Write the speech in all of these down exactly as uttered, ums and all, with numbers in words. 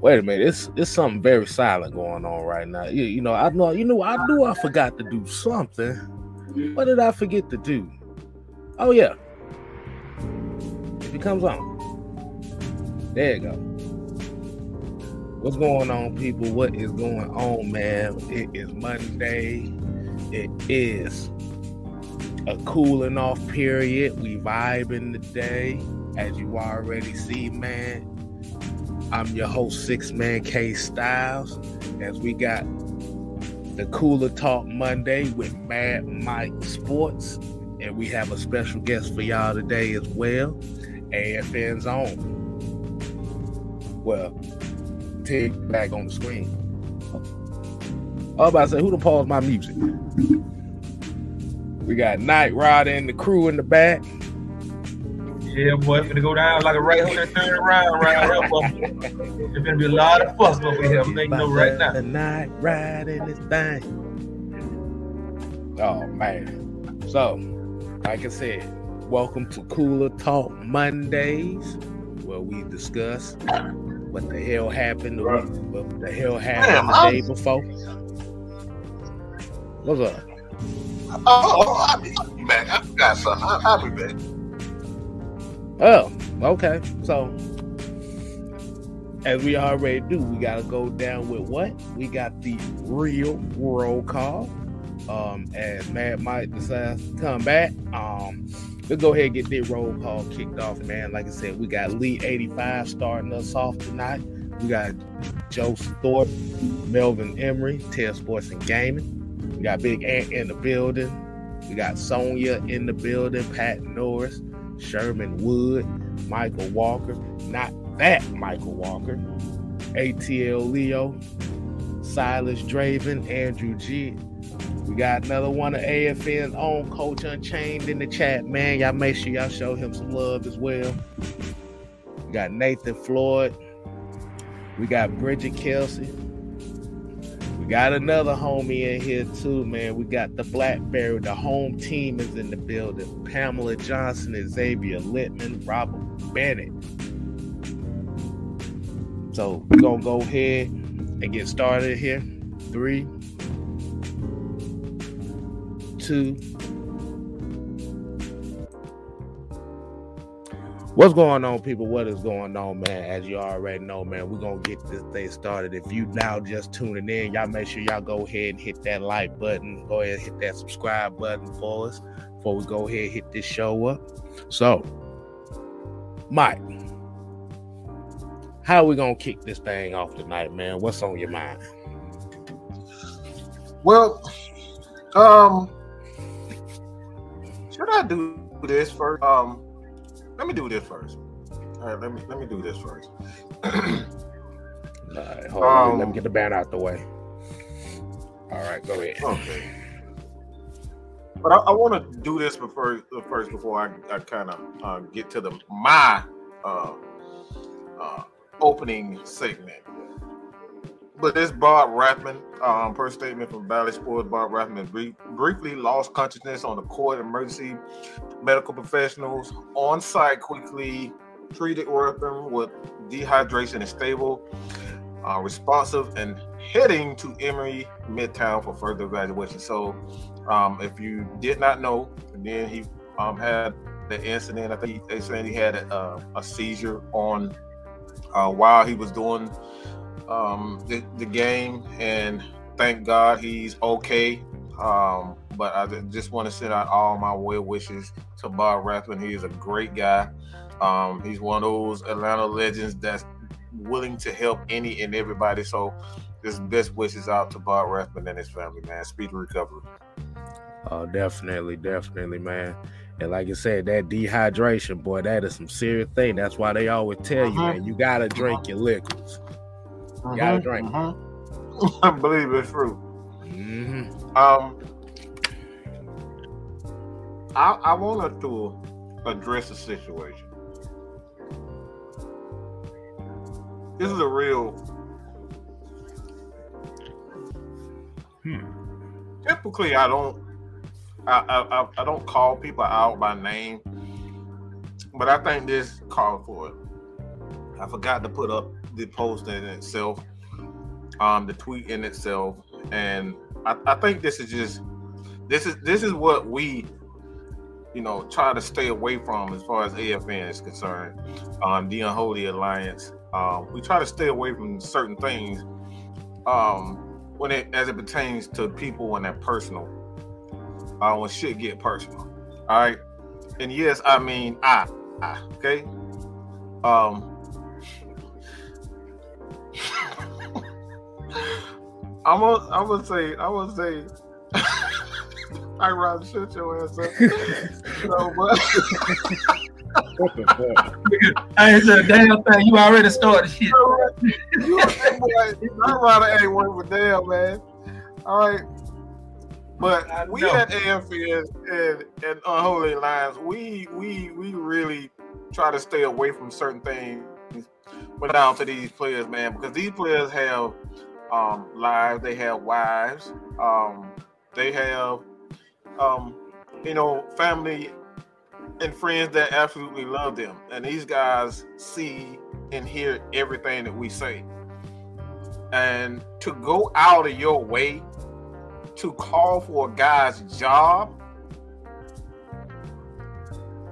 wait a minute, it's it's something very silent going on right now. You, you know, I know, you know, I knew I forgot to do something. What did I forget to do? Oh yeah, if it comes on, there you go. What's going on, people? What is going on, man? It is Monday. It is a cooling off period. We vibing today, as you already see, man. I'm your host, Six Man K-Styles, as we got the Cooler Talk Monday with Mad Mike Sports, and we have a special guest for y'all today as well, A F N's own. Well, take back on the screen. I was about to say, who done paused my music? We got Night Rider and the crew in the back. Yeah, boy, it's gonna go down like a right hook and turn around right up. There's gonna be a lot of fuss over here. I'm letting you know right now. The night riding this thing. Oh man. So, like I said, welcome to Cooler Talk Mondays, where we discuss what the hell happened, the week, what the hell happened the day before. What's up? Oh, I'll be back. I got something. I'll be back. Oh, okay. So, as we already do, we got to go down with what? We got the real roll call. Um, as Mad Mike decides to come back, um, let's go ahead and get this roll call kicked off, man. Like I said, we got Lee eighty-five starting us off tonight. We got Joe Thorpe, Melvin Emery, Ted Sports and Gaming. We got Big Ant in the building. We got Sonia in the building, Pat Norris, Sherman Wood, Michael Walker, not that Michael Walker, A T L Leo, Silas Draven, Andrew G. We got another one of A F N's own, Coach Unchained, in the chat, man. Y'all make sure y'all show him some love as well. We got Nathan Floyd. We got Bridget Kelsey. We got another homie in here too, man. We got the Blackberry. The home team is in the building. Pamela Johnson, Xavier Littman, Robert Bennett. So we're going to go ahead and get started here. Three, two. What's going on, people? What is going on, man? As you already know, man, we're going to get this thing started. If you now just tuning in, y'all make sure y'all go ahead and hit that like button. Go ahead and hit that subscribe button for us before we go ahead and hit this show up. So, Mike, how are we going to kick this thing off tonight, man? What's on your mind? Well, um, should I do this first? Um, Let me do this first. All right, let me let me do this first. All right, hold on. Um, let me get the banner out the way. All right, go ahead. Okay. But I, I want to do this before first before I, I kind of uh, get to the my uh, uh, opening segment. But this Bob Rathman, um, per statement from Valley Sports, Bob Rathman brief, briefly lost consciousness on the court. Emergency medical professionals on site quickly treated Rathman with dehydration and stable, uh, responsive, and heading to Emory Midtown for further evaluation. So, um, if you did not know, and then he um, had the incident. I think they said he had a, a seizure on uh, while he was doing um the, the game, and thank God he's okay. Um but I just want to send out all my well wishes to Bob Rathman. He is a great guy. Um he's one of those Atlanta legends that's willing to help any and everybody, so just best wishes out to Bob Rathman and his family, man. Speedy recovery. Oh, definitely, definitely, man. And like I said, that dehydration, boy, that is some serious thing. That's why they always tell uh-huh. you, man, you gotta drink uh-huh. your liquids. You gotta drink. Mm-hmm. I believe it's true. Mm-hmm. Um, I I wanted to address the situation. This is a real hmm. Typically, I don't I, I I don't call people out by name, but I think this called for it. I forgot to put up the post in itself, um, the tweet in itself, and I, I think this is just this is this is what we, you know, try to stay away from as far as A F N is concerned, um, the Unholy Alliance. Uh, we try to stay away from certain things um, when it as it pertains to people and their personal. Uh, when shit get personal, all right. And yes, I mean I, I okay. Um, I'm gonna, I'm gonna say, I'm gonna say, I rather shut your ass up. So, but what the fuck? I ain't said a damn thing. You already started shit. You I rather ain't one with damn man. All right, but we at A F S and, and Unholy Alliance, we we we really try to stay away from certain things. But down to these players, man, because these players have um, lives, they have wives, um, they have um, you know, family and friends that absolutely love them, and these guys see and hear everything that we say. And to go out of your way to call for a guy's job,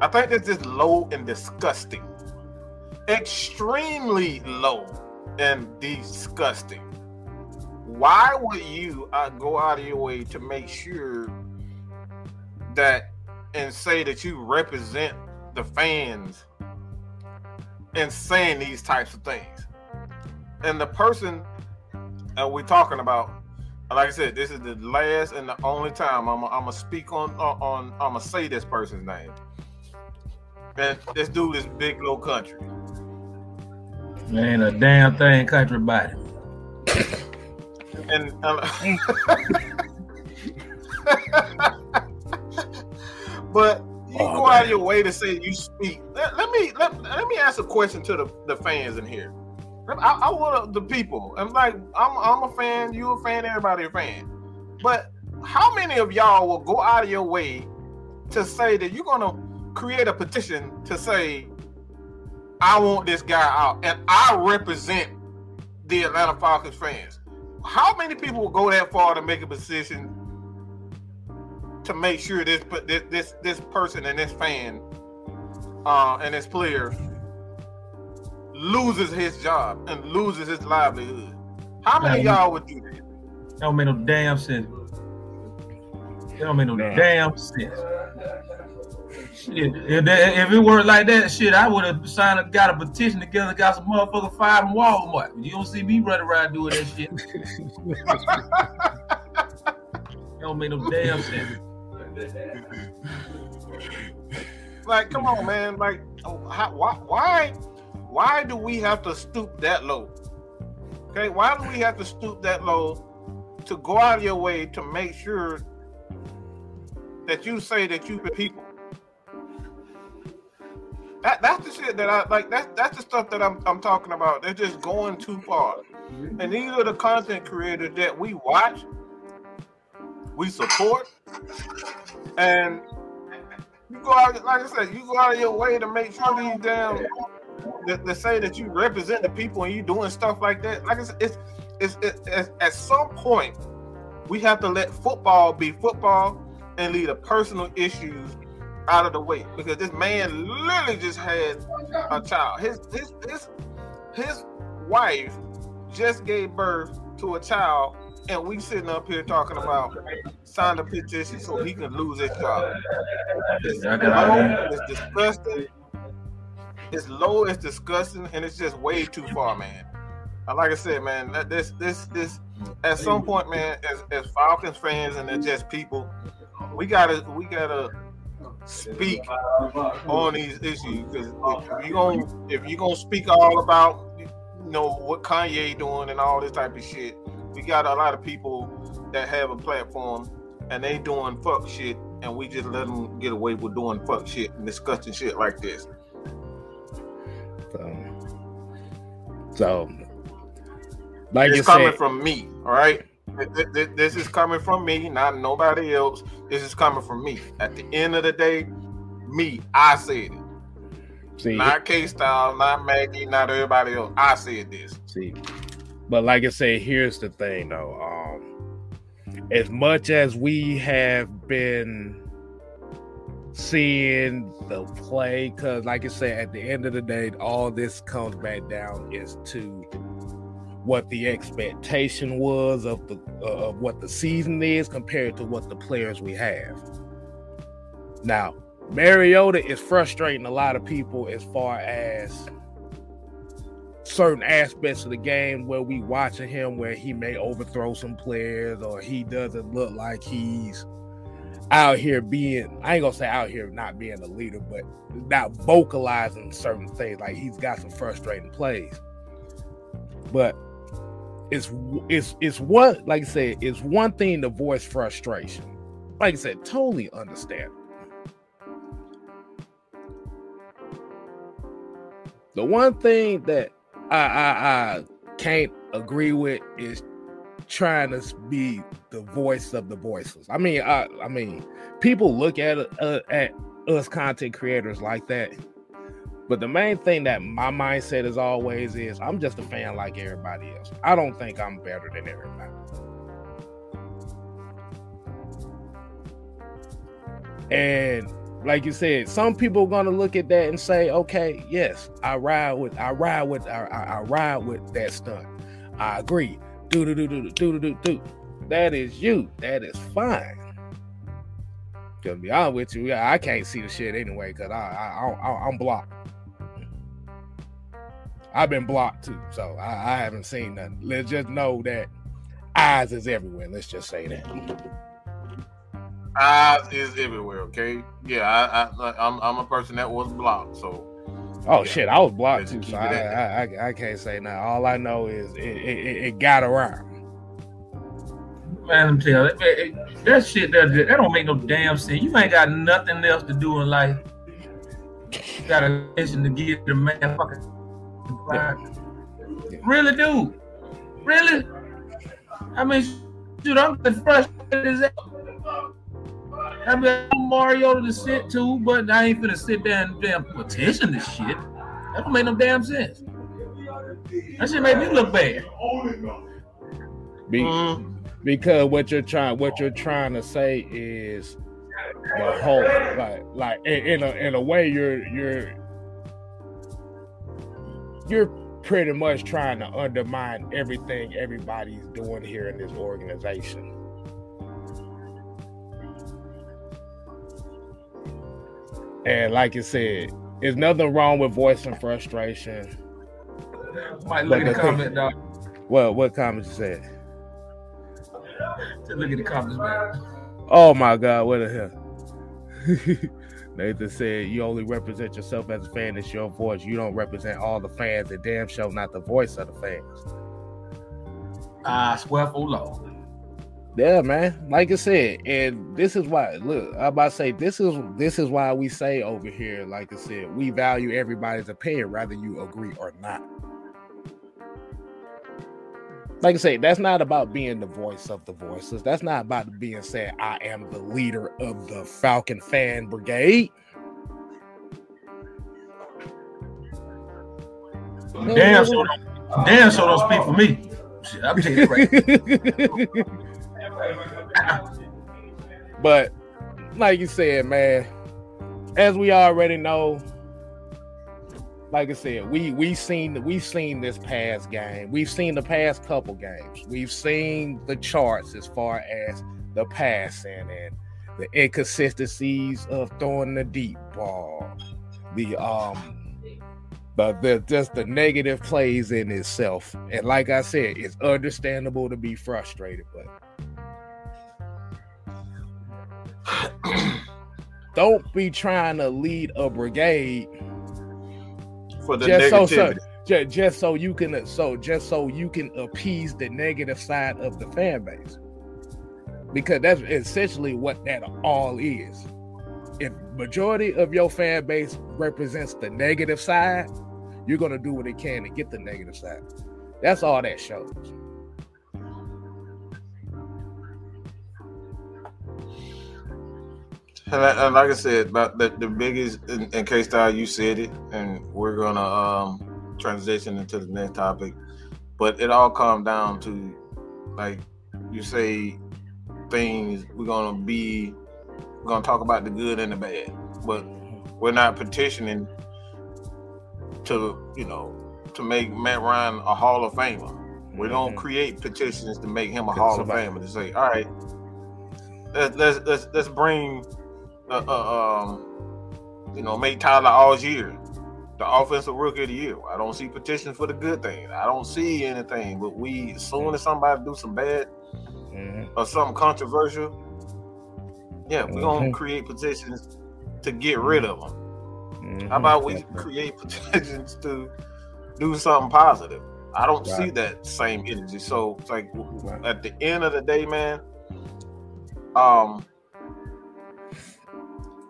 I think that's just low and disgusting. Extremely low and disgusting. Why would you uh, go out of your way to make sure that and say that you represent the fans and saying these types of things? And the person uh, we're talking about, like I said, this is the last and the only time I'm gonna speak on, on, I'm gonna say this person's name. Man, this dude is big low country. Ain't a damn thing country about him. And uh, but you oh, go man. out of your way to say you speak. Let, let me let, let me ask a question to the, the fans in here. I, I want the people. I'm like, I'm I'm a fan. You a fan? Everybody a fan. But how many of y'all will go out of your way to say that you're gonna create a petition to say, I want this guy out, and I represent the Atlanta Falcons fans? How many people will go that far to make a petition to make sure this this this, this person and this fan uh, and this player loses his job and loses his livelihood? How many of y'all would do that? That don't make no damn sense. That don't make no damn, damn sense. Shit, if, that, if it weren't like that, shit, I would have signed up, got a petition together, got some motherfucker fired from Walmart. You don't see me running around doing that shit. It don't make no damn sense. Like, come on, man. Like, why, why, why do we have to stoop that low? Okay, why do we have to stoop that low to go out of your way to make sure that you say that you've been people? That, that's the shit that I like. That that's the stuff that I'm I'm talking about. They're just going too far. And these are the content creators that we watch, we support, and you go out, like I said, you go out of your way to make sure these damn to say that you represent the people and you doing stuff like that. Like I said, it's it's, it's, it's at some point we have to let football be football and leave the personal issues out of the way, because this man literally just had a child. His his his his wife just gave birth to a child, and we sitting up here talking about signing a petition so he can lose his job. It's low, it's disgusting. It's low, it's disgusting, and it's just way too far, man. And like I said, man, this this this at some point, man, as as Falcons fans and they're just people, we gotta we gotta. speak on these issues, because if you gonna if you gonna speak all about, you know, what Kanye doing and all this type of shit, we got a lot of people that have a platform and they doing fuck shit, and we just let them get away with doing fuck shit and disgusting shit like this. So, so like it's coming said, from me, all right. This is coming from me, not nobody else. This is coming from me. At the end of the day, me, I said it. See, not K-Styles, not Maggie, not everybody else. I said this. See, but like I said, here's the thing though. Um, as much as we have been seeing the play, because like I said, at the end of the day, all this comes back down is to what the expectation was of the uh, of what the season is compared to what the players we have now. Mariota is frustrating a lot of people as far as certain aspects of the game where we watching him, where he may overthrow some players or he doesn't look like he's out here being, I ain't gonna say out here not being a leader, but not vocalizing certain things. Like he's got some frustrating plays. But it's it's it's one, like I said, it's one thing to voice frustration. Like I said, totally understandable. The one thing that I, I, I can't agree with is trying to be the voice of the voiceless. I mean, I, I mean, people look at uh, at us content creators like that, but the main thing that my mindset is always is I'm just a fan like everybody else. I don't think I'm better than everybody. And like you said, some people are gonna look at that and say, "Okay, yes, I ride with, I ride with, I, I, I ride with that stunt. I agree. Do do do do do do do. That is you. That is fine." To be honest with you, I can't see the shit anyway because I, I, I, I'm blocked. I've been blocked too, so I, I haven't seen nothing. Let's just know that eyes is everywhere. Let's just say that. Eyes is everywhere, okay? Yeah, I, I, I'm, I'm a person that was blocked, so. Oh yeah. Shit, I was blocked too, so I, I, I, I can't say nothing. All I know is it, it, it got around. Man, I'm telling you, it, it, that shit that, that don't make no damn sense. You ain't got nothing else to do in life. You got a mission to give the man fucking. Yeah. Really, dude? Really? I mean, dude, I'm frustrated as hell. I mean, I'm Mario to sit to, but I ain't finna sit there and damn petition this shit. That don't make no damn sense. That shit make me look bad. Be, um, because what you're trying, what you're trying to say is the whole, like, like in a in a way, you're you're you're pretty much trying to undermine everything everybody's doing here in this organization. And like you said, there's nothing wrong with voicing frustration. Might look, look at the comment, dog. Well, what comment you said? Just look at the comments, man. Oh my God, what the hell? Nathan said, "You only represent yourself as a fan. It's your voice. You don't represent all the fans. The damn show, not the voice of the fans." I swear for Lord. Yeah, man. Like I said, and this is why. Look, I'm about to say this is this is why we say over here. Like I said, we value everybody's opinion, whether you agree or not. Like I said, that's not about being the voice of the voiceless. That's not about being said, "I am the leader of the Falcon Fan Brigade." Damn, no, so don't, damn, so don't speak for me. Shit, I'll tell you right. But like you said, man, as we already know, like I said, we we seen we've seen this past game, we've seen the past couple games, we've seen the charts as far as the passing and the inconsistencies of throwing the deep ball, the um But the, just the negative plays in itself. And like I said, it's understandable to be frustrated, but don't be trying to lead a brigade for the just negativity. So, so, just, just so you can so just so you can appease the negative side of the fan base. Because that's essentially what that all is. If majority of your fan base represents the negative side, you're going to do what it can to get the negative side. That's all that shows. And like, and like I said, about the, the biggest in, in K-Style, you said it, and we're gonna um, transition into the next topic. But it all comes down to, like you say, things we're gonna be we're gonna talk about the good and the bad, but we're not petitioning to you know to make Matt Ryan a Hall of Famer. We don't mm-hmm. create petitions to make him a Hall of Famer. To say, all right, let's let's let's, let's bring, uh, uh, um, you know, make Tyler Allgeier the offensive rookie of the year. I don't see petitions for the good thing. I don't see anything. But we, as soon as somebody do some bad mm-hmm. or something controversial, yeah, we're mm-hmm. gonna create petitions to get rid of them. Mm-hmm. How about we create petitions to do something positive? I don't right. see that same energy. So it's like right. at the end of the day, man, um,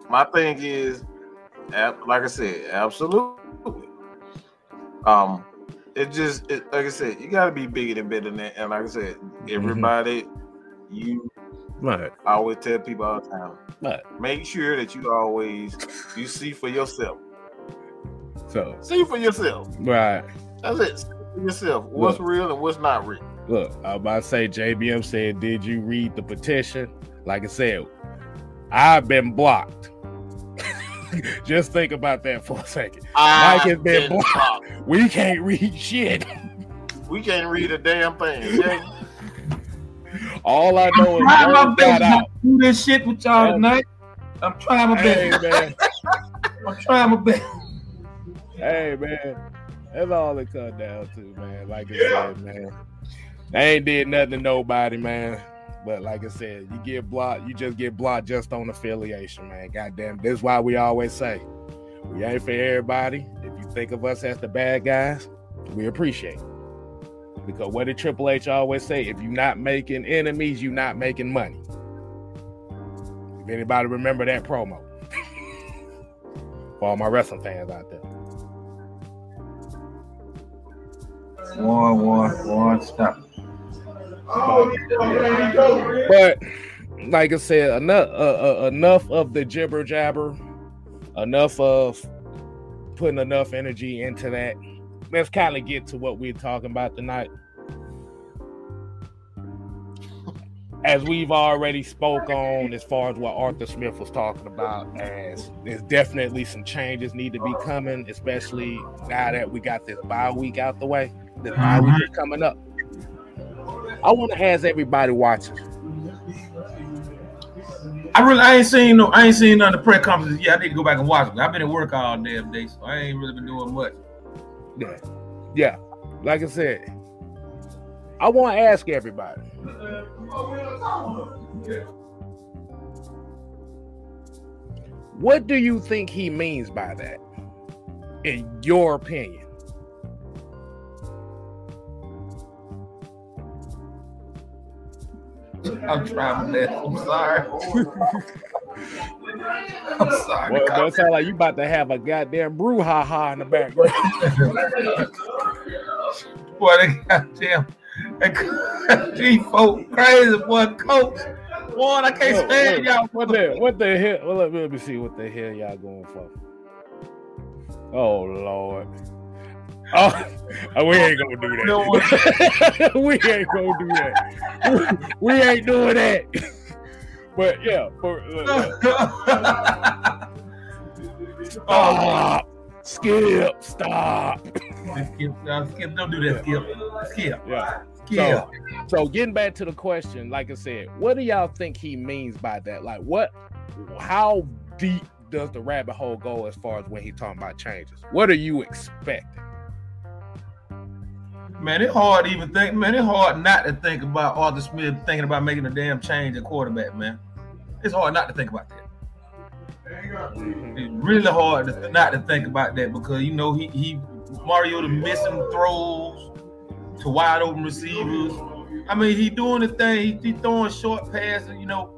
my thing is, like I said, absolutely. Um, it just, it, like I said, you got to be bigger than better than that. And like I said, everybody, mm-hmm. you, right. I always tell people all the time, right. make sure that you always, you see for yourself. So see for yourself. Right. That's it. Yourself, what's look, real and what's not real. Look, I'm about to say, J B M said, did you read the petition? Like I said, I've been blocked. Just think about that for a second. I've Mike has been, been blocked. blocked. We can't read shit. We can't read a damn thing. Yeah? All I know I'm is I'm trying my best not to do this shit with y'all tonight. I'm trying my best. Hey, man. I'm trying my best. Hey, man. That's all it comes down to, man. Like I yeah. said, man, I ain't did nothing to nobody, man. But like I said, you get blocked, you just get blocked just on affiliation, man. Goddamn, this is why we always say we ain't for everybody. If you think of us as the bad guys, we appreciate it. Because what did Triple H always say? If you're not making enemies, you're not making money. If anybody remember that promo, for all my wrestling fans out there. One, one, one, stop. Oh, yeah. go, but like I said, enough, uh, uh, enough of the jibber jabber, enough of putting enough energy into that. Let's kind of get to what we're talking about tonight. As we've already spoke on, as far as what Arthur Smith was talking about, as there's definitely some changes need to be coming, especially now that we got this bye week out the way. The bye week is coming up. I want to have everybody watching. I really, I ain't seen no, I ain't seen none of the press conferences yet. I need to go back and watch them. I've been at work all damn day, so I ain't really been doing much. Yeah, yeah. Like I said, I want to ask everybody. What do you think he means by that, in your opinion? I'm trying to laugh. I'm sorry. I'm sorry. Well, don't sound like you about to have a goddamn brouhaha in the background. What a goddamn. G folk crazy boy coach. One, I can't what, stand what, y'all. What the what the hell? Well, let, let me see what the hell y'all going for. Oh Lord. Oh, we ain't gonna do that. we ain't gonna do that. We, we ain't doing that. But yeah, for, uh, stop. Skip, stop. Skip, uh, skip, don't do that. Skip, skip, yeah. skip. So, so, getting back to the question, like I said, what do y'all think he means by that? Like, what? How deep does the rabbit hole go as far as when he's talking about changes? What are you expecting? Man, it's hard to even think. Man, it's hard not to think about Arthur Smith thinking about making a damn change at quarterback. Man, it's hard not to think about that. It's really hard to, not to think about that because you know he he Mariota missing throws to wide open receivers. I mean he doing the thing, he, he throwing short passes, you know.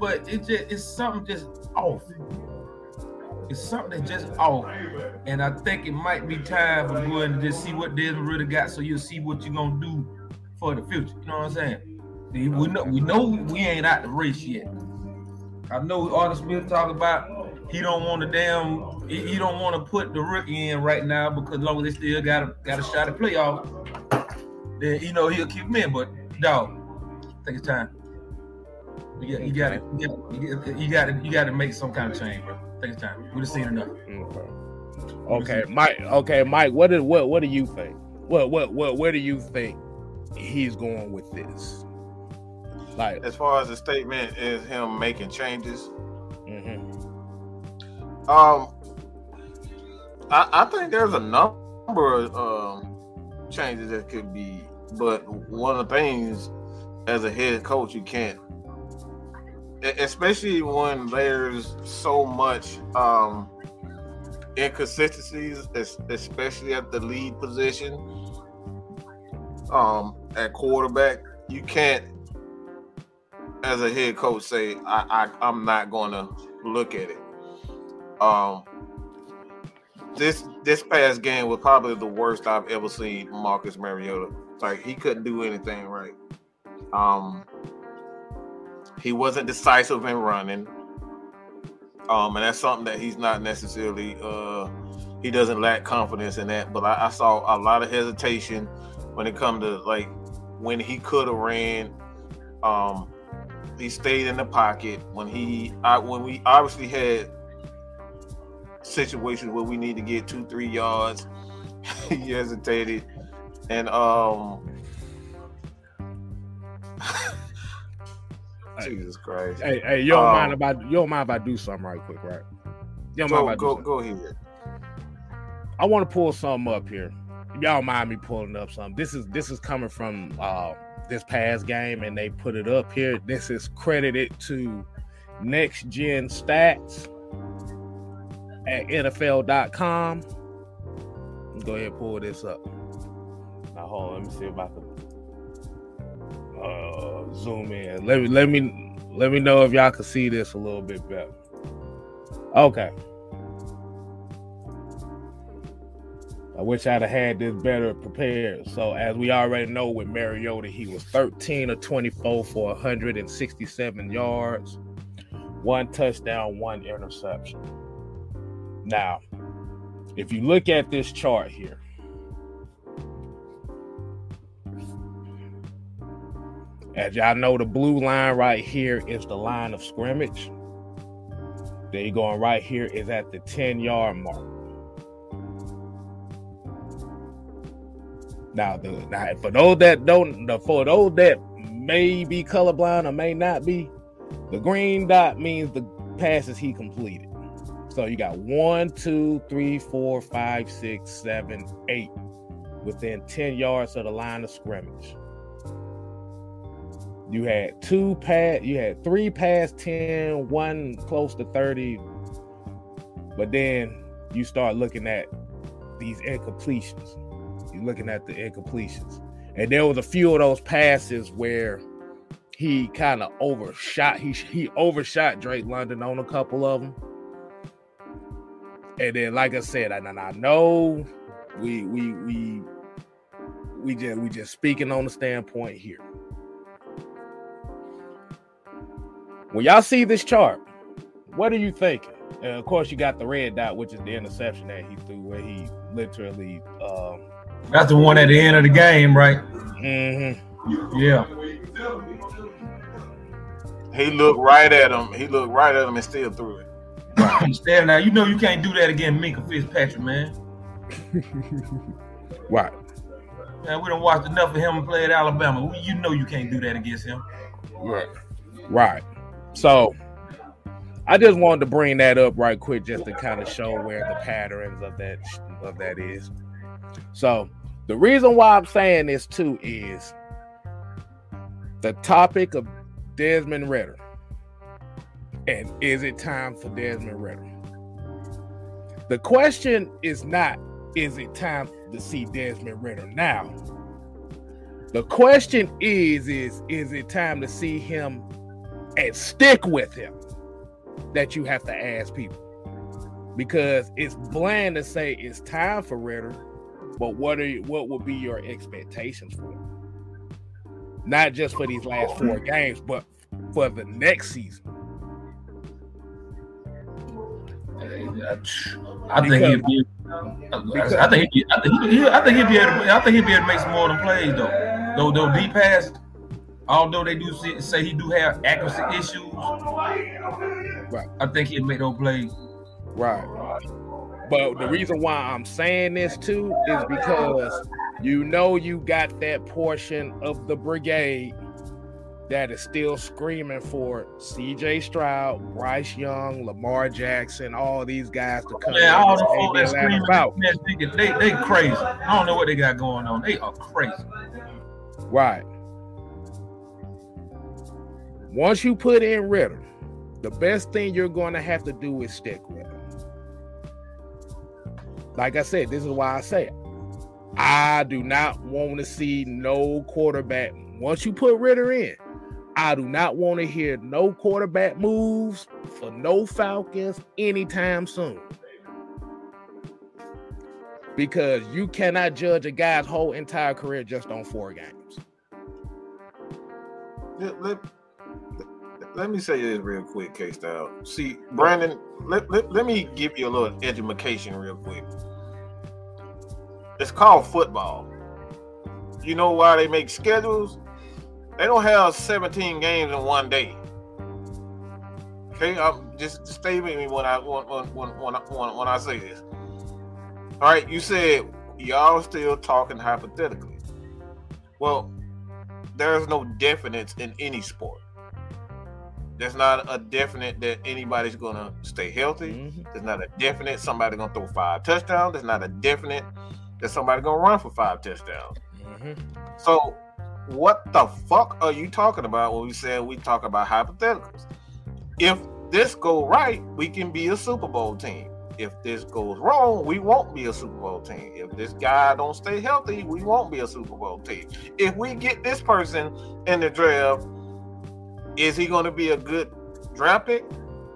But it just it's something just off. It's something that's just off, and I think it might be time for going to just see what Desmond Ridder got, so you'll see what you're gonna do for the future. You know what I'm saying? We know we know we ain't out the race yet. I know Arthur Smith talk about he don't want to damn he, he don't want to put the rookie in right now because as long as they still got a got a shot at playoff, then you know he'll keep him in. But dog, I think it's time. You got you got to you got to you got to make some kind of change, bro. I think it's time. We've seen enough. Okay, Mike. Okay, Mike. What is what? What do you think? What what what? Where do you think he's going with this? Like, as far as the statement is him making changes. Mm-hmm. Um, I, I think there's a number of um, changes that could be, but one of the things as a head coach you can't, especially when there's so much um, inconsistencies, especially at the lead position, um, at quarterback, you can't. As a head coach, say I, I I'm not going to look at it. Um, this this past game was probably the worst I've ever seen Marcus Mariota. Like he couldn't do anything right. Um, he wasn't decisive in running. Um, and that's something that he's not necessarily. Uh, he doesn't lack confidence in that. But I, I saw a lot of hesitation when it comes to like when he could have ran. Um, He stayed in the pocket when he, I, when we obviously had situations where we need to get two, three yards. He hesitated, and um, hey, Jesus Christ! Hey, hey, you don't um, mind about you don't mind if I do something right quick, right? You don't go, mind if I do go, go ahead. I want to pull something up here. If y'all mind me pulling up something. This is this is coming from. Uh, this past game, and they put it up here. This is credited to Next Gen Stats at N F L dot com. Go ahead and pull this up. Now hold on, let me see if I can uh, zoom in. Let me let me let me know if y'all can see this a little bit better. Okay. I wish I'd have had this better prepared. So as we already know with Mariota, he was thirteen of twenty-four for one hundred sixty-seven yards, one touchdown, one interception. Now, if you look at this chart here, as y'all know, the blue line right here is the line of scrimmage. There you go, and right here is at the ten-yard mark. Now, the, now, for those that don't, for those that may be colorblind or may not be, the green dot means the passes he completed. So you got one, two, three, four, five, six, seven, eight within ten yards of the line of scrimmage. You had two pass, you had three past ten, one close to thirty, but then you start looking at these incompletions. You're looking at the incompletions. And there was a few of those passes where he kind of overshot. He he overshot Drake London on a couple of them. And then, like I said, I, I know we we we we just we just speaking on the standpoint here. When y'all see this chart, what are you thinking? And of course, you got the red dot, which is the interception that he threw, where he literally. Um, That's the one at the end of the game, right? Mm-hmm. Yeah. He looked right at him. He looked right at him and still threw it. Right. Now, you know you can't do that against Minka Fitzpatrick, man. Right. Man, we done watched enough of him play at Alabama. We, you know you can't do that against him. Right. Right. So, I just wanted to bring that up right quick just to kind of show where the patterns of that of that is. So the reason why I'm saying this too is the topic of Desmond Ridder. And is it time for Desmond Ridder? The question is not, is it time to see Desmond Ridder now? The question is, is, is it time to see him and stick with him? That you have to ask people. Because it's bland to say it's time for Ridder. But what are you, what would be your expectations for him? Not just for these last four games, but for the next season. I think he'd be. I think he'd be. I think he'd be. I think he'd be able to make some more of them plays though. Though though deep pass, although they do see, say he do have accuracy issues, right. I think he'd make those plays. Right. But the reason why I'm saying this too is because you know you got that portion of the brigade that is still screaming for C J Stroud, Bryce Young, Lamar Jackson, all these guys to come. Yeah, all the folks that screaming about. They, they crazy. I don't know what they got going on. They are crazy. Right. Once you put in Ridder, the best thing you're going to have to do is stick with him. Like I said, this is why I say it. I do not want to see no quarterback. Once you put Ridder in, I do not want to hear no quarterback moves for no Falcons anytime soon. Because you cannot judge a guy's whole entire career just on four games. Let, let, let me say this real quick, K-Style. See, Brandon, let, let, let me give you a little education real quick. It's called football. You know why they make schedules? They don't have seventeen games in one day. Okay, I'm just, just stay with me when I when, when, when, when, when I say this. All right, you said y'all still talking hypothetically. Well, there's no definite in any sport. There's not a definite that anybody's gonna stay healthy. Mm-hmm. There's not a definite somebody gonna throw five touchdowns. There's not a definite that somebody gonna run for five touchdowns. Mm-hmm. So, what the fuck are you talking about when we said we talk about hypotheticals? If this go right, we can be a Super Bowl team. If this goes wrong, we won't be a Super Bowl team. If this guy don't stay healthy, we won't be a Super Bowl team. If we get this person in the draft, is he going to be a good draft pick?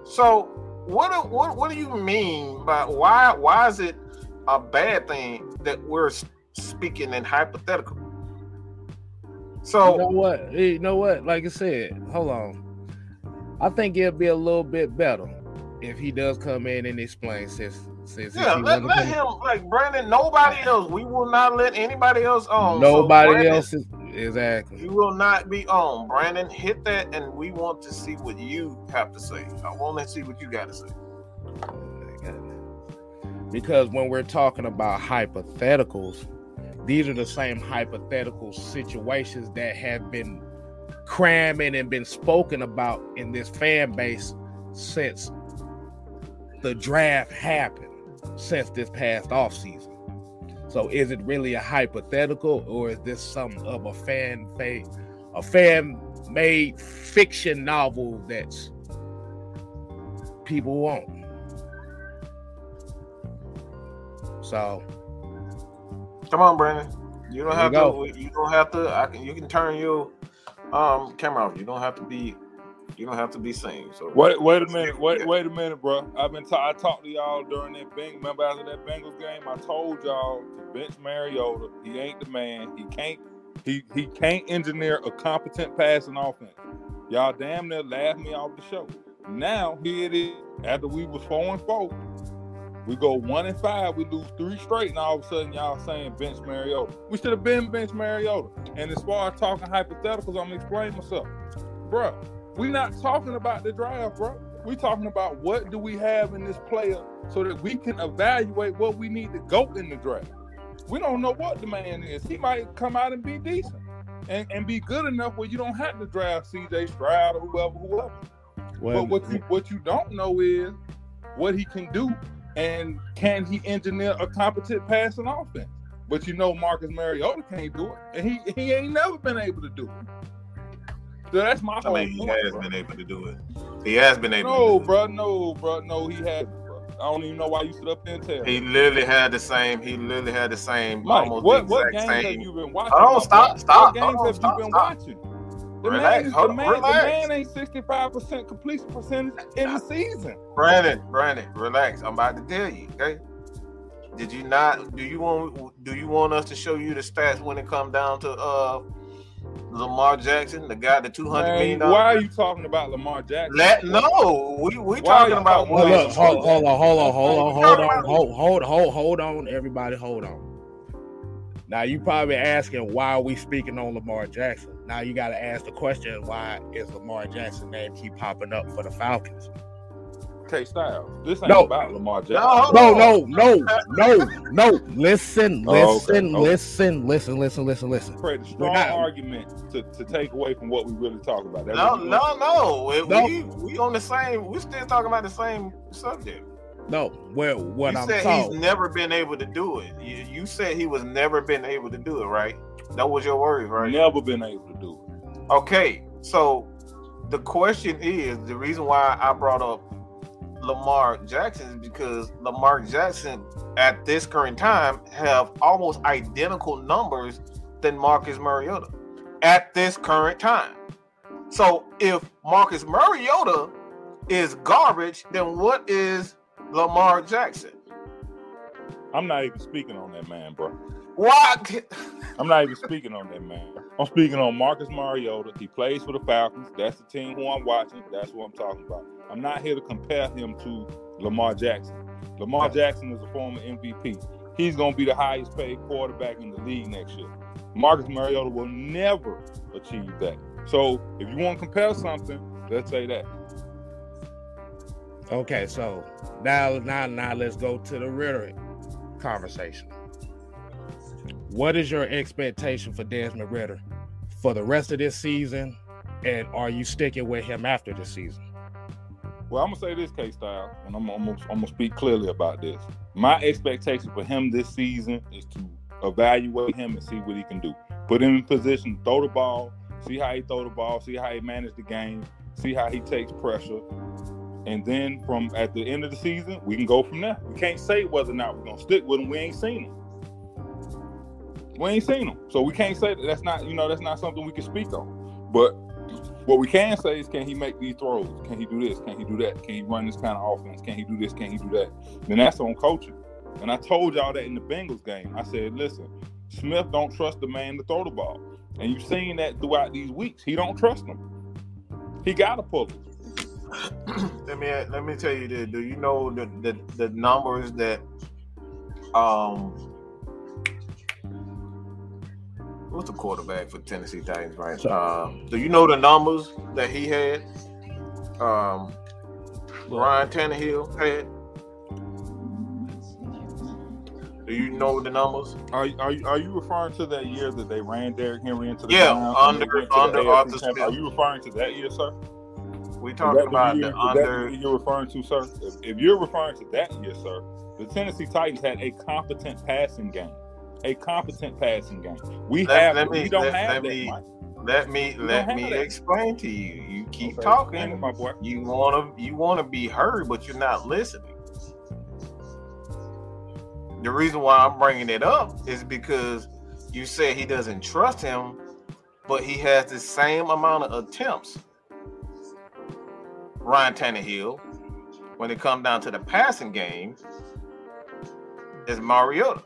So, what what what do you mean by why why is it a bad thing that we're speaking in hypothetical? So you know what? You know what? Like I said, hold on. I think it'll be a little bit better if he does come in and explain. Since since yeah, let, let him like Brandon. Nobody else. We will not let anybody else on. Nobody so Brandon, else is exactly. You will not be on, Brandon. Hit that, and we want to see what you have to say. I want to see what you got to say. Because when we're talking about hypotheticals, these are the same hypothetical situations that have been cramming and been spoken about in this fan base since the draft happened, since this past offseason. So is it really a hypothetical, or is this some of a fan fa- a fan-made fiction novel that people want? So come on, Brandon. You don't have to. Go. You don't have to. I can. You can turn your um, camera off. You don't have to be. You don't have to be seen. So wait, wait a minute. Wait, yeah. wait a minute, bro. I've been. Ta- I talked to y'all during that Bengals. Remember after that Bengals game, I told y'all to bench Mariota. He ain't the man. He can't. He he can't engineer a competent passing offense. Y'all damn near laughed me off the show. Now here it is. After we was four and four. We go one and five, we lose three straight, and all of a sudden y'all saying bench Mariota. We should have been bench Mariota. And as far as talking hypotheticals, I'm explaining myself. Bro, we not talking about the draft, bro. We talking about what do we have in this player so that we can evaluate what we need to go in the draft. We don't know what the man is. He might come out and be decent and, and be good enough where you don't have to draft C J Stroud or whoever, whoever. Well, but what you, what you don't know is what he can do. And can he engineer a competent passing offense? But you know Marcus Mariota can't do it, and he, he ain't never been able to do it. So that's my whole I mean, point. He has bro. been able to do it. He has been able. No, to do bro, it. no, bro, no, he hasn't, bro. I don't even know why you sit up there and tell. He literally had the same. He literally had the same. Mike, almost what, what games same. have you been watching? Oh, stop, stop. What games oh, have stop, you been stop. watching? The relax, man, hold the, man, on, relax. the man ain't sixty-five percent completion percentage in the season. Brandon, Brandon, relax. I'm about to tell you, okay? Did you not do you want do you want us to show you the stats when it comes down to uh Lamar Jackson, the guy, the two hundred million dollars. Why are you talking about Lamar Jackson? Let, no, we we talking about what? Look, hold, hold on, hold on, hold on, hold on, hold hold hold hold on, everybody, hold on. Now you probably asking why are we speaking on Lamar Jackson? Now you got to ask the question: why is Lamar Jackson's name keep popping up for the Falcons? K-Styles, this ain't no. about Lamar Jackson. No, no, no, no, no. Listen, listen, oh, okay. listen, okay. listen, listen, listen, listen, listen. Create a strong not, argument to, to take away from what we really talk about. That no, no, no, no. We we on the same. We still talking about the same subject. No, well, what you I'm said told, he's never been able to do it. You, you said he was never been able to do it, right? That was your words, right? Never been able to do it. Okay, so the question is, the reason why I brought up Lamar Jackson is because Lamar Jackson at this current time have almost identical numbers than Marcus Mariota at this current time. So if Marcus Mariota is garbage, then what is Lamar Jackson? I'm not even speaking on that man, bro. What? I'm not even speaking on that man. I'm speaking on Marcus Mariota. He plays for the Falcons. That's the team who I'm watching. That's what I'm talking about. I'm not here to compare him to Lamar Jackson. Lamar Jackson is a former M V P. He's going to be the highest paid quarterback in the league next year. Marcus Mariota will never achieve that. So if you want to compare something, let's say that. Okay, so now, now, now, let's go to the Ridder conversation. What is your expectation for Desmond Ridder for the rest of this season, and are you sticking with him after this season? Well, I'm gonna say this, K-Style, and I'm, I'm, I'm gonna speak clearly about this. My expectation for him this season is to evaluate him and see what he can do. Put him in position, throw the ball, see how he throw the ball, see how he manage the game, see how he takes pressure. And then from at the end of the season, we can go from there. We can't say whether or not we're going to stick with him. We ain't seen him. We ain't seen him. So we can't say that. That's not, you know, that's not something we can speak on. But what we can say is, can he make these throws? Can he do this? Can he do that? Can he run this kind of offense? Can he do this? Can he do that? Then that's on coaching. And I told y'all that in the Bengals game. I said, listen, Smith don't trust the man to throw the ball. And you've seen that throughout these weeks. He don't trust him. He got to pull it. Let me let me tell you this. Do you know the, the, the numbers that um what's the quarterback for Tennessee Titans, right? Um, do you know the numbers that he had? Um, Ryan Tannehill had. Do you know the numbers? Are you, are you, are you referring to that year that they ran Derrick Henry into the yeah under under Arthur Smith? Are you referring to that year, sir? We talking about the under. You're referring to, sir. If, if you're referring to that year, sir, the Tennessee Titans had a competent passing game, a competent passing game. We let, have. Let me, we don't let, have let that. Me, let me we let me explain to you. You keep okay, talking, my boy. You wanna you wanna be heard, but you're not listening. The reason why I'm bringing it up is because you said he doesn't trust him, but he has the same amount of attempts. Ryan Tannehill, when it comes down to the passing game, is Mariota.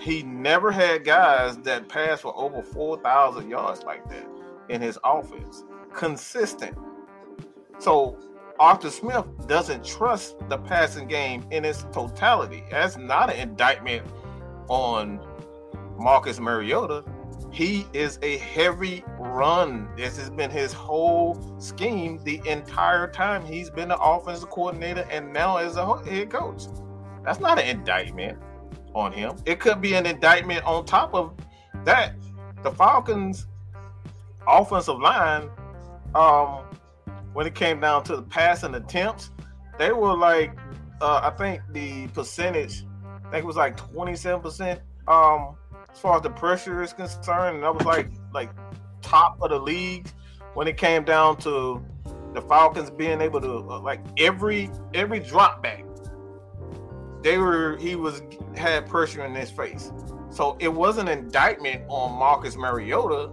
He never had guys that passed for over four thousand yards like that in his offense. Consistent. So Arthur Smith doesn't trust the passing game in its totality. That's not an indictment on Marcus Mariota. He is a heavy run. This has been his whole scheme the entire time he's been the offensive coordinator and now as a head coach. That's not an indictment on him. It could be an indictment on top of that. The Falcons' offensive line, um, when it came down to the passing attempts, they were like, uh, I think the percentage, I think it was like twenty-seven percent. Um, As far as the pressure is concerned, and I was like, like top of the league when it came down to the Falcons being able to uh, like every every drop back, they were he was had pressure in his face. So it was an indictment on Marcus Mariota.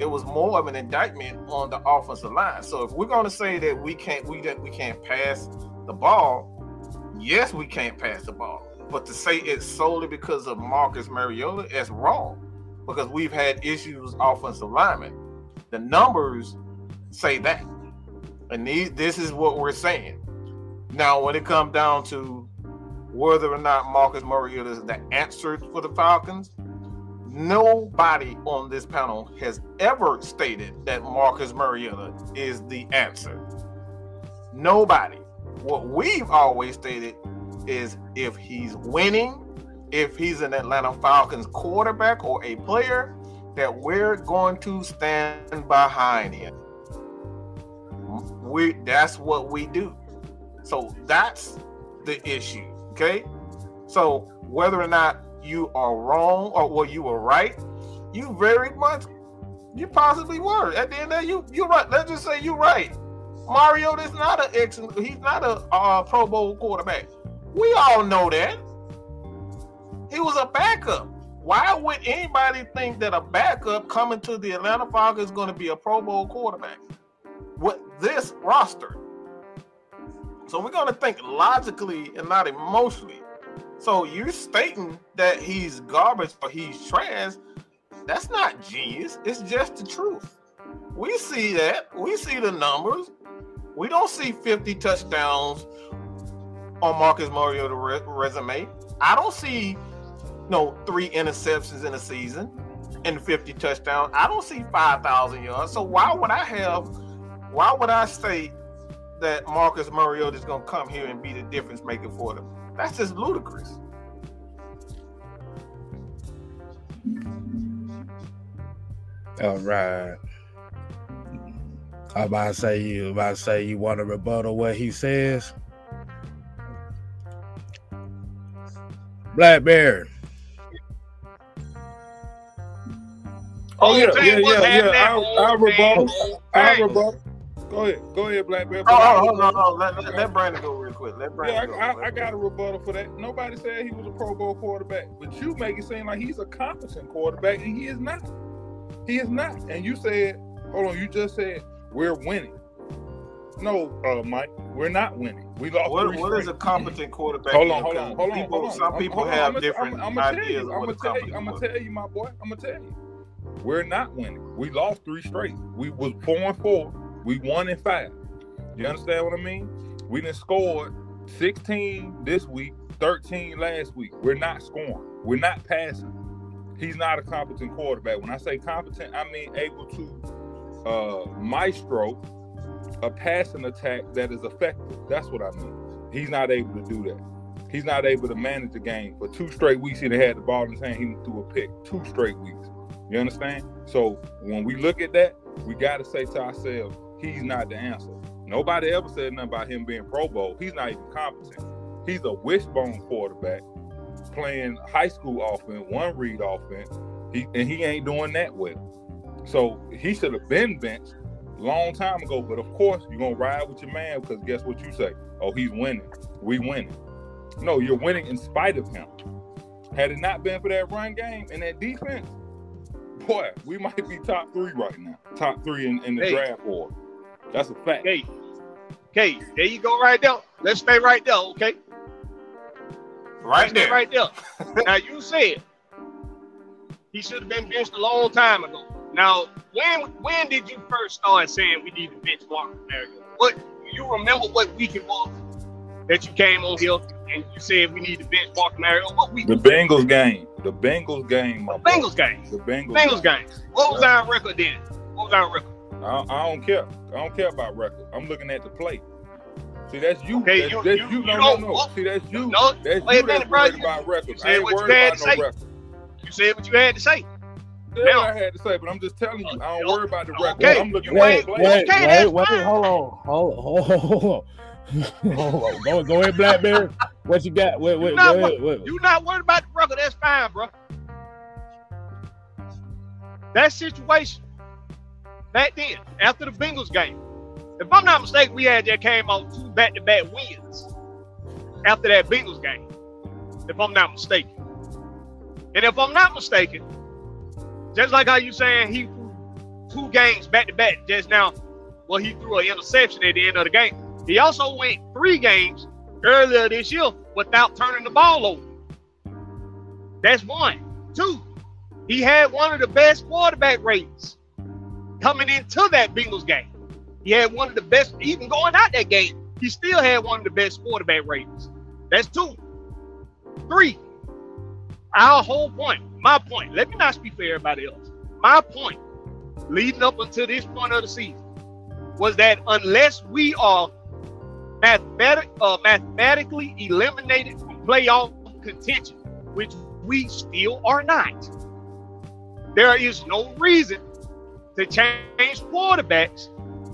It was more of an indictment on the offensive line. So if we're gonna say that we can't we that we can't pass the ball, yes, we can't pass the ball. But to say it's solely because of Marcus Mariota, that's wrong. Because we've had issues with offensive linemen. The numbers say that. And these, this is what we're saying. Now, when it comes down to whether or not Marcus Mariota is the answer for the Falcons, nobody on this panel has ever stated that Marcus Mariota is the answer. Nobody. What we've always stated is if he's winning, if he's an Atlanta Falcons quarterback or a player, that we're going to stand behind him. We, that's what we do. So that's the issue, okay? So whether or not you are wrong or well, you were right, you very much, you possibly were. At the end of the day, you, you're right. Let's just say you're right. Mariota is not an excellent, he's not a uh, Pro Bowl quarterback. We all know that. He was a backup. Why would anybody think that a backup coming to the Atlanta Falcons is going to be a Pro Bowl quarterback with this roster? So we're going to think logically and not emotionally. So you're stating that he's garbage or he's trash. That's not genius. It's just the truth. We see that. We see the numbers. We don't see fifty touchdowns on Marcus Mariota's resume. I don't see, you know, three interceptions in a season and fifty touchdowns. I don't see five thousand yards. So why would I have, why would I say that Marcus Mariota is going to come here and be the difference maker for them? That's just ludicrous. All right. I'm about to say you, about to say you want to rebuttal what he says. Blackberry. Oh yeah, yeah, yeah, yeah. I'll rebuttal. I'll rebuttal. Go ahead, go ahead, Blackberry. Oh, hold on, hold on. Let, let, let Brandon go real quick. Let Brandon yeah, I, go. I, I got a rebuttal for that. Nobody said he was a Pro Bowl quarterback, but you make it seem like he's a competent quarterback, and he is not. He is not. And you said, hold on, you just said we're winning. No, uh, Mike, we're not winning. We lost. What, what is a competent quarterback? Hold on, hold on, hold on, people, hold on. Some people I'm, have I'm different I'm, I'm ideas. I'm gonna tell you, I'm gonna tell you, my boy. I'm gonna tell you, we're not winning. We lost three straight. We was four and four. We won in five. You understand what I mean? We done scored sixteen this week, thirteen last week. We're not scoring. We're not passing. He's not a competent quarterback. When I say competent, I mean able to uh, maestro a passing attack that is effective. That's what I mean. He's not able to do that. He's not able to manage the game. For two straight weeks, he done had the ball in his hand. He threw a pick two straight weeks. You understand? So when we look at that, we got to say to ourselves, he's not the answer. Nobody ever said nothing about him being Pro Bowl. He's not even competent. He's a wishbone quarterback playing high school offense, one read offense, he, and he ain't doing that well. So he should have been benched long time ago. But of course, you're going to ride with your man because guess what you say? Oh, he's winning. We winning. No, you're winning in spite of him. Had it not been for that run game and that defense, boy, we might be top three right now. Top three in, in the hey. draft order. That's a fact. Okay, okay, there you go right there. Let's stay right there, okay? Right Let's there. Right there. Now, you said he should have been benched a long time ago. Now, when when did you first start saying we need to bench Marcus Mariota? What you remember what week it was that you came on here and you said we need to bench Marcus Mariota? What week? The Bengals game. The Bengals game. My the Bengals boy. game. The Bengals, Bengals game. game. What was yeah. our record then? What was our record? I, I don't care. I don't care about record. I'm looking at the play. See, that's you. Okay, that's, you, that's you, you, you. No, no, no. Well, See, that's you. No, that's you that's worried about record. You said I ain't what you had to say. No you said what you had to say. That's now, what I had to say, but I'm just telling you, I don't worry about the record. Okay. I'm looking wait, at the play. Wait, okay, wait, wait, wait. Hold on. Hold on. Hold on. Hold on. Go, go ahead, Blackberry. What you got? Wait, wait, wait. You're not worried about the record. That's fine, bro. That situation. Back then, after the Bengals game, if I'm not mistaken, we had that came on two back-to-back wins after that Bengals game, if I'm not mistaken. And if I'm not mistaken, just like how you saying he threw two games back-to-back just now, well, he threw an interception at the end of the game. He also went three games earlier this year without turning the ball over. That's one. Two, he had one of the best quarterback ratings coming into that Bengals game. He had one of the best, even going out that game, he still had one of the best quarterback ratings. That's two. Three, our whole point, my point, let me not speak for everybody else. My point, leading up until this point of the season, was that unless we are mathematic, uh, mathematically eliminated from playoff contention, which we still are not, there is no reason to change quarterbacks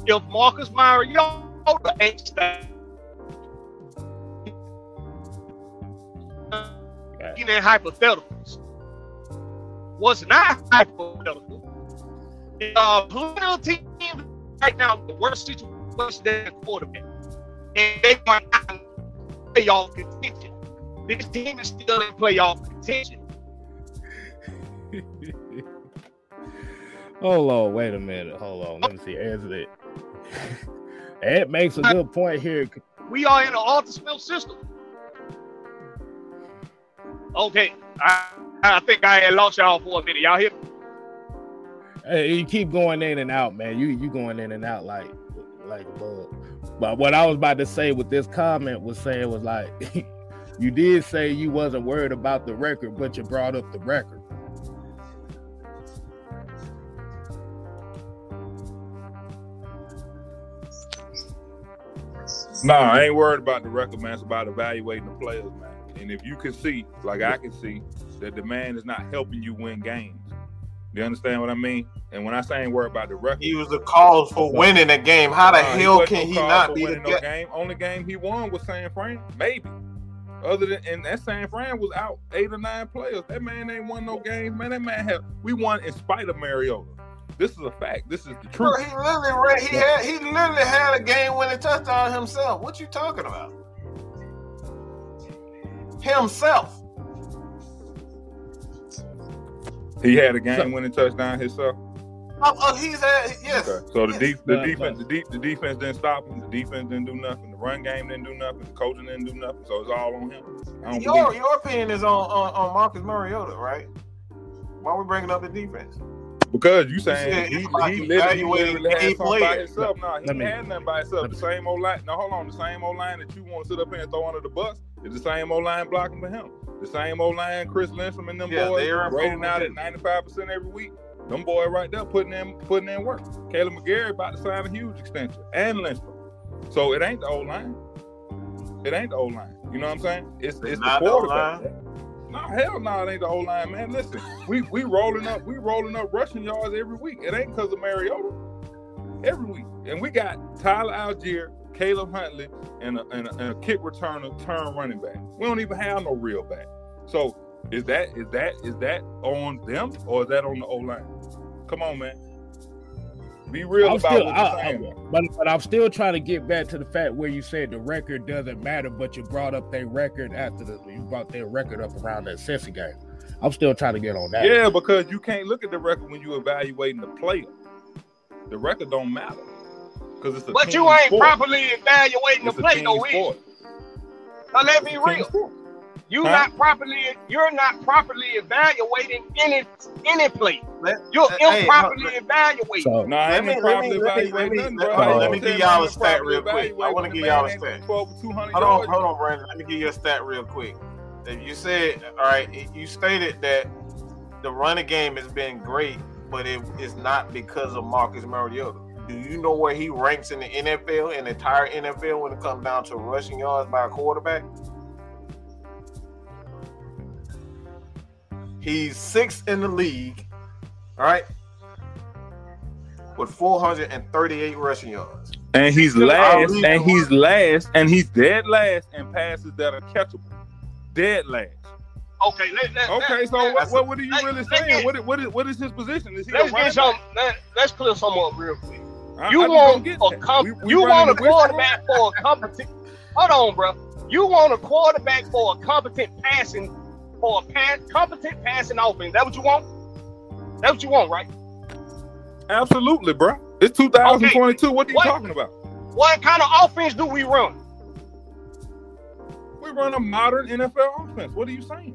if Marcus Mariota ain't starting. In hypotheticals, was not hypothetical. There are plenty of teams right now in the worst situation than quarterback, and they are not in playoff contention. This team is still in playoff contention. Hold on, wait a minute. Hold on, let me see. Answer it. Ed makes a good point here. We are in an Arthur Smith system. Okay, I, I think I had lost y'all for a minute. Y'all hear me? Hey, you keep going in and out, man. You you going in and out like like a bug. But what I was about to say with this comment was saying was like, you did say you wasn't worried about the record, but you brought up the record. No, nah, I ain't worried about the record, man. It's about evaluating the players, man. And if you can see, like I can see, that the man is not helping you win games. You understand what I mean? And when I say I ain't worried about the record, he was a cause for winning a game. How the uh, hell he can he not be the no game? Only game he won was San Fran, maybe. Other than and that San Fran was out eight or nine players. That man ain't won no games, man. That man have we won in spite of Mariota. This is a fact. This is the truth. He literally he had he literally had a game-winning touchdown himself. What you talking about? Himself. He had a game-winning touchdown himself. Oh, oh he's had yes. Okay. So the yes. deep, the no, defense, no. the deep, the defense didn't stop him. The defense didn't do nothing. The run game didn't do nothing. The coaching didn't do nothing. So it's all on him. I don't your your opinion is on, on on Marcus Mariota, right? Why are we bringing up the defense? Because you saying you he, he literally, literally had something by himself. No, he me, had nothing by himself. The same old line. Now hold on, the same old line that you want to sit up here and throw under the bus. It's the same old line blocking for him. The same old line, Chris Lindstrom and them yeah, boys rating out at ninety-five percent every week. Them boys right there putting in putting in work. Caleb McGary about to sign a huge extension and Lindstrom. So it ain't the old line. It ain't the old line. You know what I'm saying? It's it's, it's the quarterback. No, hell no, nah, it ain't the whole line, man. Listen, we we rolling up, we rolling up rushing yards every week. It ain't because of Mariota. Every week. And we got Tyler Algier, Caleb Huntley, and a, and a, and a kick returner, turn running back. We don't even have no real back. So is that is that is that on them or is that on the O line? Come on, man. Be real I'm about still, what you're saying. I, I, but, but I'm still trying to get back to the fact where you said the record doesn't matter, but you brought up their record after the you brought their record up around that Cincy game. I'm still trying to get on that. Yeah, because you can't look at the record when you're evaluating the player. The record don't matter because it's a but you ain't sport. Properly evaluating it's the player, no way. Now let me real. You huh? not properly. You're not properly evaluating any any play. Let, you're uh, improperly hey, no, evaluating. So, no, I ain't properly evaluating. Let me give y'all a stat real quick. I want to give y'all a stat. Hold on, hold on, Brandon. Let me give you a stat real quick. You said, all right. You stated that the running game has been great, but it is not because of Marcus Mariota. Do you know where he ranks in the N F L, in the entire N F L, when it comes down to rushing yards by a quarterback? He's sixth in the league, all right, with four hundred thirty-eight rushing yards. And he's last, and he's last, and he's dead last in passes that are catchable. Dead last. Okay, let, let, okay. So let, what, what, what are you let, really let, saying? Let, what, what, is, what is his position? Is he let's, get some, let, let's clear some up real quick. I, you I want a com- we, we you want a quarterback for a competent. Hold on, bro. You want a quarterback for a competent passing. Or a pass, competent passing offense. That what you want? That's what you want, right? Absolutely, bro. It's two thousand twenty-two. Okay. What are you what, talking about? What kind of offense do we run? We run a modern N F L offense. What are you saying?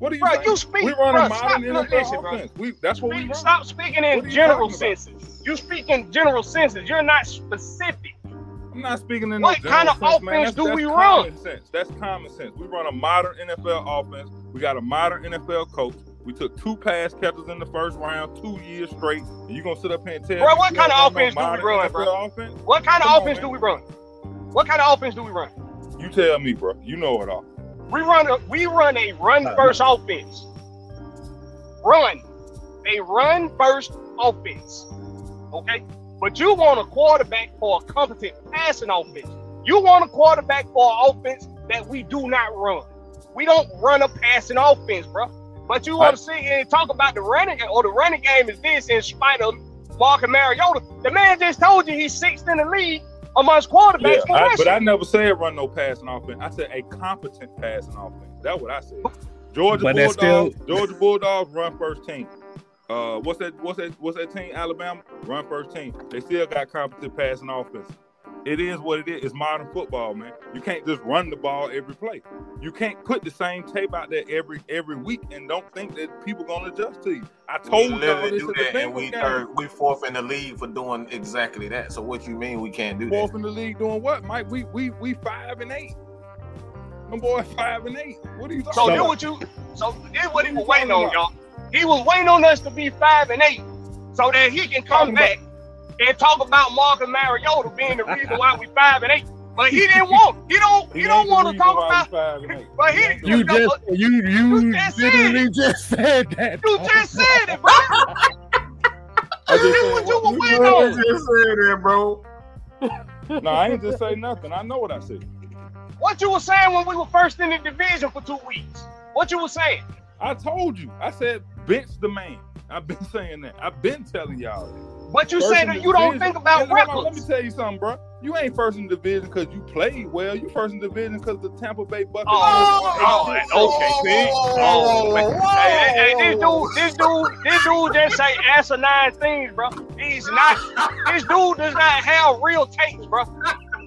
What are you? Bro, you speak, we run bro, a modern N F L offense. We, that's what we run. Stop speaking in general senses. You speak in general senses. You're not specific. I'm not speaking in what no kind of sense, offense man. That's, do that's we run? Sense. That's common sense. We run a modern N F L offense. We got a modern N F L coach. We took two pass catchers in the first round, two years straight. And you're gonna sit up here and tell bro, me, what kind of offense do we run, bro? Offense? What kind Come of offense on, do we run? What kind of offense do we run? You tell me, bro. You know it all. We run a we run a run first offense. Run a run first offense. Okay. But you want a quarterback for a competent passing offense. You want a quarterback for an offense that we do not run. We don't run a passing offense, bro. But you want to sit here and talk about the running game, or the running game is this in spite of Marcus Mariota. The man just told you he's sixth in the league amongst quarterbacks. Yeah, I, but I never said run no passing offense. I said a competent passing offense. That's what I said. Georgia but Bulldogs, still... Georgia Bulldogs run first team. Uh, what's that? What's that? What's that team? Alabama run first team. They still got competent passing offense. It is what it is. It's modern football, man. You can't just run the ball every play. You can't put the same tape out there every every week and don't think that people gonna adjust to you. I told you this do that, and we third, we fourth in the league for doing exactly that. So what you mean we can't do that? Fourth in the league doing what, Mike? We we we five and eight. Them boys five and eight. What are you talking about? So do what you. So this what he was waiting on, y'all. He was waiting on us to be five and eight so that he can come back and talk about Marcus Mariota being the reason why we five and eight. But he didn't want, he don't, he, he don't want to talk about five and eight. But he you, you just, know, you, you, you just literally said just said that. You just said it, bro. This is what you were waiting on. You just said that, bro. No, I ain't just say nothing. I know what I said. What you were saying when we were first in the division for two weeks. What you were saying. I told you. I said bench the man. I've been saying that. I've been telling y'all that. But you said that you don't think about records. Let me tell you something, bro. You ain't first in the division because you played well. You first in the division because the Tampa Bay Buccaneers. Oh, okay. Oh, hey, hey, hey, this dude, this dude, this dude just say asinine things, bro. He's not. This dude does not have real takes, bro.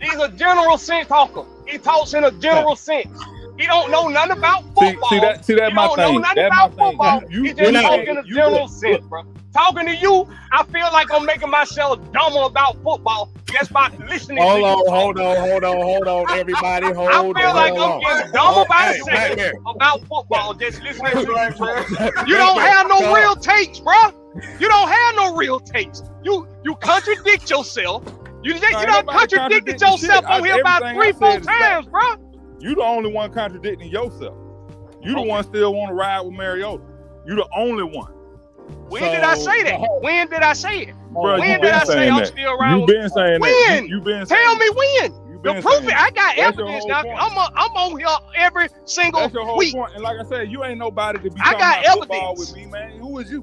He's a general sense talker. He talks in a general sense. He don't know nothing about football. See, see that? See that? He my don't thing. know nothing that about football. Thing. You, you, he just talking in general sense, bro. Talking to you, I feel like I'm making myself dumber about football just by listening hold to you. On, hold on, hold on, hold on, everybody. Hold I feel on, like I'm getting dumber by the second about football just listening to you, bro. You don't have no real takes, bro. You don't have no real takes. You you contradict yourself. You just, you done contradicted yourself on here about three, four times, bro. You the only one contradicting yourself. You the okay. one still want to ride with Mariota. You the only one. When so, did I say that? When did I say it? Bro, when did I say that. I'm still riding with Mariota? You've been saying that. When? You, you been Tell me when. The proof it. I got that's evidence now. I'm on, I'm on here every single that's your whole week. Point. And like I said, you ain't nobody to be I talking got about evidence. Football with me, man. Who is you?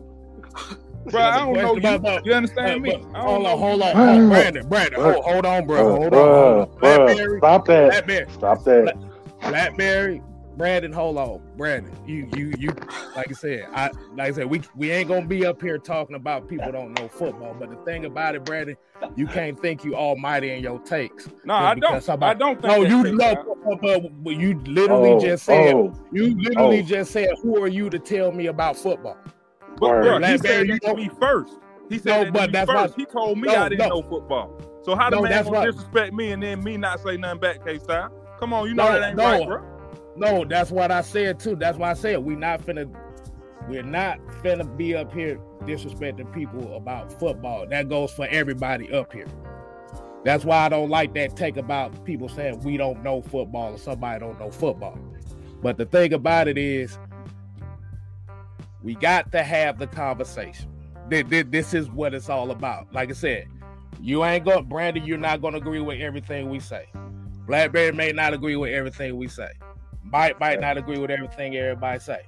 Bro, I don't know you. About, you understand hey, me? But, I don't hold on, hold on. Oh, Brandon, Brandon, hold, hold on, bro. Hold bro, on. Bro. Blackberry, Stop that. Blackberry. Stop that. Blackberry, Brandon, hold on. Brandon, you, you, you, like I said, I, like I said, we, we ain't going to be up here talking about people don't know football. But the thing about it, Brandon, you can't think you almighty in your takes. No, I don't. Somebody, I don't think No, you know, but you literally oh, just said, oh, you literally oh. just said, who are you to tell me about football? But bro, he said that to me first. He said no, that to me first. Right. He told me no, I didn't no. know football. So how the no, man gonna right. disrespect me and then me not say nothing back, K-Style? Come on, you know no, that ain't no. right, bro. No, that's what I said too. That's why I said we not finna, we're not finna be up here disrespecting people about football. That goes for everybody up here. That's why I don't like that take about people saying we don't know football or somebody don't know football. But the thing about it is, we got to have the conversation. This is what it's all about. Like I said, you ain't going, Brandon, you're not going to agree with everything we say. Blackberry may not agree with everything we say. Mike might not agree with everything everybody say.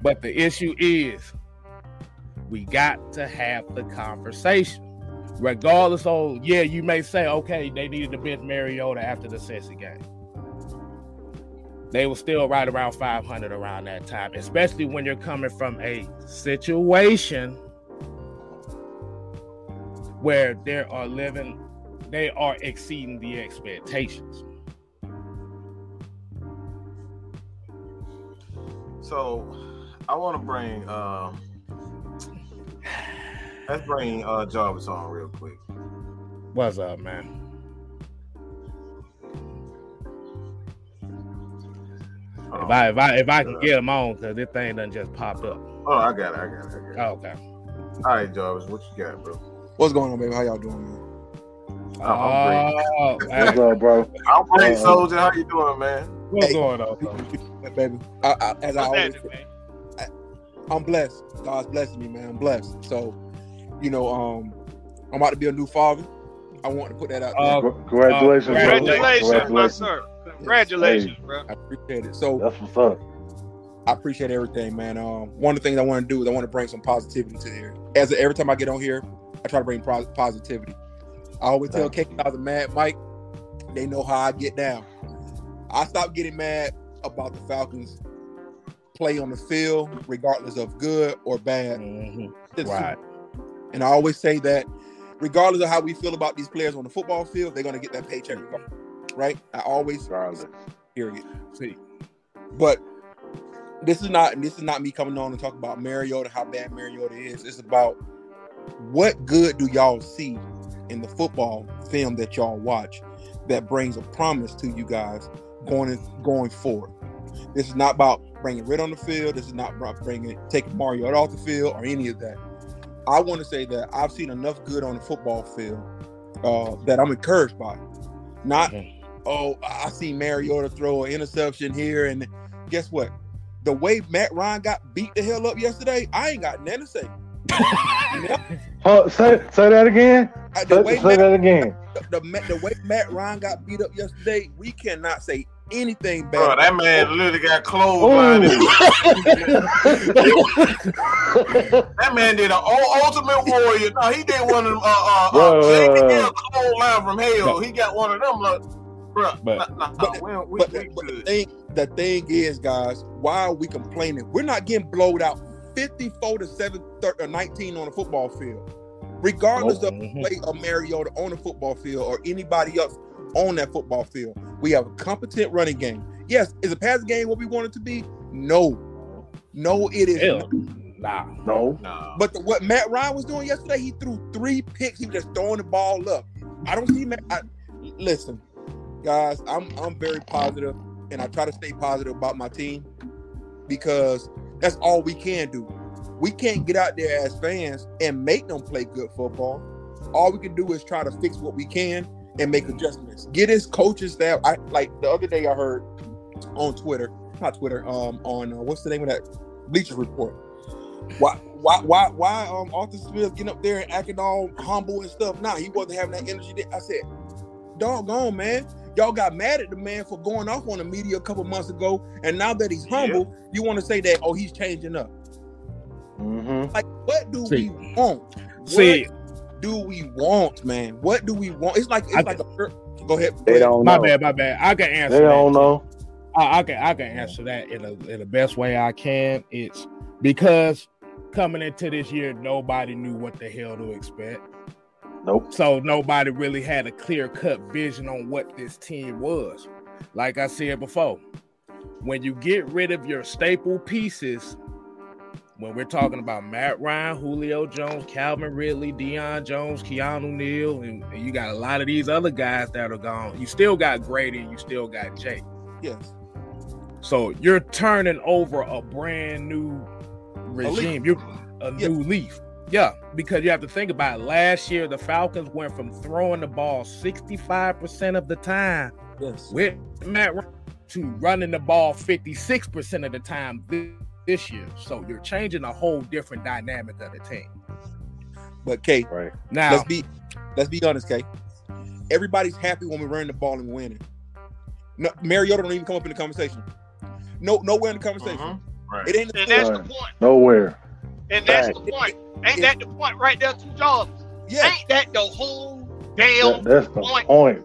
But the issue is, we got to have the conversation. Regardless of, yeah, you may say, okay, they needed to bench Mariota after the Cincinnati game. They were still right around five hundred around that time, especially when you're coming from a situation where they are living, they are exceeding the expectations. So I want to bring uh, let's bring uh, Jarvis on real quick. What's up, man? If um, I if I if I can uh, get him on, because this thing done just popped up. Oh, I got it. I got it. I got it. Oh, okay. All right, Jarvis, what you got, bro? What's going on, baby? How y'all doing, man? Oh, I'm great. Up, bro? I'm great, uh, Soldier. How you doing, man? What's hey, going on, bro? Baby? I, I, as What's I always say, man? I, I'm blessed. God's blessing me, man. I'm blessed. So, you know, um, I'm about to be a new father. I want to put that out uh, there. Congratulations, uh, congratulations, bro. Congratulations, sir. Congratulations, hey, bro. I appreciate it. So that's what's up. I appreciate everything, man. Um, one of the things I want to do is I want to bring some positivity to here. As every time I get on here, I try to bring positivity. I always tell K-Styles and Mad Mike, they know how I get down. I stopped getting mad about the Falcons' play on the field, regardless of good or bad. Mm-hmm. Right. And I always say that regardless of how we feel about these players on the football field, they're going to get that paycheck. Right? I always hear it. See. But this is not this is not me coming on and talking about Mariota, how bad Mariota is. It's about what good do y'all see in the football film that y'all watch that brings a promise to you guys going in, going forward. This is not about bringing Ridder on the field. This is not about bringing taking Mariota off the field or any of that. I want to say that I've seen enough good on the football field uh, that I'm encouraged by. Not, oh, I see Mariota throw an interception here, and guess what? The way Matt Ryan got beat the hell up yesterday, I ain't got nothing to say. oh, say, say that again. Uh, the say way say Matt, that again. The, the, the way Matt Ryan got beat up yesterday, we cannot say anything bad. Bro, that man literally got clothed by this. That man did an ultimate warrior. No, he did one of them. Uh, uh, bro, uh, bro, bro. Clothed line from hell. He got one of them. Like, bro, but, nah, nah, but, we, we, but, we but the, thing, the thing is, guys, why are we complaining? We're not getting blowed out fifty-four to seven, nineteen on the football field. Regardless oh, of the play of Mariota on the football field or anybody else on that football field, we have a competent running game. Yes, is a passing game what we want it to be? No. No, it is Hell, not. Nah. No. Nah. But the, what Matt Ryan was doing yesterday, he threw three picks. He was just throwing the ball up. I don't see Matt. I, listen, guys, I'm, I'm very positive, and I try to stay positive about my team because that's all we can do. We can't get out there as fans and make them play good football. All we can do is try to fix what we can and make adjustments. Get his coaches that I like. The other day I heard on Twitter, not Twitter, um, on uh, what's the name of that Bleacher Report? Why, why, why, why? Um, Arthur Smith getting up there and acting all humble and stuff. Nah, he wasn't having that energy. I said, doggone, man. Y'all got mad at the man for going off on the media a couple months ago, and now that he's humble, yeah. you want to say that, oh, he's changing up. Mm-hmm. Like, what do See. we want? What See. do we want, man? What do we want? It's like it's I, like a go ahead. They don't my know. bad, my bad. I can answer. They that. don't know. I, I can I can answer that in, a, in the best way I can. It's because coming into this year, nobody knew what the hell to expect. Nope. So nobody really had a clear-cut vision on what this team was. Like I said before, when you get rid of your staple pieces, when we're talking about Matt Ryan, Julio Jones, Calvin Ridley, Deion Jones, Keanu Neal, and, and you got a lot of these other guys that are gone, you still got Grady, you still got Jake. Yes. So you're turning over a brand new regime. You're a yes. new leaf. Yeah, because you have to think about it. Last year, the Falcons went from throwing the ball sixty-five percent of the time yes. with Matt Ryan to running the ball fifty-six percent of the time this, this year. So you're changing a whole different dynamic of the team. But, Kay, right. now, let's be let's be honest, Kay. Everybody's happy when we run the ball and we're winning. No, Mariota don't even come up in the conversation. No, Nowhere in the conversation. Uh-huh. Right. It ain't the and that's the point. Nowhere. And that's right. the point. Ain't that the point right there, two jobs? Yeah. Ain't that the whole damn that, that's the point? point?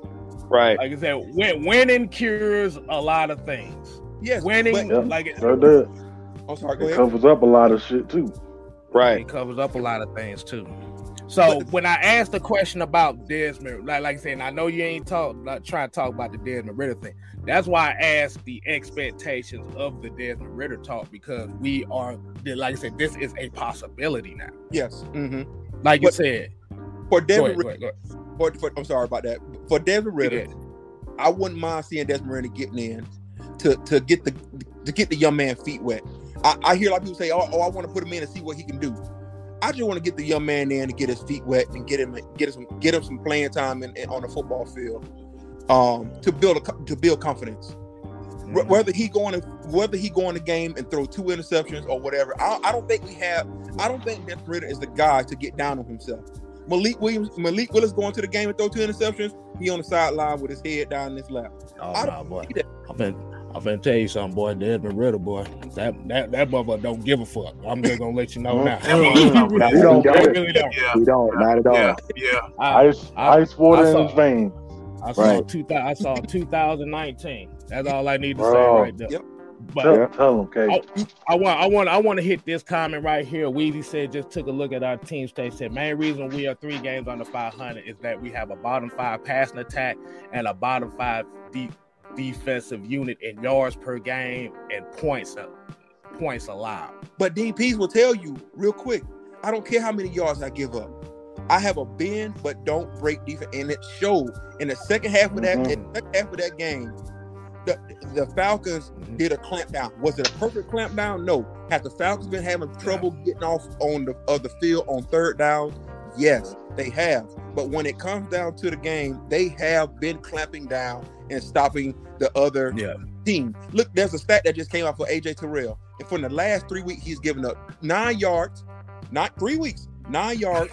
Right. Like I said, win, winning cures a lot of things. Yes. Winning, yeah, like it, sure does. I'm sorry, go it ahead. Covers up a lot of shit too. Right. It covers up a lot of things too. So but, when I asked the question about Desmond, like like I said, I know you ain't talk like trying to talk about the Desmond Ridder thing. That's why I asked the expectations of the Desmond Ridder talk, because we are, like I said, this is a possibility now. Yes. Mm-hmm. Like but, you said. For Desmond Ridder, go ahead, go ahead. For, for, I'm sorry about that. For Desmond Ridder, yeah. I wouldn't mind seeing Desmond Ridder getting in to, to get the to get the young man's feet wet. I, I hear a lot of people say, oh, oh, I want to put him in and see what he can do. I just want to get the young man in to get his feet wet and get him get him some get him some playing time in, in, on the football field um, to build a, to build confidence. Mm-hmm. Whether he going to, whether he go in the game and throw two interceptions or whatever, I, I don't think we have. I don't think Desmond Ridder is the guy to get down on himself. Malik Williams, Malik Willis going to the game and throw two interceptions. He on the sideline with his head down in his lap. Oh, I nah, boy. I've been. I'm finna tell you something, boy. Desmond Ridder, boy. That that that motherfucker don't give a fuck. I'm just gonna let you know now. We don't, we don't, really don't. Yeah. We don't, not at all. Yeah, yeah. I, ice, I, ice water I saw, in his veins. I saw right. two thousand. I saw two thousand nineteen. That's all I need to Bro. say right there. Yep. But yeah, tell him, Kate. I, I want, I want, I want to hit this comment right here. Weezy said, just took a look at our team state. Said, main reason we are three games under five hundred is that we have a bottom five passing attack and a bottom five deep. defensive unit in yards per game and points uh, points allowed. But D Ps will tell you real quick, I don't care how many yards I give up. I have a bend but don't break defense, and it showed in the second half of that, mm-hmm. second half of that game. The, the Falcons mm-hmm. did a clamp down. Was it a perfect clamp down? No. Have the Falcons been having trouble yeah. getting off on the of the field on third down? Yes, they have. But when it comes down to the game, they have been clamping down and stopping the other yeah. team. Look, there's a stat that just came out for A J Terrell. And for the last three weeks, he's given up nine yards, not three weeks, nine yards,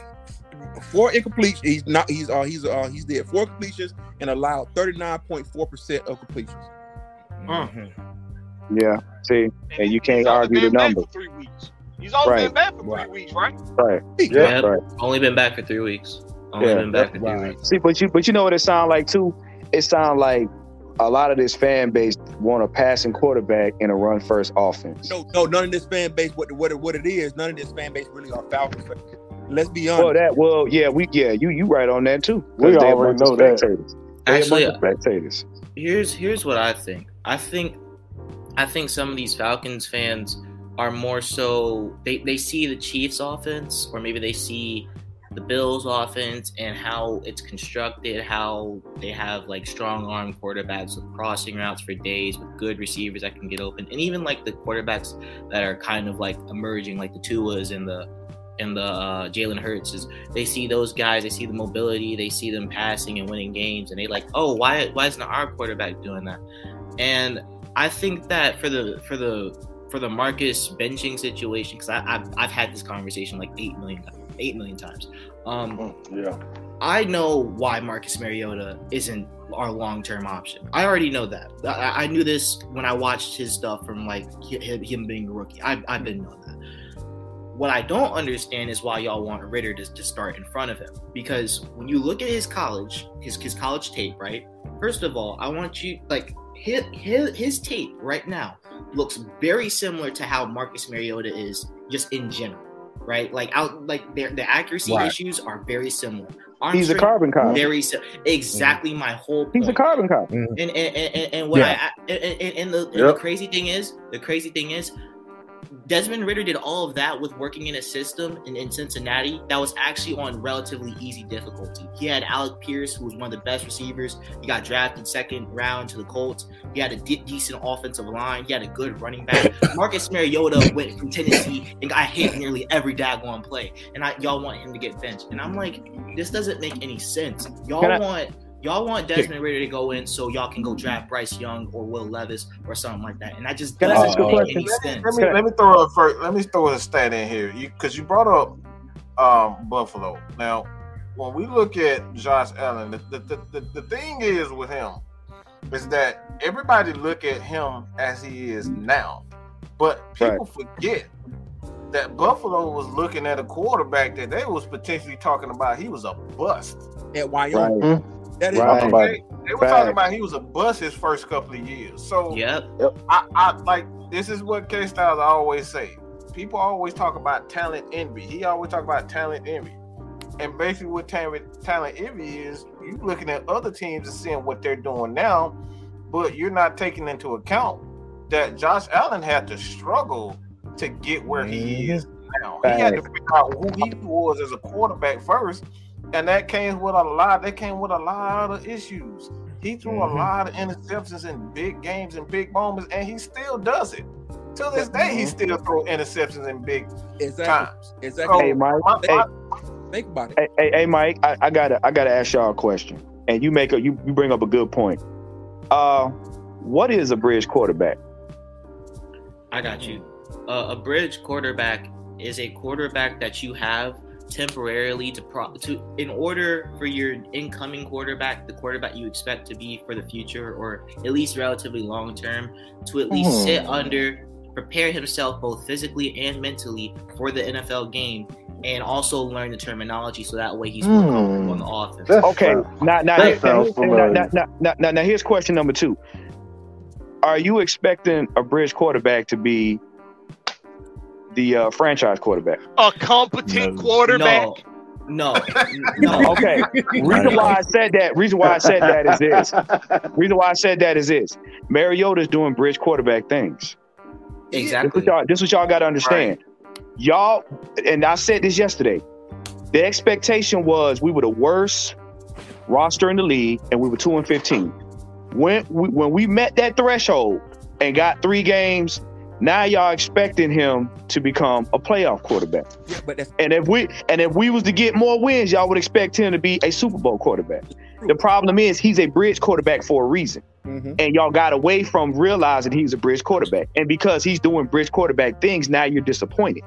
four incompletions. He's not. He's uh, he's uh, he's did four completions and allowed thirty-nine point four percent of completions. Mm-hmm. Yeah. See, and, and you can't argue the numbers. Three weeks. He's only right. been back for three right. weeks, right? Right. Yeah. Right. Only been back for three weeks. Only yeah, been back for three right. weeks. See, but you but you know what it sounds like too. It sounds like a lot of this fan base want a passing quarterback and a run first offense. No, no, none of this fan base. What what what it is? None of this fan base really are Falcons. Let's be honest. Well, that well, yeah, we yeah, you you right on that too. We already know that. Actually, spectators. Here's here's what I think. I think I think some of these Falcons fans are more so they, they see the Chiefs offense, or maybe they see the Bills offense and how it's constructed, how they have like strong arm quarterbacks with crossing routes for days with good receivers that can get open, and even like the quarterbacks that are kind of like emerging, like the Tua's and the and the uh, Jalen Hurts, is they see those guys, they see the mobility, they see them passing and winning games, and they like, oh, why why isn't our quarterback doing that? And I think that for the for the for the Marcus benching situation, because I've, I've had this conversation like eight million eight million times. Um, yeah, I know why Marcus Mariota isn't our long-term option. I already know that. I, I knew this when I watched his stuff from like him being a rookie. I, I've been knowing that. What I don't understand is why y'all want Ridder to, to start in front of him, because when you look at his college, his his college tape, right? First of all, I want you like his his, his tape right now looks very similar to how Marcus Mariota is just in general, right? Like out, like their the accuracy right. issues are very similar. Arm He's strength, a carbon copy. Very sim- exactly mm. my whole point. He's a carbon copy. Mm. And, and, and, and what yeah. I, I and, and, the, and yep. the crazy thing is, the crazy thing is, Desmond Ridder did all of that with working in a system in, in Cincinnati that was actually on relatively easy difficulty. He had Alec Pierce, who was one of the best receivers. He got drafted second round to the Colts. He had a de- decent offensive line. He had a good running back. Marcus Mariota went from Tennessee and got hit nearly every daggone play. And I, y'all want him to get benched. And I'm like, this doesn't make any sense. Y'all I- want... Y'all want Desmond Ridder to go in so y'all can go draft Bryce Young or Will Levis or something like that, and that just doesn't make question? any sense. Let me, let me throw a first, let me throw a stat in here, because you, you brought up um, Buffalo. Now, when we look at Josh Allen, the the, the the thing is with him is that everybody look at him as he is now, but people right. forget that Buffalo was looking at a quarterback that they was potentially talking about. He was a bust at Wyoming. Right. Mm-hmm. That is right. they, they were right. talking about he was a bust his first couple of years. So yep. I, I like this is what K-Styles always say. People always talk about talent envy. He always talk about talent envy. And basically what talent, talent envy is, you're looking at other teams and seeing what they're doing now, but you're not taking into account that Josh Allen had to struggle to get where he is now. He had to figure out who he was as a quarterback first, and that came with a lot. That came with a lot of issues. He threw mm-hmm. a lot of interceptions in big games and big moments, and he still does it. To this day, he still throws interceptions in big exactly. times. Exactly. So hey, Mike. My, hey, my, think about it. Hey, hey, hey Mike. I, I gotta, I gotta ask y'all a question, and you make a, you, you bring up a good point. Uh, what is a bridge quarterback? I got you. Uh, a bridge quarterback is a quarterback that you have temporarily to, pro- to in order for your incoming quarterback, the quarterback you expect to be for the future, or at least relatively long term, to at least mm. sit under, prepare himself both physically and mentally for the N F L game, and also learn the terminology so that way he's more mm. comfortable on the offense. Okay, now now, here, now, now, now, now, now here's question number two. Are you expecting a bridge quarterback to be the uh, franchise quarterback? A competent no. quarterback? No, no, no. Okay. Reason why I said that. Reason why I said that is this. Reason why I said that is this. Mariota's doing bridge quarterback things. Exactly. This is what y'all, this is what y'all got to understand. Right. Y'all, and I said this yesterday. The expectation was we were the worst roster in the league, and we were two and fifteen. When we, when we met that threshold and got three games, now y'all expecting him to become a playoff quarterback. Yeah, but that's- and if we and if we was to get more wins, y'all would expect him to be a Super Bowl quarterback. The problem is he's a bridge quarterback for a reason. Mm-hmm. And y'all got away from realizing he's a bridge quarterback. And because he's doing bridge quarterback things, now you're disappointed.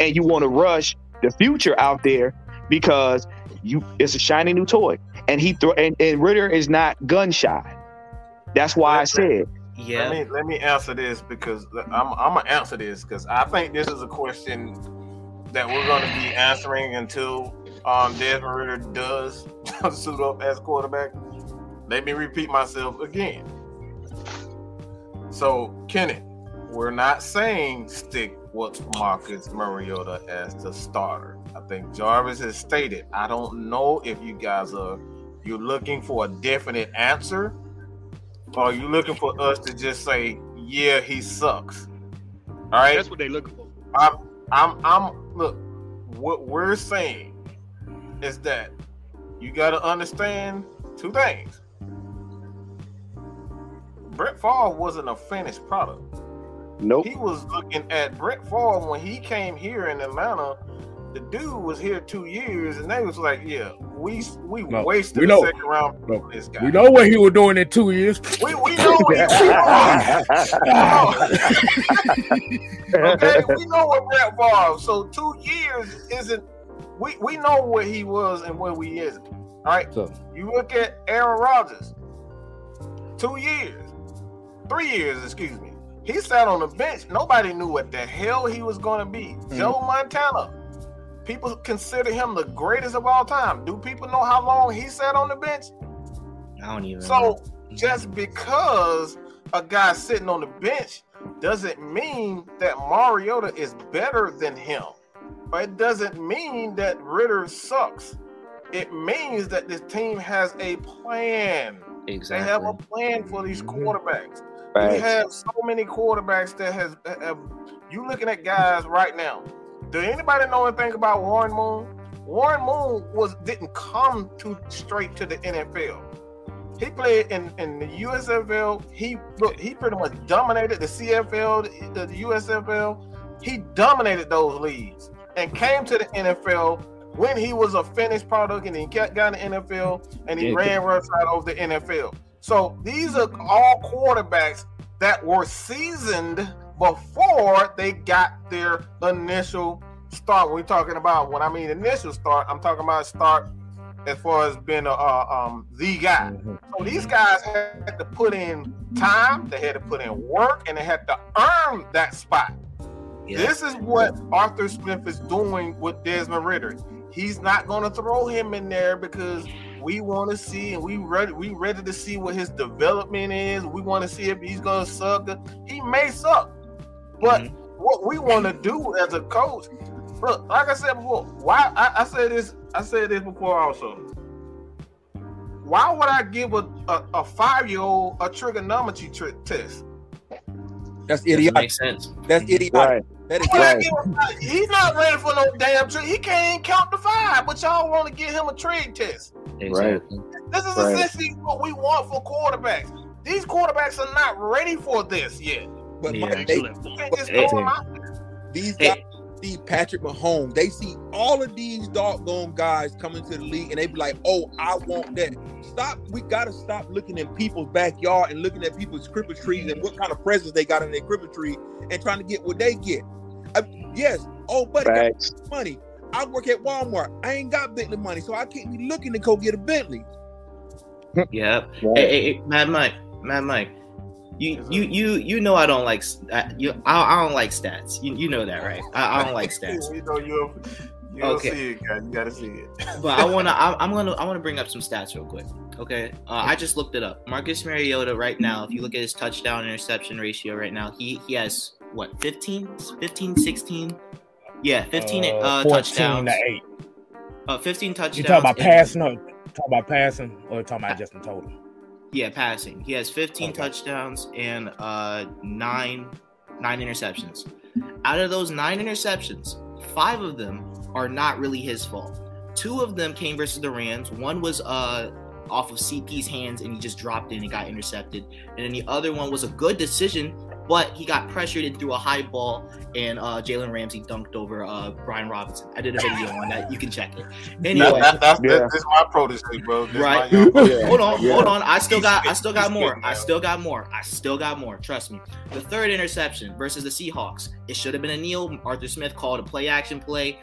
And you want to rush the future out there because you it's a shiny new toy. And he thro- and, and Ridder is not gun shy. That's why I said. Yeah. Let me let me answer this because I'm I'm gonna answer this because I think this is a question that we're gonna be answering until um Desmond Ridder does suit up as quarterback. Let me repeat myself again. So, Kenneth, we're not saying stick with Marcus Mariota as the starter. I think Jarvis has stated. I don't know if you guys are you're looking for a definite answer. Are you looking for us to just say, yeah, he sucks? All right, that's what they looking for. I'm, I'm, I'm. Look, what we're saying is that you got to understand two things. Brett Favre wasn't a finished product. Nope. He was looking at Brett Favre when he came here in Atlanta. The dude was here two years, and they was like, "Yeah, we we no, wasted we the second round no, for this guy. We know what he was doing in two years. We we know what he was doing. Okay, we know what Brett Favre. So two years isn't. We we know what he was and where we isn't. All right. So, you look at Aaron Rodgers. Two years, three years, excuse me. He sat on the bench. Nobody knew what the hell he was going to be. Mm-hmm. Joe Montana. People consider him the greatest of all time. Do people know how long he sat on the bench? I don't even know. So just because a guy sitting on the bench doesn't mean that Mariota is better than him. But it doesn't mean that Ridder sucks. It means that this team has a plan. Exactly. They have a plan for these quarterbacks. Right. We have so many quarterbacks that has uh, – you looking at guys right now. Does anybody know anything about Warren Moon? Warren Moon was didn't come to straight to the N F L. He played in, in the U S F L. He look, he pretty much dominated the C F L, the, the U S F L. He dominated those leagues and came to the N F L when he was a finished product, and he got in the N F L and he yeah. ran rough right over the N F L. So these are all quarterbacks that were seasoned before they got their initial start. We're talking about when I mean initial start, I'm talking about start as far as being a, uh, um, the guy. Mm-hmm. So these guys had to put in time, they had to put in work, and they had to earn that spot. Yeah. This is what Arthur Smith is doing with Desmond Ridder. He's not going to throw him in there because we want to see, and we ready, we ready to see what his development is. We want to see if he's going to suck. He may suck. But mm-hmm. what we want to do as a coach, look, like I said before, why I, I said this I said this before also. Why would I give a, a, a five-year-old a trigonometry tri- test? That's idiotic. That makes sense. That's idiotic. Right. That is right. a, he's not ready for no damn trig. He can't even count to five, but y'all want to give him a trig test. Exactly. Right. This is right. essentially what we want for quarterbacks. These quarterbacks are not ready for this yet. But yeah, Mike, they, but just hey, them out there. These hey. guys see Patrick Mahomes. They see all of these doggone guys coming to the league, and they be like, "Oh, I want that." Stop. We gotta stop looking at people's backyard and looking at people's Christmas trees and what kind of presents they got in their Christmas tree and trying to get what they get. I, yes. Oh, buddy, got money. I work at Walmart. I ain't got Bentley money, so I can't be looking to go get a Bentley. Yeah. Right. Hey, hey, hey, Mad Mike. Mad Mike. You you you you know I don't like I, you I, I don't like stats. You you know that, right? I, I don't like stats. You know you you don't okay. see it, guys. You gotta see it. But I wanna I, I'm gonna I wanna bring up some stats real quick. Okay, uh, I just looked it up. Marcus Mariota right now, if you look at his touchdown interception ratio right now, he he has what fifteen, fifteen, sixteen, yeah, fifteen uh, uh, touchdowns. To eight. Uh, fifteen touchdowns. You talking about passing? Or talking about passing or talking about just in total? Yeah, passing. He has fifteen okay. touchdowns and uh, nine, nine interceptions. Out of those nine interceptions, five of them are not really his fault. Two of them came versus the Rams. One was uh, off of C P's hands, and he just dropped in and got intercepted. And then the other one was a good decision, but he got pressured and threw a high ball, and uh, Jalen Ramsey dunked over uh, Brian Robinson. I did a video on that. You can check it. Anyway, that, that, yeah. this is my protege, bro. This right? Yeah. Hold on, yeah. hold on. I still got, I still got more. I still got more. I still got more. Trust me. The third interception versus the Seahawks. It should have been a kneel. Arthur Smith called a play-action play.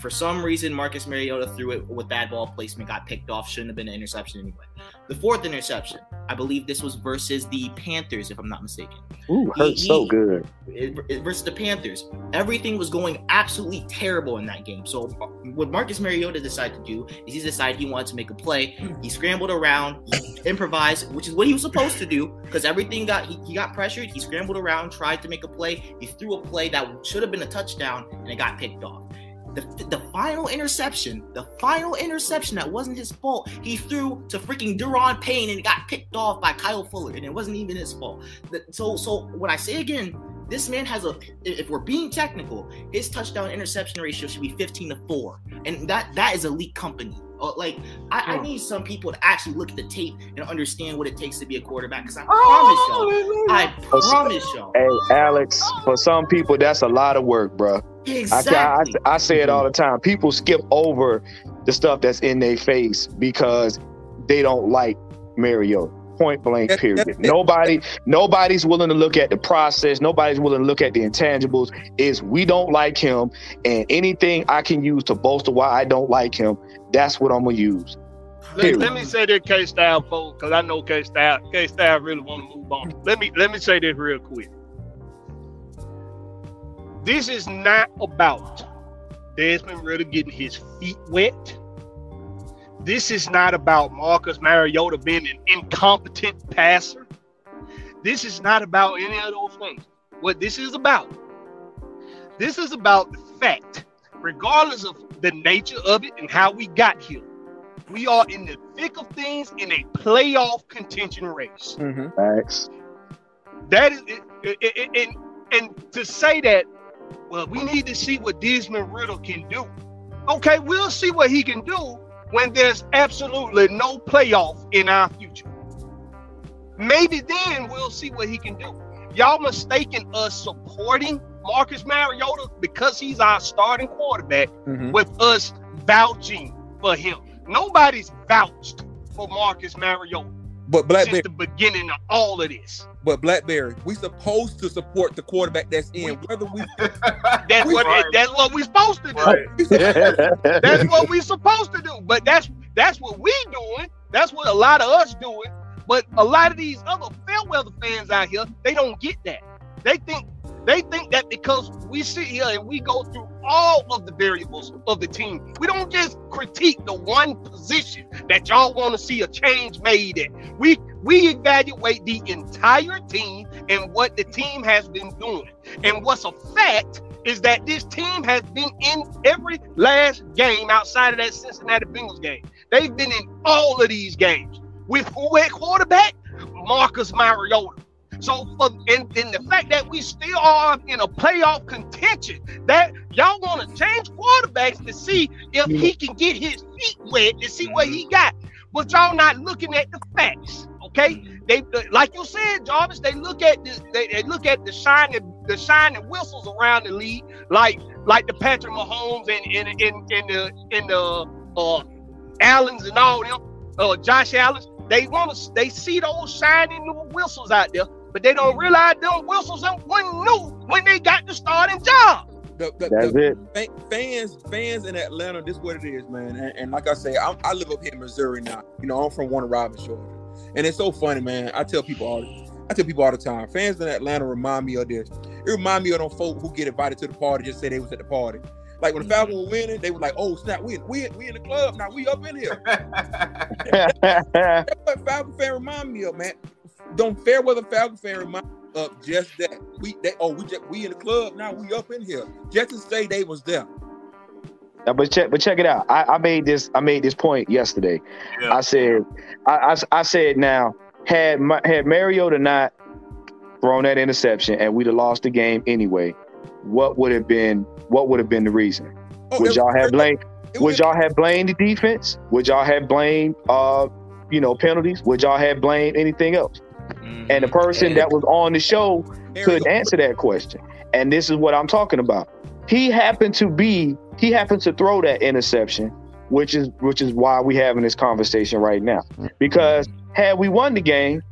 For some reason, Marcus Mariota threw it with bad ball placement, got picked off. Shouldn't have been an interception anyway. The fourth interception, I believe this was versus the Panthers, if I'm not mistaken. Ooh, he, hurt so he, good. It, it, versus the Panthers. Everything was going absolutely terrible in that game. So what Marcus Mariota decided to do is he decided he wanted to make a play. He scrambled around, he improvised, which is what he was supposed to do because everything got he, he got pressured. He scrambled around, tried to make a play. He threw a play that should have been a touchdown, and it got picked off. The, the final interception, the final interception that wasn't his fault, he threw to freaking Deron Payne and got picked off by Kyle Fuller, and it wasn't even his fault. The, so, so when I say again, this man has a, if we're being technical, his touchdown interception ratio should be fifteen to four, and that that is elite company. Like, I, I need some people to actually look at the tape and understand what it takes to be a quarterback. Because I oh, promise y'all, I promise y'all. Hey, Alex, for some people, that's a lot of work, bro. Exactly. I, I, I say it all the time. People skip over the stuff that's in their face because they don't like Mariota. Point blank, period. Nobody, nobody's willing to look at the process. Nobody's willing to look at the intangibles. Is we don't like him, and anything I can use to bolster why I don't like him, that's what I'm gonna use. Let, let me say this, K-Style, folks, because I know K-Style, K-Style really want to move on. Let me let me say this real quick. This is not about Desmond Ridder getting his feet wet. This is not about Marcus Mariota being an incompetent passer. This is not about any of those things. What this is about, this is about the fact, regardless of the nature of it and how we got here, we are in the thick of things in a playoff contention race. Mm-hmm. Thanks. That is, it, it, it, it, and, and to say that, well, we need to see what Desmond Ridder can do. Okay, we'll see what he can do when there's absolutely no playoff in our future. Maybe then we'll see what he can do. Y'all mistaken us supporting Marcus Mariota because he's our starting quarterback mm-hmm. with us vouching for him. Nobody's vouched for Marcus Mariota but Blackberry, since the beginning of all of this. But Blackberry, we supposed to support the quarterback that's in. Whether we that's we, what right. that's what we supposed to do. Right. That's what we supposed to do. But that's that's what we doing. That's what a lot of us doing. But a lot of these other fair weather fans out here, they don't get that. They think they think that because we sit here and we go through all of the variables of the team, we don't just critique the one position that y'all want to see a change made at. We we evaluate the entire team and what the team has been doing. And what's a fact is that this team has been in every last game outside of that Cincinnati Bengals game. They've been in all of these games with who at quarterback? Marcus Mariota. So, for, and, and the fact that we still are in a playoff contention, that y'all want to change quarterbacks to see if he can get his feet wet to see what he got. But y'all not looking at the facts, okay? They, like you said, Jarvis, they look at this, they, they look at the shining, the shining whistles around the league, like like the Patrick Mahomes and in in the in the uh, Allens and all them, uh, Josh Allen. They want to, they see those shining little whistles out there, but they don't realize them whistles wasn't new when they got the starting job. The, the, That's the, it. Fans, fans in Atlanta, this is what it is, man. And, and like I say, I'm, I live up here in Missouri now. You know, I'm from Warner Robins, Georgia. And it's so funny, man. I tell people all, I tell people all the time. Fans in Atlanta remind me of this. It remind me of them folk who get invited to the party just say they was at the party. Like when the Falcons were winning, they were like, "Oh snap, we we we in the club now. We up in here." That's what Falcon fan remind me of, man. Don't fair weather Falcon fan remind me of just that. We they oh we just, we in the club now. We up in here. Just to say they was there. Now, but check but check it out. I, I made this I made this point yesterday. Yeah. I said I, I I said now had my, had Mariota not thrown that interception and we'd have lost the game anyway. What would have been what would have been the reason? Oh, would y'all have blamed would y'all have blamed the defense? Would y'all have blamed uh you know penalties? Would y'all have blamed anything else? Mm-hmm. And the person that was on the show couldn't answer that question. And this is what I'm talking about. He happened to be he happened to throw that interception, which is which is why we're having this conversation right now. Because had we won the game,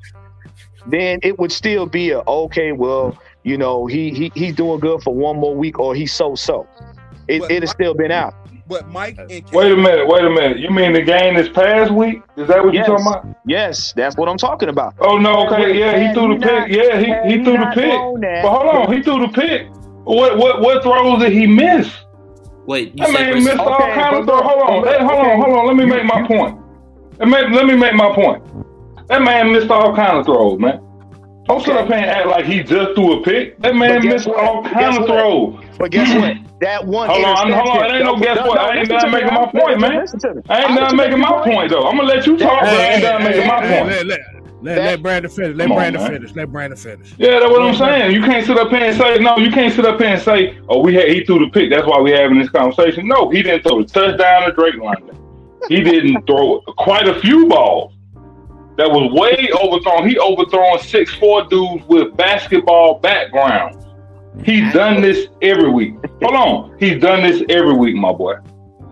then it would still be a okay, well, you know, he he he's doing good for one more week, or he's so-so. It it has still been out. But Mike, and Cal- wait a minute, wait a minute. You mean the game this past week? Is that what yes. you're talking about? Yes, that's what I'm talking about. Oh no, okay, yeah, he threw the pick. Yeah, he he threw the pick. But hold on, he threw the pick. What what what throws did he miss? Wait, you I mean, missed okay, all kind of throws. Hold on, okay. hey, hold on, hold on. Let me make my point. Let me, let me make my point. That man missed all kind of throws, man. Don't sit up here and act like he just threw a pick. That man missed what? all kind of throws. But guess what? That one. Hold on, hold on. It ain't no guess what. I ain't done making my point, man. I ain't done making my point though. I'm gonna let you talk, but I ain't done making my point. Let let Brandon finish. Let Brandon finish. Let Brandon finish. Yeah, that's what I'm saying. You can't sit up here and say no. You can't sit up here and say, oh, we had he threw the pick. That's why we having this conversation. No, he didn't throw the touchdown to Drake London. He didn't throw quite a few balls. That was way overthrown. He overthrown six four dudes with basketball backgrounds. He's done this every week. Hold on. He's done this every week, my boy.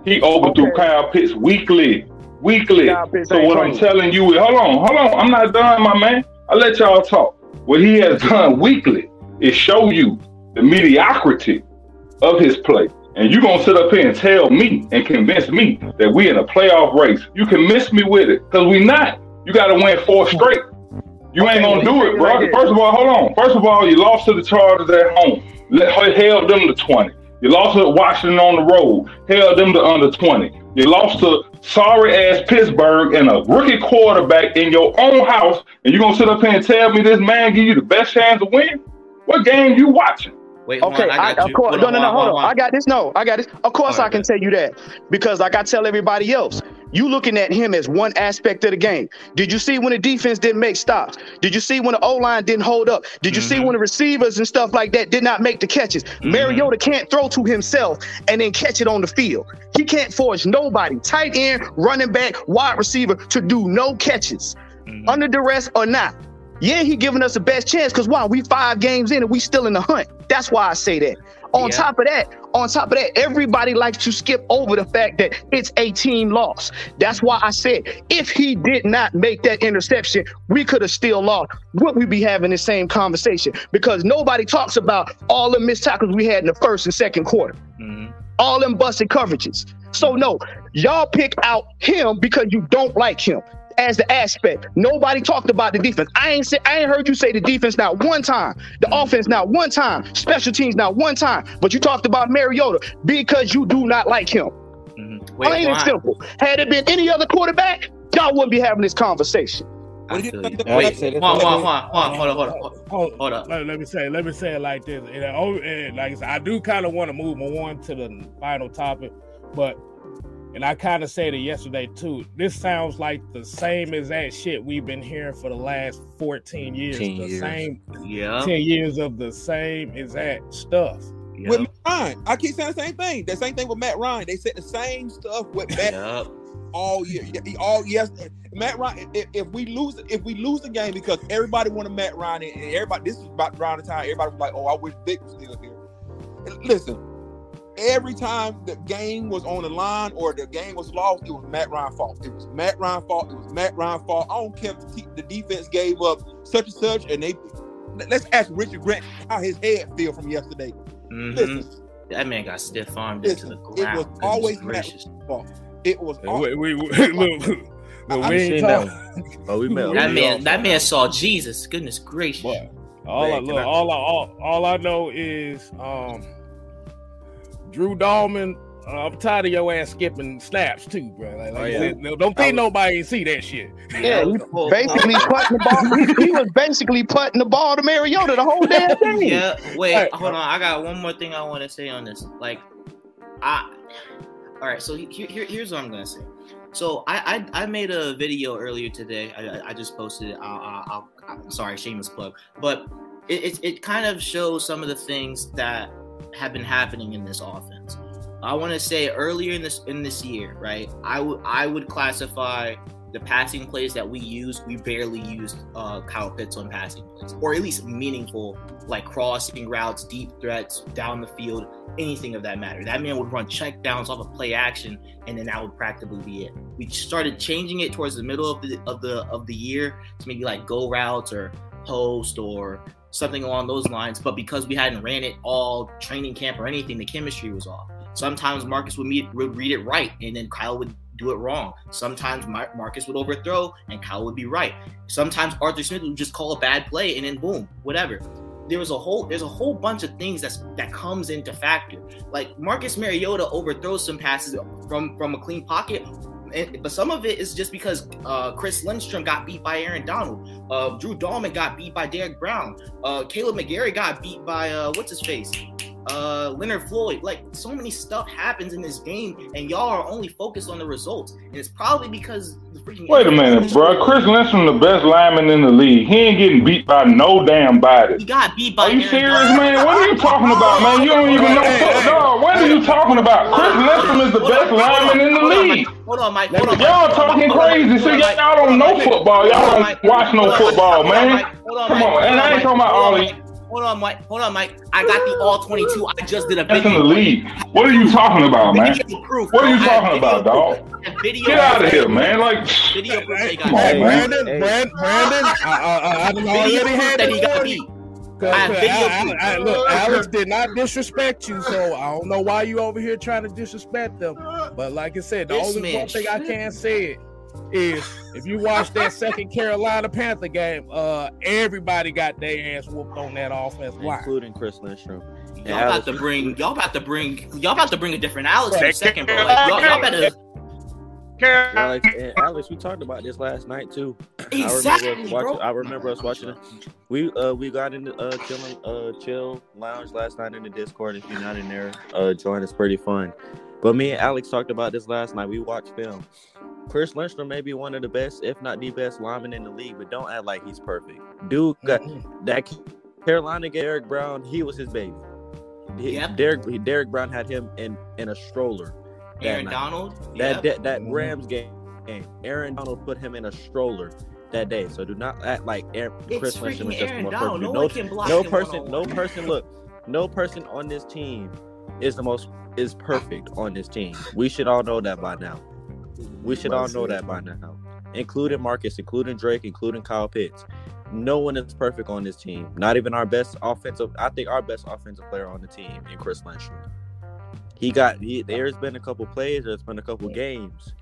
He overthrew okay. Kyle Pitts weekly. Weekly. Pitts so what I'm telling you is, hold on, hold on. I'm not done, my man. I let y'all talk. What he has done weekly is show you the mediocrity of his play. And you're going to sit up here and tell me and convince me that we in a playoff race. You can miss me with it because we not. You got to win four straight. You ain't going to do it, bro. First of all, hold on. First of all, you lost to the Chargers at home. Held them to twenty. You lost to Washington on the road. Held them to under twenty. You lost to sorry-ass Pittsburgh and a rookie quarterback in your own house, and you're going to sit up here and tell me this man give you the best chance to win? What game you watching? Wait, okay, on, I got I, of you. course. No, no, no, hold on. I got this. No, I got this. Of course right, I can man. tell you that because like I tell everybody else, you looking at him as one aspect of the game. Did you see when the defense didn't make stops? Did you see when the O-line didn't hold up? Did you mm-hmm. see when the receivers and stuff like that did not make the catches? Mm-hmm. Mariota can't throw to himself and then catch it on the field. He can't force nobody, tight end, running back, wide receiver, to do no catches, mm-hmm. under duress or not. Yeah, he giving us the best chance because why? We five games in and we still in the hunt. That's why I say that. On yeah. top of that, on top of that, everybody likes to skip over the fact that it's a team loss. That's why I said if he did not make that interception, we could have still lost. Would we be having the same conversation? Because nobody talks about all the missed tackles we had in the first and second quarter. Mm-hmm. All them busted coverages. So no, y'all pick out him because you don't like him. As the aspect, nobody talked about the defense. I ain't say, I ain't heard you say the defense not one time, the offense not one time, special teams not one time. But you talked about Mariota because you do not like him. Mm-hmm. Wait, Plain and simple. Had it been any other quarterback, y'all wouldn't be having this conversation. I feel you. Wait, wait, wait, Juan, Juan, Juan, Juan, hold up, hold up, hold, hold up. Let me say, let me say it like this. And, and like I said, I do kind of want to move on to the final topic, but and I kind of said it yesterday too. This sounds like the same exact shit we've been hearing for the last fourteen years. The years. same, yeah, ten years of the same exact stuff. Yep. With Matt Ryan, I keep saying the same thing. The same thing with Matt Ryan. They said the same stuff with Matt yep. all year. All yes, Matt Ryan. If, if we lose, if we lose the game because everybody wanted Matt Ryan and everybody, this is about around the time everybody was like, "Oh, I wish Vic was still here." And listen, every time the game was on the line or the game was lost, it was Matt Ryan's fault. It was Matt Ryan's fault. It was Matt Ryan's fault. I don't care if the defense gave up such and such, and they. Let's ask Richard Grant how his head feel from yesterday. Mm-hmm. Listen, that man got stiff armed into the ground. It was always gracious. It was. Always we, we, we, look, look, I, we ain't talking. Oh, we met. That we man. That man saw Jesus. Goodness gracious. Boy, all man, I look, I, all I all, all I know is um, Drew Dahlman. Uh, I'm tired of your ass skipping snaps too, bro. Like, like, oh, yeah. Don't think was, nobody see that shit. Yeah, he was basically putting the ball. He was basically putting the ball to Mariota the whole damn thing. Yeah, wait, right. hold on. I got one more thing I want to say on this. Like, I. All right, so here, here, here's what I'm gonna say. So I, I, I made a video earlier today. I, I just posted it. I'll, I'll, I'll, sorry, shameless plug. But it, it it kind of shows some of the things that have been happening in this offense. I want to say earlier in this in this year, right? I would I would classify the passing plays that we used. We barely used uh, Kyle Pitts on passing plays, or at least meaningful, like crossing routes, deep threats down the field, anything of that matter. That man would run checkdowns off of play action, and then that would practically be it. We started changing it towards the middle of the of the of the year to maybe like go routes or post or something along those lines. But because we hadn't ran it all training camp or anything, the chemistry was off. Sometimes Marcus would, meet, would read it right, and then Kyle would do it wrong. Sometimes Mar- Marcus would overthrow, and Kyle would be right. Sometimes Arthur Smith would just call a bad play, and then boom, whatever. There was a whole, there's a whole bunch of things that's, that comes into factor. Like Marcus Mariota overthrows some passes from, from a clean pocket, and, but some of it is just because uh, Chris Lindstrom got beat by Aaron Donald. Uh, Drew Dahlman got beat by Derrick Brown. Uh, Caleb McGary got beat by, uh, what's his face? Uh, Leonard Floyd. Like, so many stuff happens in this game, and y'all are only focused on the results. And it's probably because the freaking. Wait a minute, bro. Chris Lindstrom, the best lineman in the league. He ain't getting beat by no damn body. He got beat by. Are you Aaron serious, Brown. Man? What are you talking about, man? You don't even know. Hey, dog, what are you talking about? Chris Lindstrom is the best lineman in the league. Hold on, Mike. Hold on, Mike. Y'all talking crazy. See, y'all don't know football. Y'all don't watch no football, man. Come on, and I ain't talking about all these. Hold on, Mike. Hold on, Mike. I got the all twenty-two. I just did a video. That's in the league. What are you talking about, man? Proof, what are you talking about, dog? Get out of here, man. Like, video proof they got. Come on, man. Brandon, hey. Brandon, I already had that he got beat. I have video I, I, I, look, Alex did not disrespect you, so I don't know why you over here trying to disrespect them. But like I said, the this only one thing I can say it. Is if you watch that second Carolina Panther game, uh, everybody got their ass whooped on that offense line, including Chris Lindstrom. Y'all about to bring, y'all about to bring, y'all about to bring a different Alex in a second, bro. Like, y'all, y'all better. Alex, and Alex, we talked about this last night too. Exactly, I remember, watching, bro. I remember us watching it. We uh, we got in the uh, chilling, uh, chill lounge last night in the Discord. If you're not in there, uh, join. It's pretty fun. But me and Alex talked about this last night. We watched film. Chris Lindstrom may be one of the best, if not the best, lineman in the league, but don't act like he's perfect. Dude got that Carolina game, Derrick Brown, he was his baby. Yep. Derrick, Derrick Brown had him in, in a stroller. Aaron night. Donald? That, yep. that that Rams game, Aaron Donald put him in a stroller that day. So do not act like Aaron, Chris Lindstrom is just Aaron more Donald. perfect. No, no, can block no person, no person, look, no person on this team is the most is perfect on this team. We should all know that by now. We should all know that by now, including Marcus, including Drake, including Kyle Pitts. No one is perfect on this team. Not even our best offensive. I think our best offensive player on the team is Chris Lindstrom. He got. He, there's been a couple plays. There's been a couple games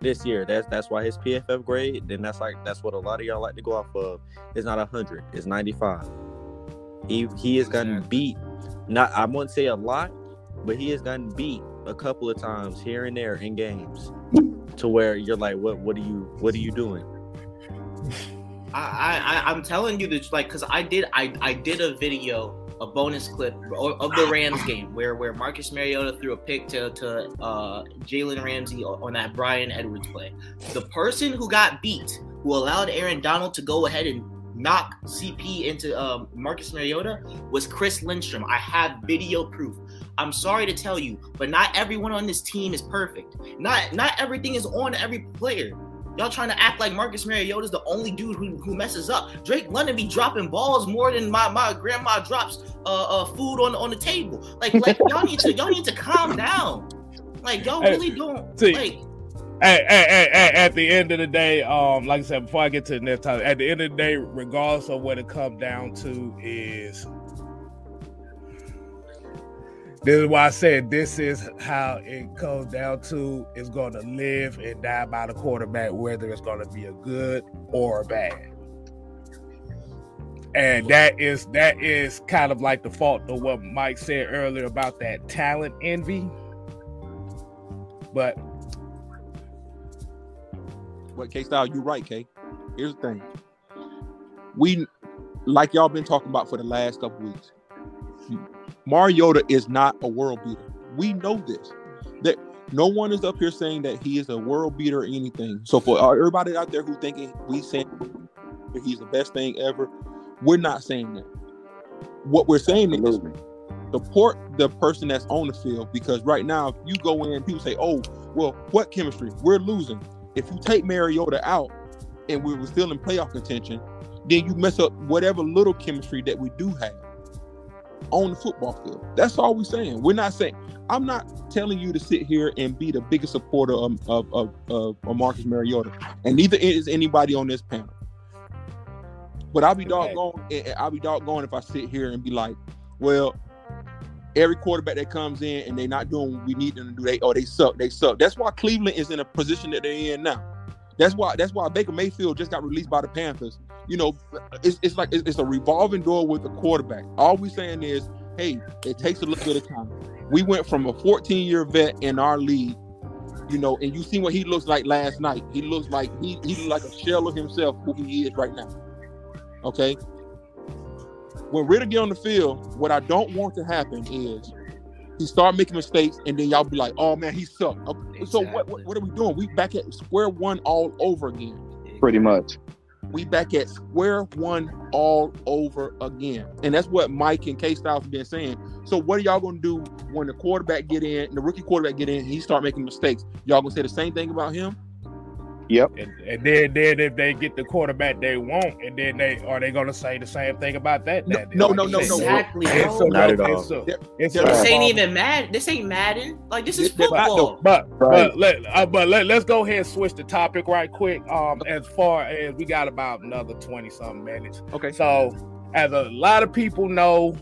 this year. That's that's why his P F F grade. Then that's like that's what a lot of y'all like to go off of. It's not a hundred. It's ninety-five. He he has gotten beat. Not I won't say a lot, but he has gotten beat a couple of times here and there in games. To where you're like, what? What are you? What are you doing? I, I I'm telling you that, like, because I did I, I did a video, a bonus clip of the Rams game where where Marcus Mariota threw a pick to to uh, Jalen Ramsey on that Bryan Edwards play. The person who got beat, who allowed Aaron Donald to go ahead and knock C P into um, Marcus Mariota, was Chris Lindstrom. I have video proof. I'm sorry to tell you, but not everyone on this team is perfect. Not not everything is on every player. Y'all trying to act like Marcus Mariota's the only dude who, who messes up. Drake London be dropping balls more than my, my grandma drops uh, uh, food on, on the table. Like like y'all need to y'all need to calm down. Like y'all really hey, don't see, like. Hey, hey, hey, hey, at the end of the day, um, like I said, before I get to the next topic, at the end of the day, regardless of what it comes down to, is this is why I said this is how it comes down to. It's going to live and die by the quarterback, whether it's going to be a good or a bad. And that is that is kind of like the fault of what Mike said earlier about that talent envy. But but K-Style, you're right, K. Here's the thing. We, like y'all been talking about for the last couple weeks, Mariota is not a world beater. We know this. That no one is up here saying that he is a world beater or anything. So for everybody out there who thinking we saying he's the best thing ever, we're not saying that. What we're saying is support the person that's on the field, because right now if you go in, people say, "Oh, well, what chemistry? We're losing." If you take Mariota out and we were still in playoff contention, then you mess up whatever little chemistry that we do have on the football field. That's all we're saying. We're not saying, I'm not telling you to sit here and be the biggest supporter of, of, of, of, of Marcus Mariota, and neither is anybody on this panel. But I'll be doggone, I'll be doggone if I sit here and be like, well, every quarterback that comes in and they're not doing what we need them to do, they oh they suck, they suck. That's why Cleveland is in a position that they're in now. That's why that's why Baker Mayfield just got released by the Panthers. You know, it's it's like it's, it's a revolving door with the quarterback. All we're saying is, hey, it takes a little bit of time. We went from a fourteen-year vet in our league, you know, and you see what he looks like last night. He looks like he he's like a shell of himself, who he is right now. Okay. When Ridder get on the field, what I don't want to happen is he start making mistakes, and then y'all be like, "Oh man, he sucked." Exactly. So what, what? What are we doing? We back at square one all over again. Pretty much. We back at square one all over again, and that's what Mike and K-Styles have been saying. So what are y'all gonna do when the quarterback get in, the rookie quarterback get in, and he start making mistakes? Y'all gonna say the same thing about him? Yep. And, and then, then if they get the quarterback they want, and then they are they gonna say the same thing about that? No, no, like no, no, no, exactly. No. So not at all. So, they're, they're this ain't even mad. This ain't Madden. Like this is football. But but, right. but let uh, but let let's go ahead and switch the topic right quick. Um, as far as we got about another twenty something minutes. Okay. So as a lot of people know,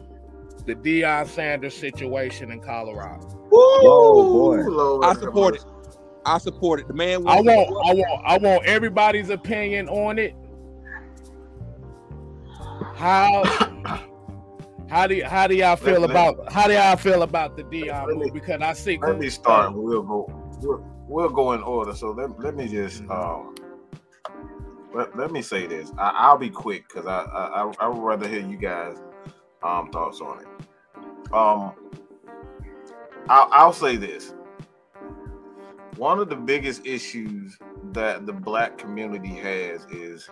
the Deion Sanders situation in Colorado. Woo! Oh, boy. I support it. I support it. The man. I want. I want. I want everybody's opinion on it. How? how do? How do y'all feel let, about? Let, how do y'all feel about the Deion move? Me, because I see. Let me start. We'll go. We'll, we'll go in order. So let, let me just. Um, let, let me say this. I, I'll be quick because I, I I would rather hear you guys' um, thoughts on it. Um. I, I'll say this. One of the biggest issues that the black community has is